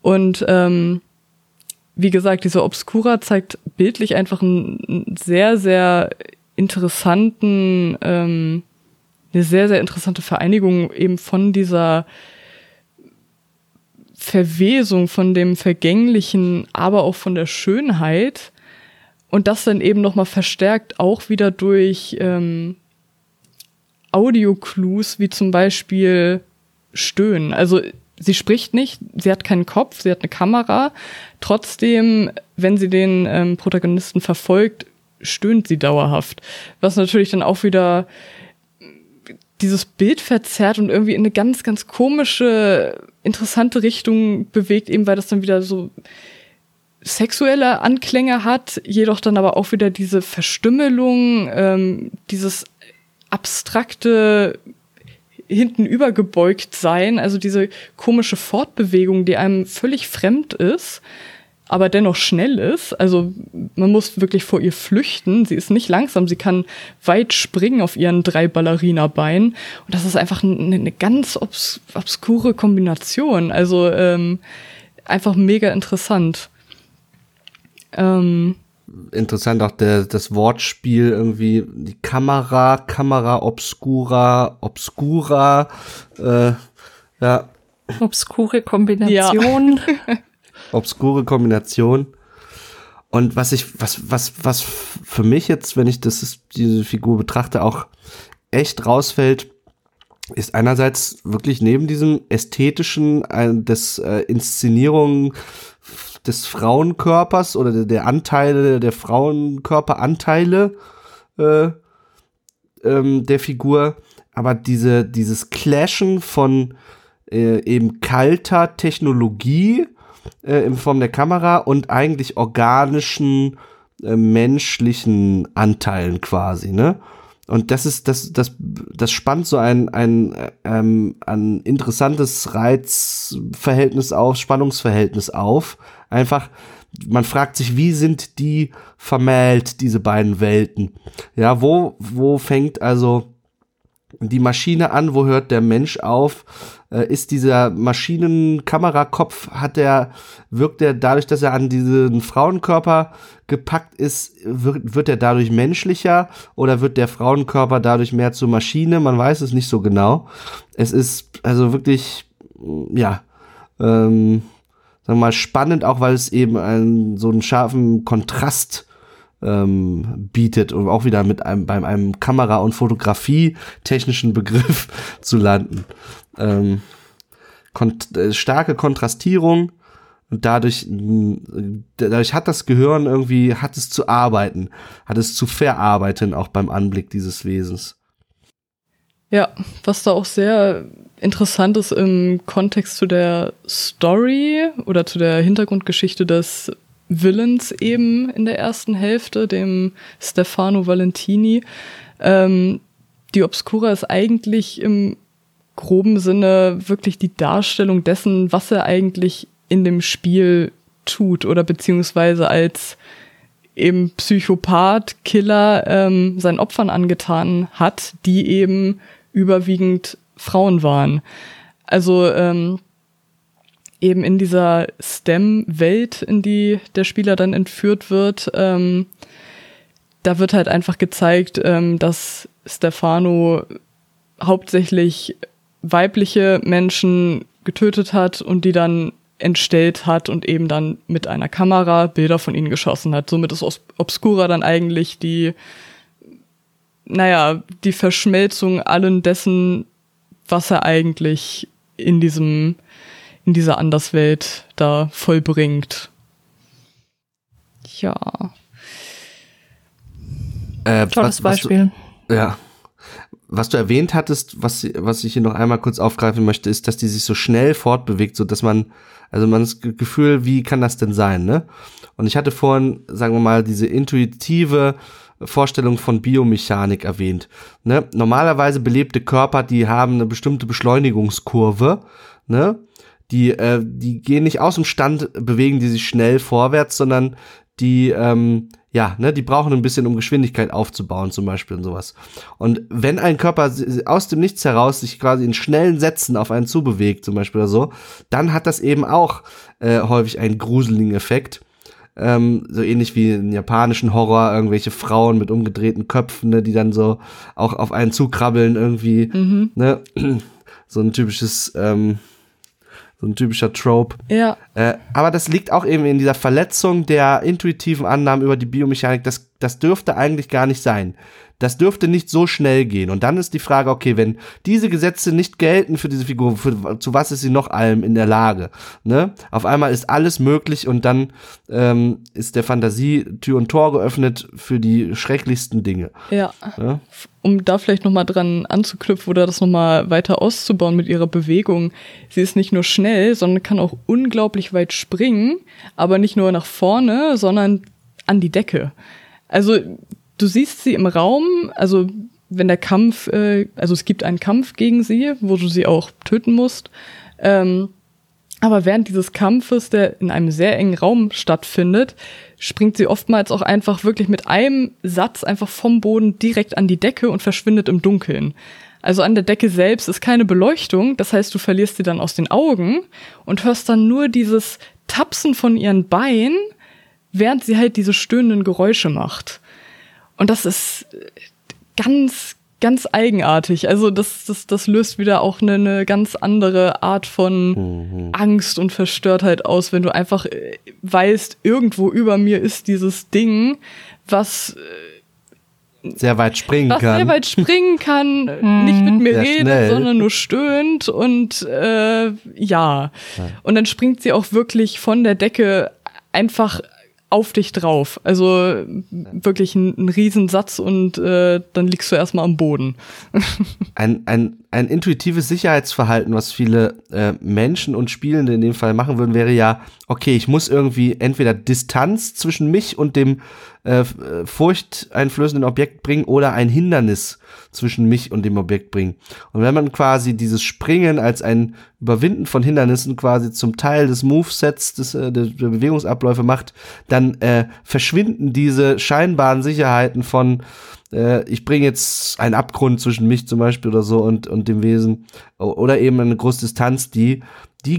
Und wie gesagt, diese Obscura zeigt bildlich einfach einen sehr, sehr interessanten, eine sehr, sehr interessante Vereinigung eben von dieser Verwesung, von dem Vergänglichen, aber auch von der Schönheit. Und das dann eben nochmal verstärkt, auch wieder durch Audio-Clues, wie zum Beispiel Stöhnen. Also sie spricht nicht, sie hat keinen Kopf, sie hat eine Kamera. Trotzdem, wenn sie den Protagonisten verfolgt, stöhnt sie dauerhaft. Was natürlich dann auch wieder dieses Bild verzerrt und irgendwie in eine ganz, ganz komische, interessante Richtung bewegt, eben weil das dann wieder so sexuelle Anklänge hat, jedoch dann aber auch wieder diese Verstümmelung, dieses abstrakte hinten übergebeugt sein, also diese komische Fortbewegung, die einem völlig fremd ist, aber dennoch schnell ist. Also man muss wirklich vor ihr flüchten. Sie ist nicht langsam, sie kann weit springen auf ihren 3 Ballerina-Beinen. Und das ist einfach eine ganz obskure Kombination. Also einfach mega interessant. Interessant auch das Wortspiel irgendwie, die Kamera, obscura, ja. Obskure Kombination. Ja. Obskure Kombination. Und was für mich jetzt, wenn ich diese Figur betrachte, auch echt rausfällt, ist einerseits wirklich neben diesem ästhetischen, Inszenierung des Frauenkörpers oder der Anteile, der Frauenkörperanteile der Figur, aber dieses Clashen von eben kalter Technologie in Form der Kamera und eigentlich organischen menschlichen Anteilen quasi, ne? Und das ist das spannt so ein interessantes Reizverhältnis auf, Spannungsverhältnis auf. Einfach, man fragt sich, wie sind die vermählt, diese beiden Welten? Ja, wo fängt also die Maschine an, wo hört der Mensch auf? Ist dieser Maschinenkamerakopf, wirkt er dadurch, dass er an diesen Frauenkörper gepackt ist, wird er dadurch menschlicher oder wird der Frauenkörper dadurch mehr zur Maschine? Man weiß es nicht so genau. Es ist also wirklich, ja, sagen wir mal spannend, auch weil es eben so einen scharfen Kontrast bietet, um auch wieder mit einem Kamera- und Fotografie-technischen Begriff zu landen. Starke Kontrastierung und dadurch hat das Gehirn irgendwie, hat es zu verarbeiten, auch beim Anblick dieses Wesens. Ja, was da auch sehr interessant ist im Kontext zu der Story oder zu der Hintergrundgeschichte des Villains eben in der ersten Hälfte, dem Stefano Valentini. Die Obscura ist eigentlich im groben Sinne wirklich die Darstellung dessen, was er eigentlich in dem Spiel tut oder beziehungsweise als eben Psychopath, Killer seinen Opfern angetan hat, die eben überwiegend Frauen waren. Also eben in dieser STEM-Welt, in die der Spieler dann entführt wird, da wird halt einfach gezeigt, dass Stefano hauptsächlich weibliche Menschen getötet hat und die dann entstellt hat und eben dann mit einer Kamera Bilder von ihnen geschossen hat. Somit ist Obscura dann eigentlich die Verschmelzung allen dessen, was er eigentlich in dieser Anderswelt da vollbringt. Ja. Tolles Beispiel. Was du erwähnt hattest, was ich hier noch einmal kurz aufgreifen möchte, ist, dass die sich so schnell fortbewegt, so dass man das Gefühl, wie kann das denn sein, ne? Und ich hatte vorhin, sagen wir mal, diese intuitive Vorstellung von Biomechanik erwähnt. Ne? Normalerweise belebte Körper, die haben eine bestimmte Beschleunigungskurve, ne? Die gehen nicht aus dem Stand, bewegen die sich schnell vorwärts, sondern die, die brauchen ein bisschen, um Geschwindigkeit aufzubauen zum Beispiel und sowas. Und wenn ein Körper aus dem Nichts heraus sich quasi in schnellen Sätzen auf einen zubewegt zum Beispiel oder so, dann hat das eben auch häufig einen gruseligen Effekt. So ähnlich wie in japanischen Horror, irgendwelche Frauen mit umgedrehten Köpfen, ne, die dann so auch auf einen zukrabbeln irgendwie. Mhm. Ne? So ein typisches... so ein typischer Trope. Ja. Aber das liegt auch eben in dieser Verletzung der intuitiven Annahmen über die Biomechanik. Das dürfte eigentlich gar nicht sein. Das dürfte nicht so schnell gehen. Und dann ist die Frage, okay, wenn diese Gesetze nicht gelten für diese Figur, zu was ist sie noch allem in der Lage? Ne? Auf einmal ist alles möglich und dann ist der Fantasie Tür und Tor geöffnet für die schrecklichsten Dinge. Ja. Ne? Um da vielleicht nochmal dran anzuknüpfen oder das nochmal weiter auszubauen mit ihrer Bewegung. Sie ist nicht nur schnell, sondern kann auch unglaublich weit springen, aber nicht nur nach vorne, sondern an die Decke. Also du siehst sie im Raum, also wenn der Kampf, es gibt einen Kampf gegen sie, wo du sie auch töten musst. Aber während dieses Kampfes, der in einem sehr engen Raum stattfindet, springt sie oftmals auch einfach wirklich mit einem Satz einfach vom Boden direkt an die Decke und verschwindet im Dunkeln. Also an der Decke selbst ist keine Beleuchtung, das heißt, du verlierst sie dann aus den Augen und hörst dann nur dieses Tapsen von ihren Beinen, während sie halt diese stöhnenden Geräusche macht. Und das ist ganz, ganz eigenartig. Also das löst wieder auch eine ganz andere Art von Angst und Verstörtheit aus, wenn du einfach weißt, irgendwo über mir ist dieses Ding, was sehr weit springen kann. Nicht mit mir redet, sondern nur stöhnt und Und dann springt sie auch wirklich von der Decke einfach auf dich drauf. Also wirklich ein Riesensatz und dann liegst du erstmal am Boden. Ein intuitives Sicherheitsverhalten, was viele Menschen und Spielende in dem Fall machen würden, wäre ja, okay, ich muss irgendwie entweder Distanz zwischen mich und dem furchteinflößenden Objekt bringen oder ein Hindernis zwischen mich und dem Objekt bringen. Und wenn man quasi dieses Springen als ein Überwinden von Hindernissen quasi zum Teil des Movesets, der Bewegungsabläufe macht, dann verschwinden diese scheinbaren Sicherheiten von ich bringe jetzt einen Abgrund zwischen mich zum Beispiel oder so und dem Wesen oder eben eine große Distanz, die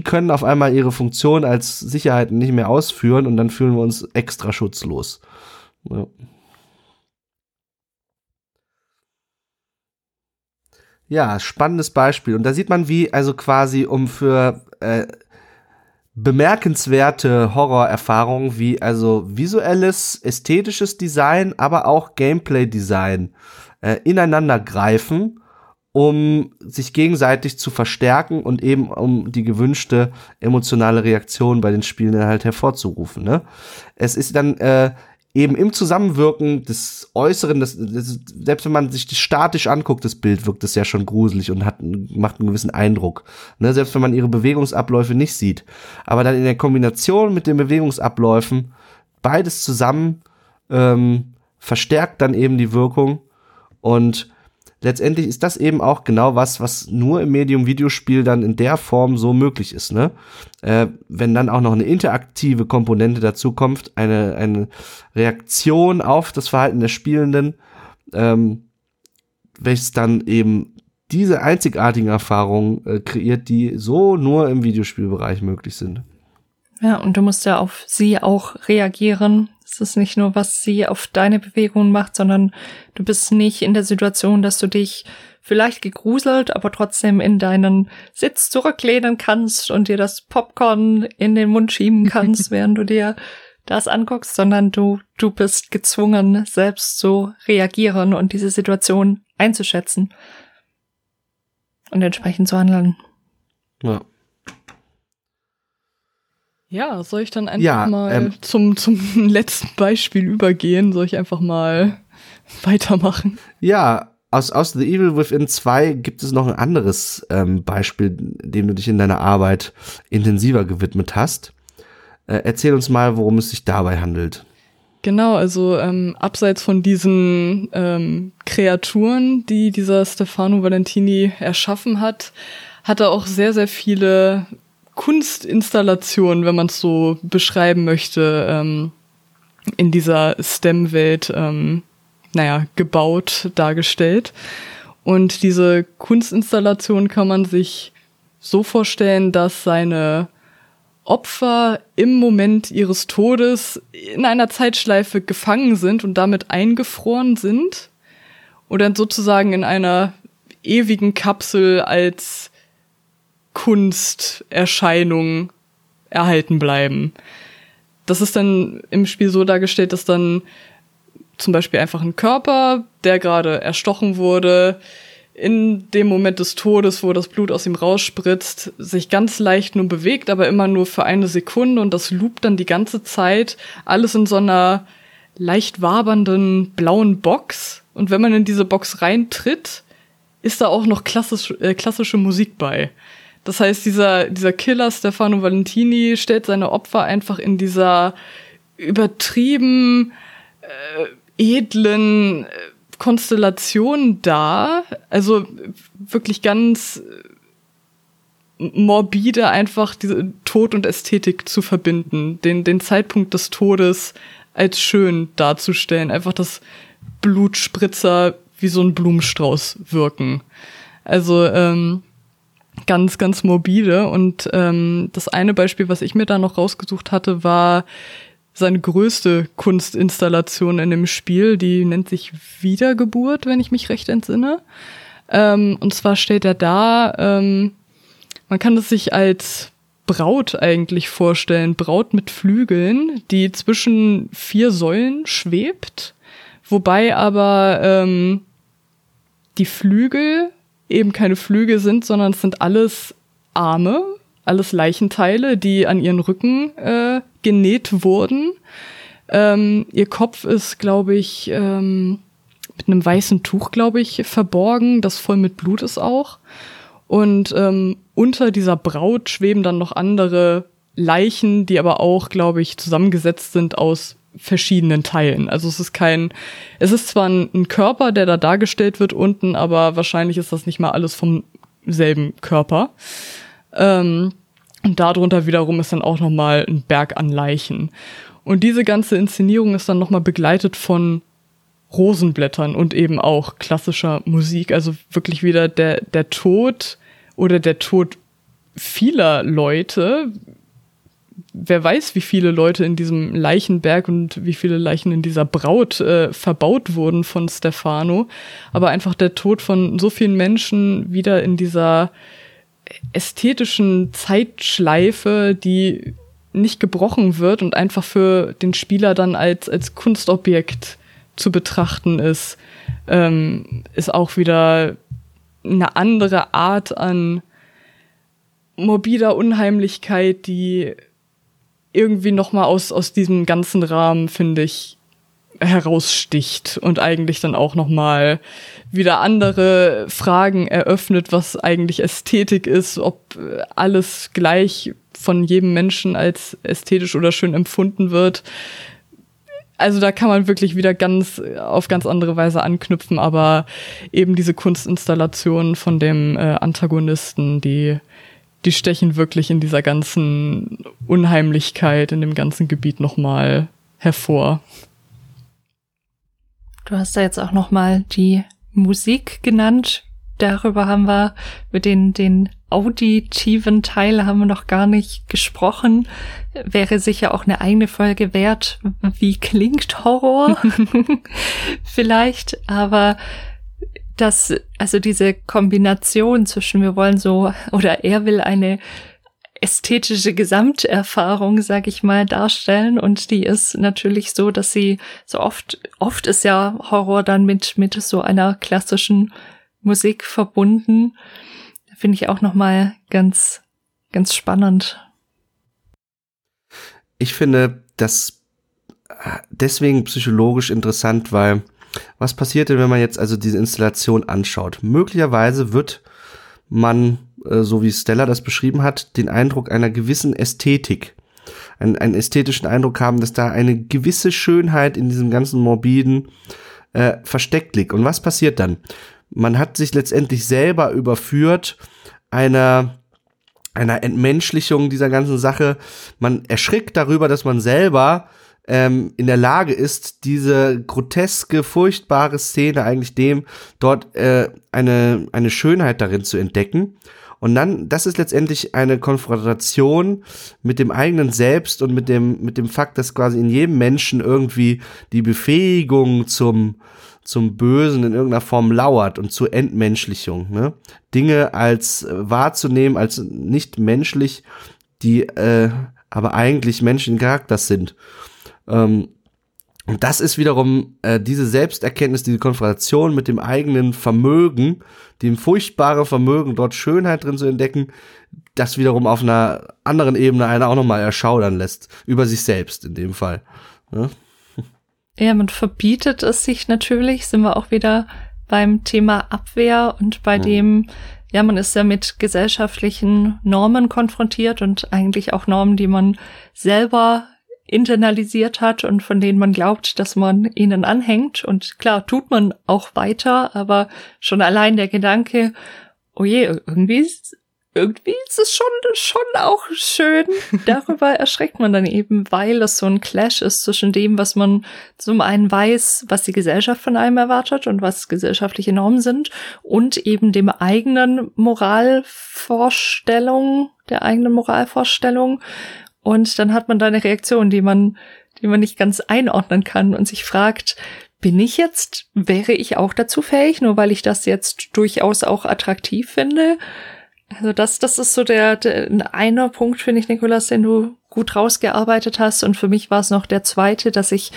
können auf einmal ihre Funktion als Sicherheiten nicht mehr ausführen und dann fühlen wir uns extra schutzlos. Ja. Ja, spannendes Beispiel. Und da sieht man, wie, also quasi, um für bemerkenswerte Horrorerfahrungen wie also visuelles, ästhetisches Design, aber auch Gameplay-Design ineinander greifen, um sich gegenseitig zu verstärken und eben um die gewünschte emotionale Reaktion bei den Spielenden halt hervorzurufen. Ne? Es ist dann eben im Zusammenwirken des Äußeren, selbst wenn man sich das statisch anguckt, das Bild, wirkt es ja schon gruselig und macht einen gewissen Eindruck. Ne? Selbst wenn man ihre Bewegungsabläufe nicht sieht. Aber dann in der Kombination mit den Bewegungsabläufen, beides zusammen verstärkt dann eben die Wirkung. Und letztendlich ist das eben auch genau was nur im Medium Videospiel dann in der Form so möglich ist. Ne? Wenn dann auch noch eine interaktive Komponente dazu kommt, eine Reaktion auf das Verhalten der Spielenden, welches dann eben diese einzigartigen Erfahrungen kreiert, die so nur im Videospielbereich möglich sind. Ja, und du musst ja auf sie auch reagieren. Es ist nicht nur, was sie auf deine Bewegungen macht, sondern du bist nicht in der Situation, dass du dich vielleicht gegruselt, aber trotzdem in deinen Sitz zurücklehnen kannst und dir das Popcorn in den Mund schieben kannst, während du dir das anguckst, sondern du bist gezwungen, selbst zu reagieren und diese Situation einzuschätzen und entsprechend zu handeln. Ja. Ja, soll ich dann einfach mal zum letzten Beispiel übergehen? Soll ich einfach mal weitermachen? Ja, aus The Evil Within 2 gibt es noch ein anderes Beispiel, dem du dich in deiner Arbeit intensiver gewidmet hast. Erzähl uns mal, worum es sich dabei handelt. Genau, also abseits von diesen Kreaturen, die dieser Stefano Valentini erschaffen hat, hat er auch sehr, sehr viele Kunstinstallationen, wenn man es so beschreiben möchte, in dieser STEM-Welt gebaut, dargestellt. Und diese Kunstinstallation kann man sich so vorstellen, dass seine Opfer im Moment ihres Todes in einer Zeitschleife gefangen sind und damit eingefroren sind und dann sozusagen in einer ewigen Kapsel als Kunsterscheinung erhalten bleiben. Das ist dann im Spiel so dargestellt, dass dann zum Beispiel einfach ein Körper, der gerade erstochen wurde, in dem Moment des Todes, wo das Blut aus ihm rausspritzt, sich ganz leicht nur bewegt, aber immer nur für eine Sekunde, und das loopt dann die ganze Zeit, alles in so einer leicht wabernden blauen Box, und wenn man in diese Box reintritt, ist da auch noch klassische Musik bei. Das heißt, dieser Killer Stefano Valentini stellt seine Opfer einfach in dieser übertrieben edlen Konstellation dar, also wirklich ganz morbide einfach diese Tod und Ästhetik zu verbinden, den Zeitpunkt des Todes als schön darzustellen, einfach das Blutspritzer wie so ein Blumenstrauß wirken. Also ganz, ganz morbide. Und das eine Beispiel, was ich mir da noch rausgesucht hatte, war seine größte Kunstinstallation in dem Spiel, die nennt sich Wiedergeburt, wenn ich mich recht entsinne. Und zwar steht er da, man kann es sich als Braut eigentlich vorstellen, Braut mit Flügeln, die zwischen 4 Säulen schwebt, wobei aber die Flügel eben keine Flügel sind, sondern es sind alles Arme, alles Leichenteile, die an ihren Rücken genäht wurden. Ihr Kopf ist, glaube ich, mit einem weißen Tuch, glaube ich, verborgen, das voll mit Blut ist auch. Und unter dieser Braut schweben dann noch andere Leichen, die aber auch, glaube ich, zusammengesetzt sind aus verschiedenen Teilen. Also es ist zwar ein Körper, der da dargestellt wird unten, aber wahrscheinlich ist das nicht mal alles vom selben Körper. Und darunter wiederum ist dann auch nochmal ein Berg an Leichen. Und diese ganze Inszenierung ist dann nochmal begleitet von Rosenblättern und eben auch klassischer Musik. Also wirklich wieder der Tod oder der Tod vieler Leute. Wer weiß, wie viele Leute in diesem Leichenberg und wie viele Leichen in dieser Braut verbaut wurden von Stefano. Aber einfach der Tod von so vielen Menschen wieder in dieser ästhetischen Zeitschleife, die nicht gebrochen wird und einfach für den Spieler dann als Kunstobjekt zu betrachten ist, ist auch wieder eine andere Art an morbider Unheimlichkeit, die irgendwie nochmal aus diesem ganzen Rahmen, finde ich, heraussticht und eigentlich dann auch nochmal wieder andere Fragen eröffnet, was eigentlich Ästhetik ist, ob alles gleich von jedem Menschen als ästhetisch oder schön empfunden wird. Also da kann man wirklich wieder auf ganz andere Weise anknüpfen, aber eben diese Kunstinstallationen von dem Antagonisten, die stechen wirklich in dieser ganzen Unheimlichkeit, in dem ganzen Gebiet nochmal hervor. Du hast da jetzt auch nochmal die Musik genannt. Darüber haben wir mit den auditiven Teil haben wir noch gar nicht gesprochen. Wäre sicher auch eine eigene Folge wert. Wie klingt Horror? Vielleicht, aber diese Kombination zwischen er will eine ästhetische Gesamterfahrung, sag ich mal, darstellen, und die ist natürlich so, dass sie so oft ist ja Horror dann mit so einer klassischen Musik verbunden. Finde ich auch nochmal ganz, ganz spannend. Ich finde das deswegen psychologisch interessant, weil was passiert denn, wenn man jetzt also diese Installation anschaut? Möglicherweise wird man, so wie Stella das beschrieben hat, den Eindruck einer gewissen Ästhetik. einen ästhetischen Eindruck haben, dass da eine gewisse Schönheit in diesem ganzen Morbiden versteckt liegt. Und was passiert dann? Man hat sich letztendlich selber überführt einer Entmenschlichung dieser ganzen Sache. Man erschrickt darüber, dass man selber in der Lage ist, diese groteske, furchtbare Szene eigentlich dem dort eine Schönheit darin zu entdecken. Und dann, das ist letztendlich eine Konfrontation mit dem eigenen Selbst und mit dem Fakt, dass quasi in jedem Menschen irgendwie die Befähigung zum Bösen in irgendeiner Form lauert und zur Entmenschlichung, ne? Dinge als wahrzunehmen, als nicht menschlich, die aber eigentlich menschlichen Charakters sind. Und das ist wiederum diese Selbsterkenntnis, diese Konfrontation mit dem eigenen Vermögen, dem furchtbaren Vermögen, dort Schönheit drin zu entdecken, das wiederum auf einer anderen Ebene einen auch nochmal erschaudern lässt, über sich selbst in dem Fall. Ja? Ja, man verbietet es sich natürlich, sind wir auch wieder beim Thema Abwehr und bei dem, ja, man ist ja mit gesellschaftlichen Normen konfrontiert und eigentlich auch Normen, die man selber internalisiert hat und von denen man glaubt, dass man ihnen anhängt. Und klar, tut man auch weiter, aber schon allein der Gedanke, oh je, irgendwie ist es schon auch schön. Darüber erschreckt man dann eben, weil es so ein Clash ist zwischen dem, was man zum einen weiß, was die Gesellschaft von einem erwartet und was gesellschaftliche Normen sind und eben dem eigenen Moralvorstellung, der eigenen Moralvorstellung. Und dann hat man da eine Reaktion, die man nicht ganz einordnen kann und sich fragt, wäre ich auch dazu fähig, nur weil ich das jetzt durchaus auch attraktiv finde? Also das ist so der einer Punkt, finde ich, Nikolas, den du gut rausgearbeitet hast. Und für mich war es noch der zweite, dass ich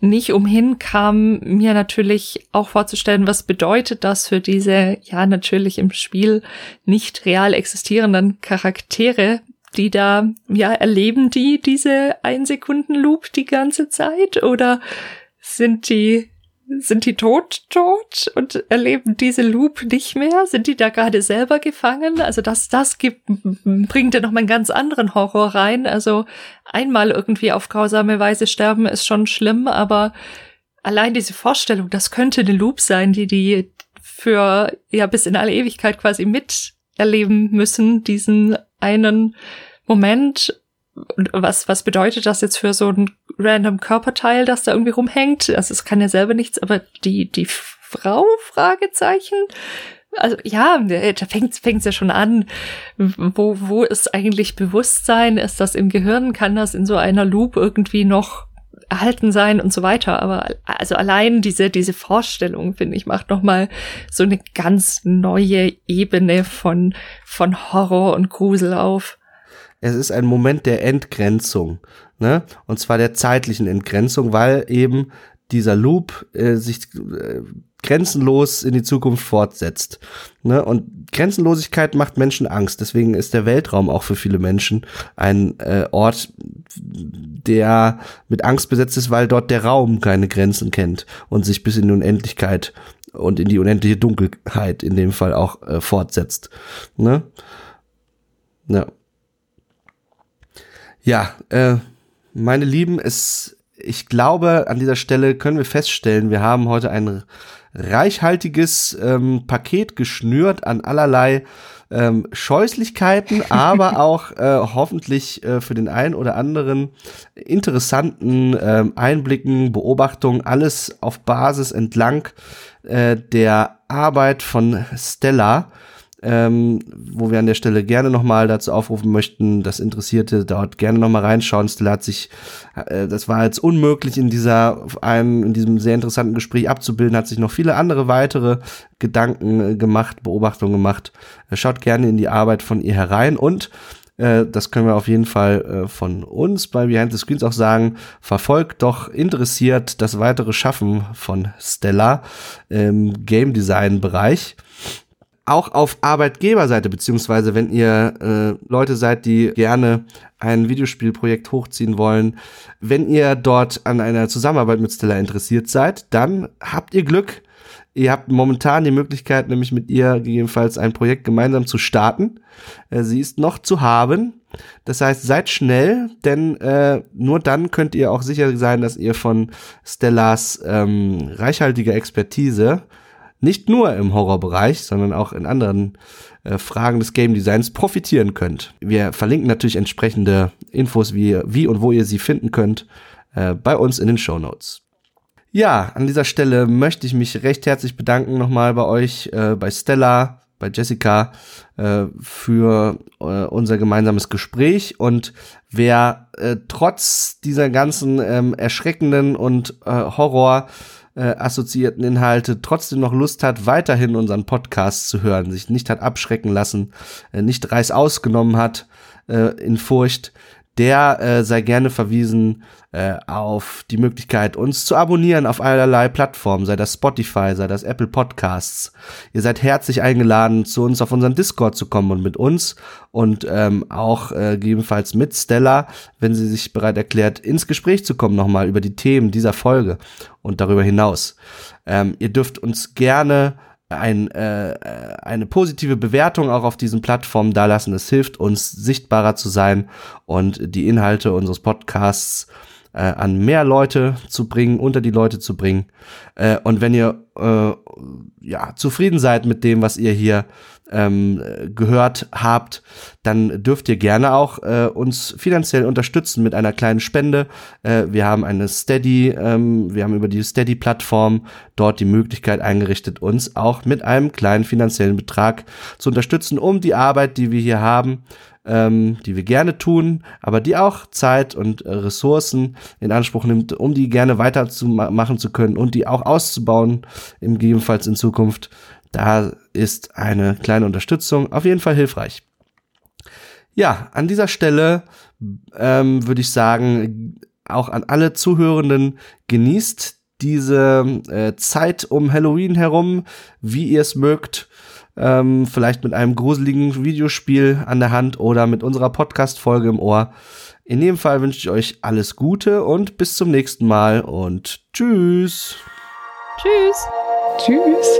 nicht umhin kam, mir natürlich auch vorzustellen, was bedeutet das für diese, ja, natürlich im Spiel nicht real existierenden Charaktere, die da, ja, erleben die diese 1-Sekunden-Loop die ganze Zeit oder sind die tot und erleben diese Loop nicht mehr? Sind die da gerade selber gefangen? Also das bringt ja nochmal einen ganz anderen Horror rein. Also einmal irgendwie auf grausame Weise sterben ist schon schlimm, aber allein diese Vorstellung, das könnte eine Loop sein, die für, ja, bis in alle Ewigkeit quasi miterleben müssen, diesen einen Moment, was bedeutet das jetzt für so ein random Körperteil, das da irgendwie rumhängt? Also es kann ja selber nichts, aber die Frau? Fragezeichen? Also ja, da fängt's ja schon an. Wo ist eigentlich Bewusstsein? Ist das im Gehirn? Kann das in so einer Loop irgendwie noch erhalten sein und so weiter? Aber also allein diese Vorstellung, finde ich, macht nochmal so eine ganz neue Ebene von Horror und Grusel auf. Es ist ein Moment der Entgrenzung, ne? Und zwar der zeitlichen Entgrenzung, weil eben dieser Loop sich grenzenlos in die Zukunft fortsetzt, ne? Und Grenzenlosigkeit macht Menschen Angst. Deswegen ist der Weltraum auch für viele Menschen ein Ort, der mit Angst besetzt ist, weil dort der Raum keine Grenzen kennt und sich bis in die Unendlichkeit und in die unendliche Dunkelheit in dem Fall auch fortsetzt, ne? Ja. Ja, meine Lieben, ich glaube, an dieser Stelle können wir feststellen, wir haben heute ein reichhaltiges Paket geschnürt an allerlei Scheußlichkeiten, aber auch hoffentlich für den einen oder anderen interessanten Einblicken, Beobachtungen, alles auf Basis entlang der Arbeit von Stella. Wo wir an der Stelle gerne nochmal dazu aufrufen möchten, das Interessierte dort gerne nochmal reinschauen. Stella hat sich, das war jetzt unmöglich in diesem sehr interessanten Gespräch abzubilden, hat sich noch viele andere weitere Gedanken gemacht, Beobachtungen gemacht. Schaut gerne in die Arbeit von ihr herein und das können wir auf jeden Fall von uns bei Behind the Screens auch sagen, verfolgt doch interessiert das weitere Schaffen von Stella im Game Design Bereich. Auch auf Arbeitgeberseite, beziehungsweise wenn ihr Leute seid, die gerne ein Videospielprojekt hochziehen wollen, wenn ihr dort an einer Zusammenarbeit mit Stella interessiert seid, dann habt ihr Glück. Ihr habt momentan die Möglichkeit, nämlich mit ihr gegebenenfalls ein Projekt gemeinsam zu starten. Sie ist noch zu haben. Das heißt, seid schnell, denn nur dann könnt ihr auch sicher sein, dass ihr von Stellas reichhaltiger Expertise nicht nur im Horrorbereich, sondern auch in anderen Fragen des Game Designs profitieren könnt. Wir verlinken natürlich entsprechende Infos, wie und wo ihr sie finden könnt, bei uns in den Shownotes. Ja, an dieser Stelle möchte ich mich recht herzlich bedanken nochmal bei euch, bei Stella, bei Jessica, für unser gemeinsames Gespräch. Und wer trotz dieser ganzen erschreckenden und Horror assoziierten Inhalte trotzdem noch Lust hat, weiterhin unseren Podcast zu hören, sich nicht hat abschrecken lassen, nicht reißaus genommen hat in Furcht, der sei gerne verwiesen auf die Möglichkeit, uns zu abonnieren auf allerlei Plattformen, sei das Spotify, sei das Apple Podcasts. Ihr seid herzlich eingeladen, zu uns auf unseren Discord zu kommen und mit uns und auch gegebenenfalls mit Stella, wenn sie sich bereit erklärt, ins Gespräch zu kommen nochmal über die Themen dieser Folge und darüber hinaus. Ihr dürft uns gerne eine positive Bewertung auch auf diesen Plattformen dalassen. Es hilft uns, sichtbarer zu sein und die Inhalte unseres Podcasts an mehr Leute zu bringen, unter die Leute zu bringen. Und wenn ihr zufrieden seid mit dem, was ihr hier gehört habt, dann dürft ihr gerne auch uns finanziell unterstützen mit einer kleinen Spende. Wir haben eine Steady, wir haben über die Steady-Plattform dort die Möglichkeit eingerichtet, uns auch mit einem kleinen finanziellen Betrag zu unterstützen, um die Arbeit, die wir hier haben, die wir gerne tun, aber die auch Zeit und Ressourcen in Anspruch nimmt, um die gerne weiterzumachen zu können und die auch auszubauen, gegebenenfalls in Zukunft. Da ist eine kleine Unterstützung auf jeden Fall hilfreich. Ja, an dieser Stelle würde ich sagen, auch an alle Zuhörenden, genießt diese Zeit um Halloween herum, wie ihr es mögt. Vielleicht mit einem gruseligen Videospiel an der Hand oder mit unserer Podcast-Folge im Ohr. In jedem Fall wünsche ich euch alles Gute und bis zum nächsten Mal und tschüss. Tschüss. Tschüss.